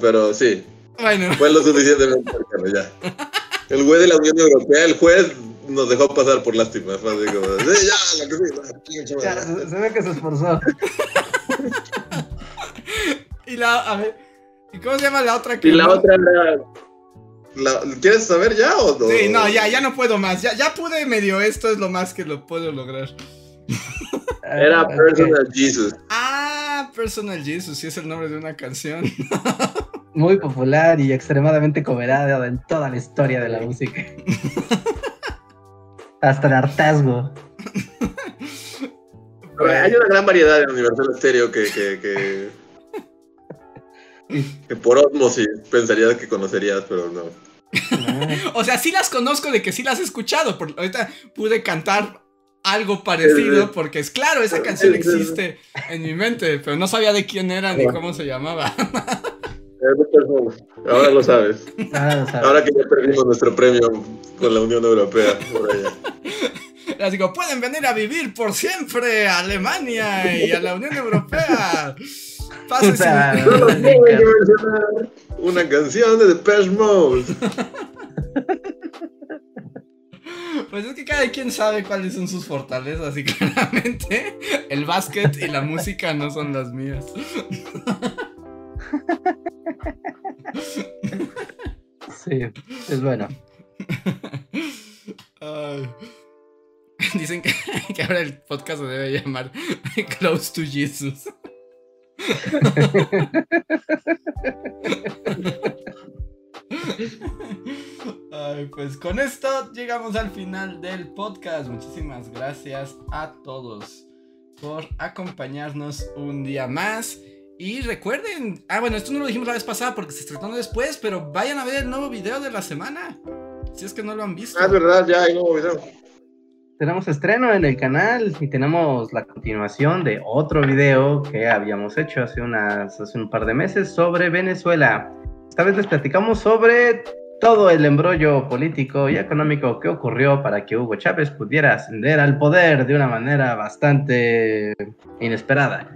pero sí. Bueno. Fue lo suficientemente cercano, ya. El güey de la Unión Europea, el juez, nos dejó pasar por lástima. Fue así como, ya, se ve que se esforzó. Y la, a ver, ¿y cómo se llama la otra? Y la otra era... ¿Quieres saber ya o no? Sí, no, ya no puedo más. Ya pude medio, esto es lo más que lo puedo lograr. Era Personal Jesus. Ah, Personal Jesus, sí es el nombre de una canción. Muy popular y extremadamente coverada en toda la historia de la música. Hasta el hartazgo. Hay una gran variedad en Universal Stereo que por osmosis pensarías que conocerías, pero no. O sea, sí las conozco, de que sí las he escuchado. Ahorita pude cantar algo parecido porque es claro, esa canción existe en mi mente, pero no sabía de quién era ni cómo se llamaba. Ahora lo sabes. Ahora que ya perdimos nuestro premio con la Unión Europea por allá. Les digo, pueden venir a vivir por siempre a Alemania y a la Unión Europea. Pásense. Una canción de Depeche Mode. Pues es que cada quien sabe cuáles son sus fortalezas y claramente el básquet y la música no son las mías. Sí, es bueno. Dicen que ahora el podcast se debe llamar Close to Jesus. Ay, pues con esto llegamos al final del podcast. Muchísimas gracias a todos por acompañarnos un día más. Y recuerden, bueno, esto no lo dijimos la vez pasada porque se estrenó después, pero vayan a ver el nuevo video de la semana, si es que no lo han visto. Ah, es verdad, ya hay nuevo video. Tenemos estreno en el canal y tenemos la continuación de otro video que habíamos hecho hace un par de meses sobre Venezuela. Esta vez les platicamos sobre todo el embrollo político y económico que ocurrió para que Hugo Chávez pudiera ascender al poder de una manera bastante inesperada.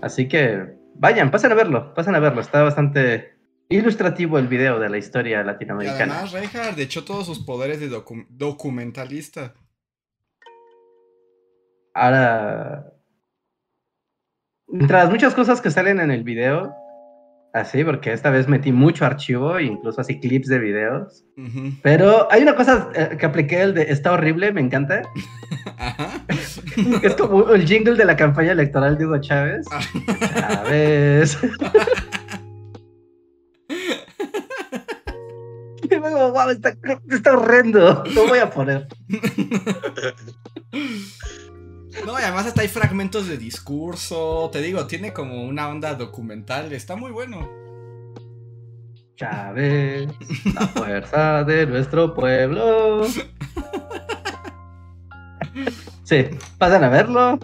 Así que vayan, pasen a verlo, está bastante ilustrativo el video de la historia latinoamericana. Y además, Reinhardt echó todos sus poderes de documentalista. Ahora, tras muchas cosas que salen en el video, así, porque esta vez metí mucho archivo, incluso así clips de videos, uh-huh. Pero hay una cosa que apliqué, el de está horrible, me encanta. Ajá. Es como el jingle de la campaña electoral de Hugo Chávez. Chávez. Y luego, wow, está horrendo, lo voy a poner. No, y además hasta hay fragmentos de discurso. Te digo, tiene como una onda documental. Está muy bueno. Chávez, la fuerza de nuestro pueblo. Sí, pasan a verlo,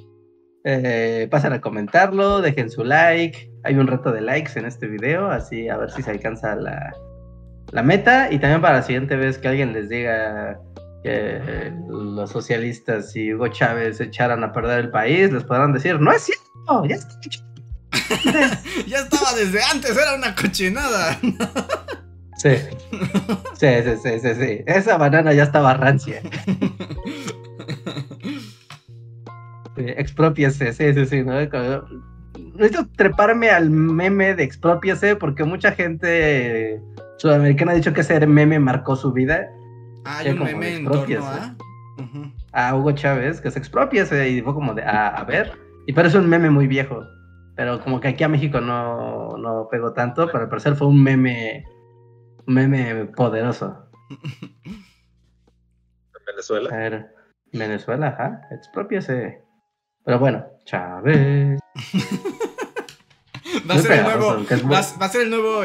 pasan a comentarlo, dejen su like. Hay un reto de likes en este video, así a ver si se alcanza la meta. Y también para la siguiente vez que alguien les diga que los socialistas y Hugo Chávez echaran a perder el país, les podrán decir, no es cierto. no, ya está. Ya estaba desde antes, era una cochinada. Sí. Sí. Esa banana ya estaba rancia. Sí, exprópiese, sí, ¿no? Necesito treparme al meme de exprópiese porque mucha gente sudamericana ha dicho que ese meme marcó su vida. Ah, hay un meme en torno a... Uh-huh. A Hugo Chávez, que se expropiase, y fue como de, a ver, y parece un meme muy viejo, pero como que aquí a México no pegó tanto, pero al parecer fue un meme poderoso. Venezuela. A ver, Venezuela, ajá, expropiase. Pero bueno, Chávez. Va a ser el nuevo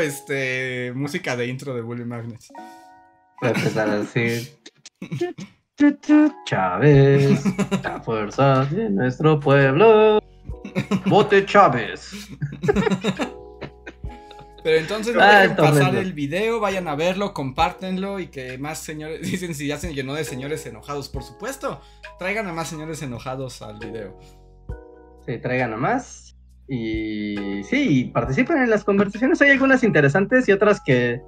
música de intro de Bully Magnets. Va a empezar así. Chávez, la fuerza de nuestro pueblo. Vote Chávez. Pero entonces no dejen pasar el video, vayan a verlo, compártenlo y que más señores... Dicen si ya se llenó de señores enojados, por supuesto. Traigan a más señores enojados al video. Sí, traigan a más. Y sí, participen en las conversaciones. Hay algunas interesantes y otras que...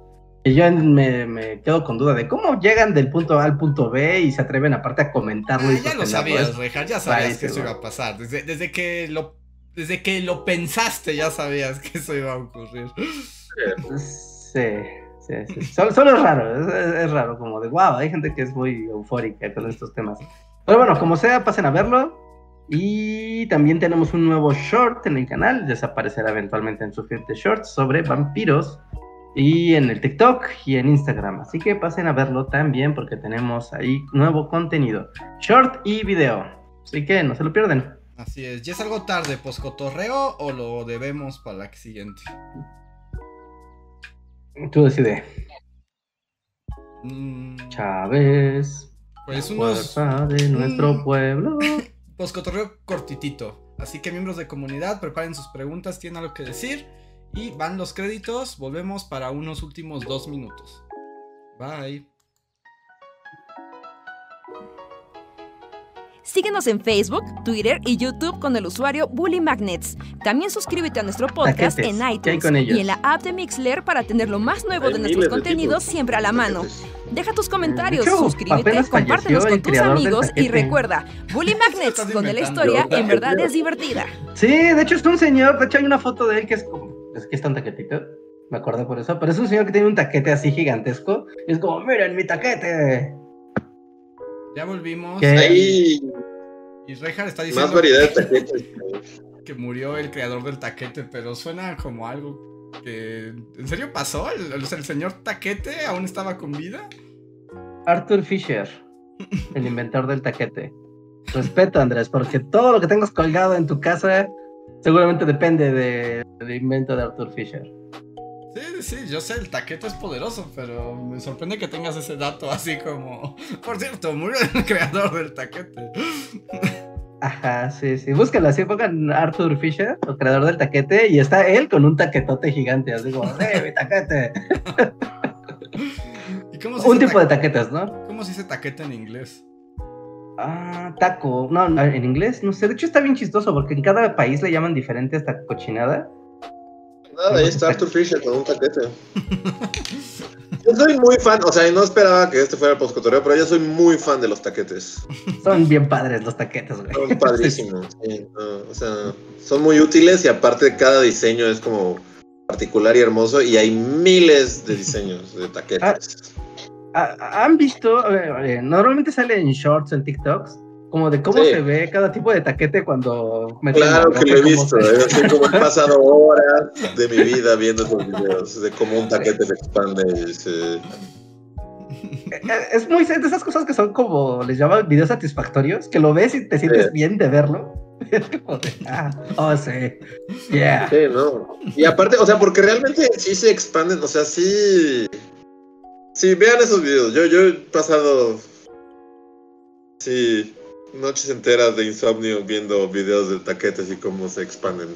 Y yo me quedo con duda de cómo llegan del punto A al punto B y se atreven aparte a comentarlo. Ya lo sabías, Reja, ya sabías que eso iba a pasar. Desde que lo pensaste ya sabías que eso iba a ocurrir. Sí. Solo es raro, es raro, como de wow, hay gente que es muy eufórica con estos temas. Pero bueno, como sea, pasen a verlo. Y también tenemos un nuevo short en el canal, desaparecerá eventualmente en su feed de shorts, sobre vampiros. Y en el TikTok y en Instagram. Así que pasen a verlo también porque tenemos ahí nuevo contenido. Short y video. Así que no se lo pierden. Así es. ¿Ya es algo tarde poscotorreo o lo debemos para la siguiente? Tú decides. Chávez. Pues unos... La fuerza de nuestro pueblo. Poscotorreo cortitito. Así que miembros de comunidad, preparen sus preguntas. ¿Tienen algo que decir? Y van los créditos, volvemos para unos últimos 2 minutos. Bye. Síguenos en Facebook, Twitter y YouTube con el usuario Bully Magnets. También suscríbete a nuestro podcast en iTunes y en la app de Mixler para tener lo más nuevo de nuestros contenidos siempre a la mano. Deja tus comentarios, suscríbete, compártenos con tus amigos y recuerda, Bully Magnets, donde la historia en verdad es divertida. Sí, de hecho es un señor, de hecho hay una foto de él que es como... Es que es tan taquetito, me acuerdo por eso. Pero es un señor que tiene un taquete así gigantesco. Y es como, miren mi taquete. Ya volvimos. Ahí. Y Rejar está diciendo más variedad de taquetes. Que murió el creador del taquete. Pero suena como algo que... ¿En serio pasó? ¿El señor taquete aún estaba con vida? Artur Fischer, el inventor del taquete. Respeto, Andrés, porque todo lo que tengas colgado en tu casa... Seguramente depende del invento de Artur Fischer. Sí, yo sé, el taquete es poderoso, pero me sorprende que tengas ese dato así como... Por cierto, murió el creador del taquete. Ajá, sí, búscalo así, pongan Artur Fischer, el creador del taquete, y está él con un taquetote gigante, así como, ¡eh, mi taquete! ¿Y cómo se un tipo de taquetes, ¿no? ¿Cómo se dice taquete en inglés? Ah, taco, no, en inglés, no sé, de hecho está bien chistoso porque en cada país le llaman diferente a esta cochinada. Nada, ahí está Artur Fischer con un taquete. Yo soy muy fan, o sea, no esperaba que este fuera el poscotorreo, pero yo soy muy fan de los taquetes. Son bien padres los taquetes, güey. Son padrísimos, sí, no, o sea, son muy útiles y aparte cada diseño es como particular y hermoso y hay miles de diseños de taquetes. Ah. ¿Han visto? Normalmente sale en shorts, en TikToks, como de cómo se ve cada tipo de taquete cuando me... Claro que lo he visto, como he pasado horas de mi vida viendo esos videos, de cómo un taquete se expande y se... Es muy de esas cosas que son como, les llaman videos satisfactorios, que lo ves y te sientes bien de verlo. Sí, no. Y aparte, o sea, porque realmente sí se expanden, o sea, sí... Sí, vean esos videos. Yo he pasado noches enteras de insomnio viendo videos de taquetes y cómo se expanden.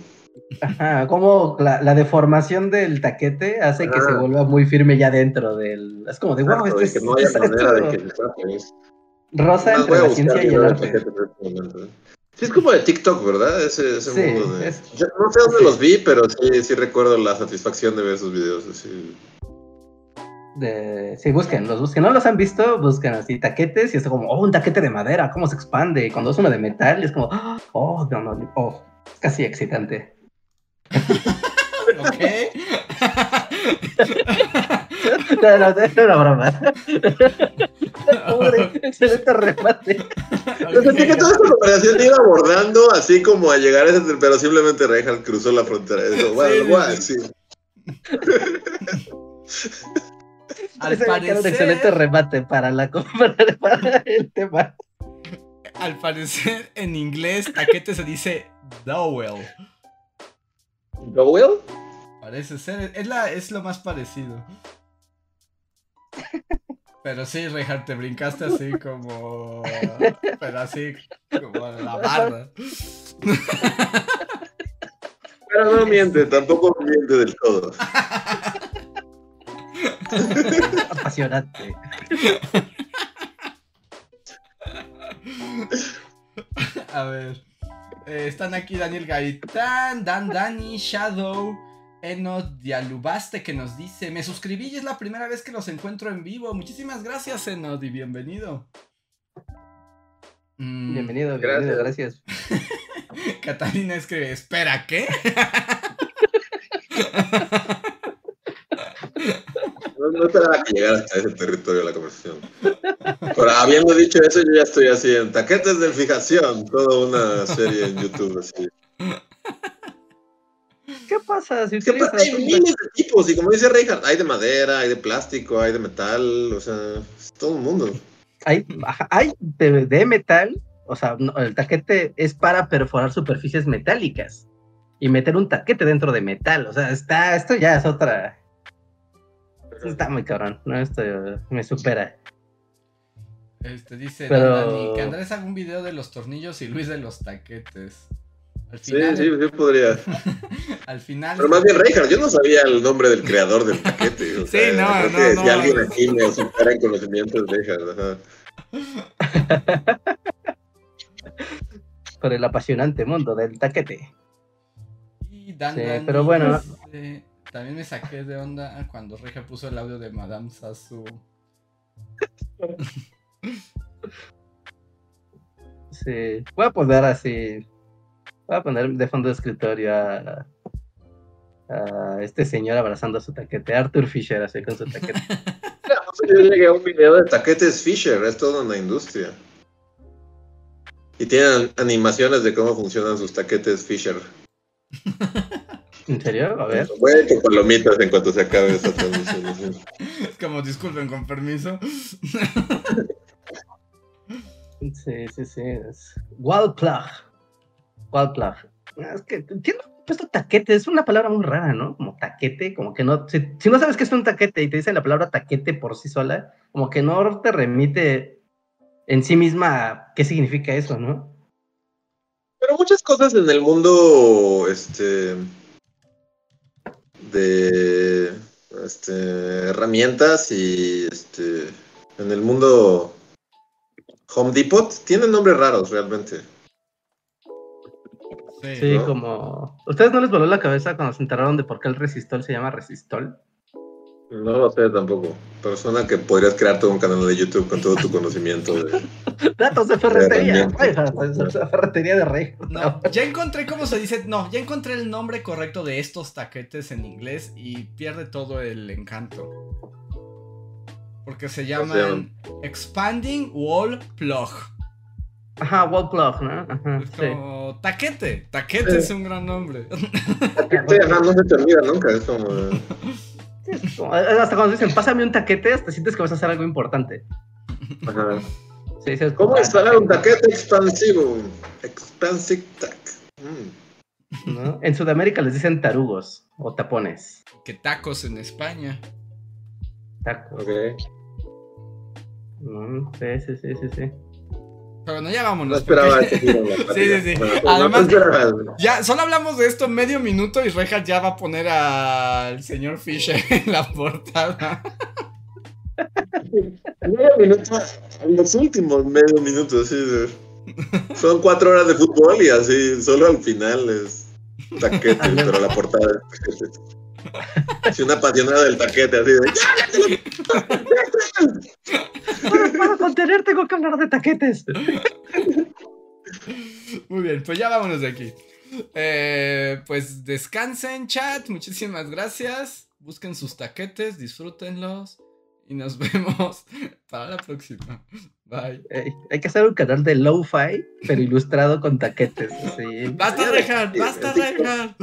Ajá, como la deformación del taquete hace que se vuelva muy firme ya dentro del... Es como de wow, esto es... Que no haya manera de que se pase. Rosa entre la ciencia y el arte. Sí, es como de TikTok, ¿verdad? Ese sí, mundo de... Yo no sé dónde los vi, pero sí recuerdo la satisfacción de ver esos videos. Así. Sí, los que no los han visto, buscan así taquetes y es como, oh, un taquete de madera, cómo se expande. Y cuando es uno de metal, es como, oh, no, oh, es casi excitante. Ok. No era broma. Pobre, excelente remate. Okay. Sentí que toda esta operación iba abordando así como a llegar a ese, pero simplemente Reinhardt cruzó la frontera. Eso, sí. Al parecer, un excelente remate para la compra del tema. Al parecer, en inglés, taquete se dice dowel. ¿Dowel? Parece ser, es lo más parecido. Pero sí, Reinhardt, te brincaste así como... Pero así, como a la barra. Pero no miente, tampoco miente del todo. Apasionante. A ver, están aquí Daniel Gaitán, Dani, Shadow, Eno Dialubaste, que nos dice: me suscribí y es la primera vez que los encuentro en vivo. Muchísimas gracias, Eno, y bienvenido. Bienvenido, gracias. Catalina escribe: espera, ¿qué? No esperaba que llegara hasta ese territorio la conversación. Pero habiendo dicho eso, yo ya estoy así en taquetes de fijación, toda una serie en YouTube así. ¿Qué pasa? Si ¿Qué pasa? Hay miles de tipos, y como dice Reinhardt, hay de madera, hay de plástico, hay de metal, o sea, es todo el mundo. Hay de metal, o sea, no, el taquete es para perforar superficies metálicas y meter un taquete dentro de metal, o sea, esto ya es otra... Está muy cabrón, no, esto me supera. Dice Dani que Andrés haga un video de los tornillos y Luis de los taquetes. Al final... Sí, podría. Al final. Pero más bien, Reinhardt, yo no sabía el nombre del creador del taquete. O sea, sí, no. Si alguien aquí me supera en conocimientos, Reinhardt. Por el apasionante mundo del taquete. Y Dani, pero bueno. También me saqué de onda cuando Reja puso el audio de Madame Sassou. Sí, voy a poner de fondo de escritorio a este señor abrazando su taquete, Artur Fischer, así con su taquete. Yo llegué a un video de taquetes Fischer, es toda una industria. Y tienen animaciones de cómo funcionan sus taquetes Fischer. ¿En serio? A ver. Bueno, con palomitas en cuanto se acabe esa transmisión. Es como, disculpen, con permiso. Sí. Wallplug. Es que entiendo, puesto taquete, es una palabra muy rara, ¿no? Como taquete, como que no... Si no sabes qué es un taquete y te dicen la palabra taquete por sí sola, como que no te remite en sí misma a qué significa eso, ¿no? Pero muchas cosas en el mundo, herramientas y en el mundo Home Depot tienen nombres raros realmente. Sí, ¿no? Como ¿ustedes no les voló la cabeza cuando se enteraron de por qué el resistol se llama resistol? No lo sé tampoco. Persona que podrías crear todo un canal de YouTube con todo tu conocimiento de... Datos de ferretería. De ferretería de rey. No, ya encontré cómo se dice... No, ya encontré el nombre correcto de estos taquetes en inglés y pierde todo el encanto. Porque se llaman... Expanding Wall Plug. Ajá, Wall Plug, ¿no? Ajá, es como... Sí. Taquete es un gran nombre. Taquete, no se te olvida nunca. Es como... Hasta cuando dicen, pásame un taquete, hasta sientes que vas a hacer algo importante. Ajá. Sí, ¿cómo instalar un taquete expansivo? Expansive tack. ¿No? En Sudamérica les dicen tarugos o tapones. Que tacos en España. Tacos. Okay. Sí. Pero bueno, ya vámonos. No esperaba porque... Sí. Bueno, además, no ya solo hablamos de esto medio minuto y Reja ya va a poner al señor Fischer en la portada. Medio minuto, los últimos medio minuto, sí. Son 4 horas de fútbol y así, solo al final es taquete, pero la portada es taquete. Soy una apasionada del taquete, así de... Para contener tengo que hablar de taquetes. Muy bien, pues ya vámonos de aquí. Pues descansen, chat, muchísimas gracias. Busquen sus taquetes, disfrútenlos y nos vemos para la próxima. Bye. Hay que hacer un canal de lo-fi, pero ilustrado con taquetes. ¿Sí? Basta, Rehan, basta, Rehan.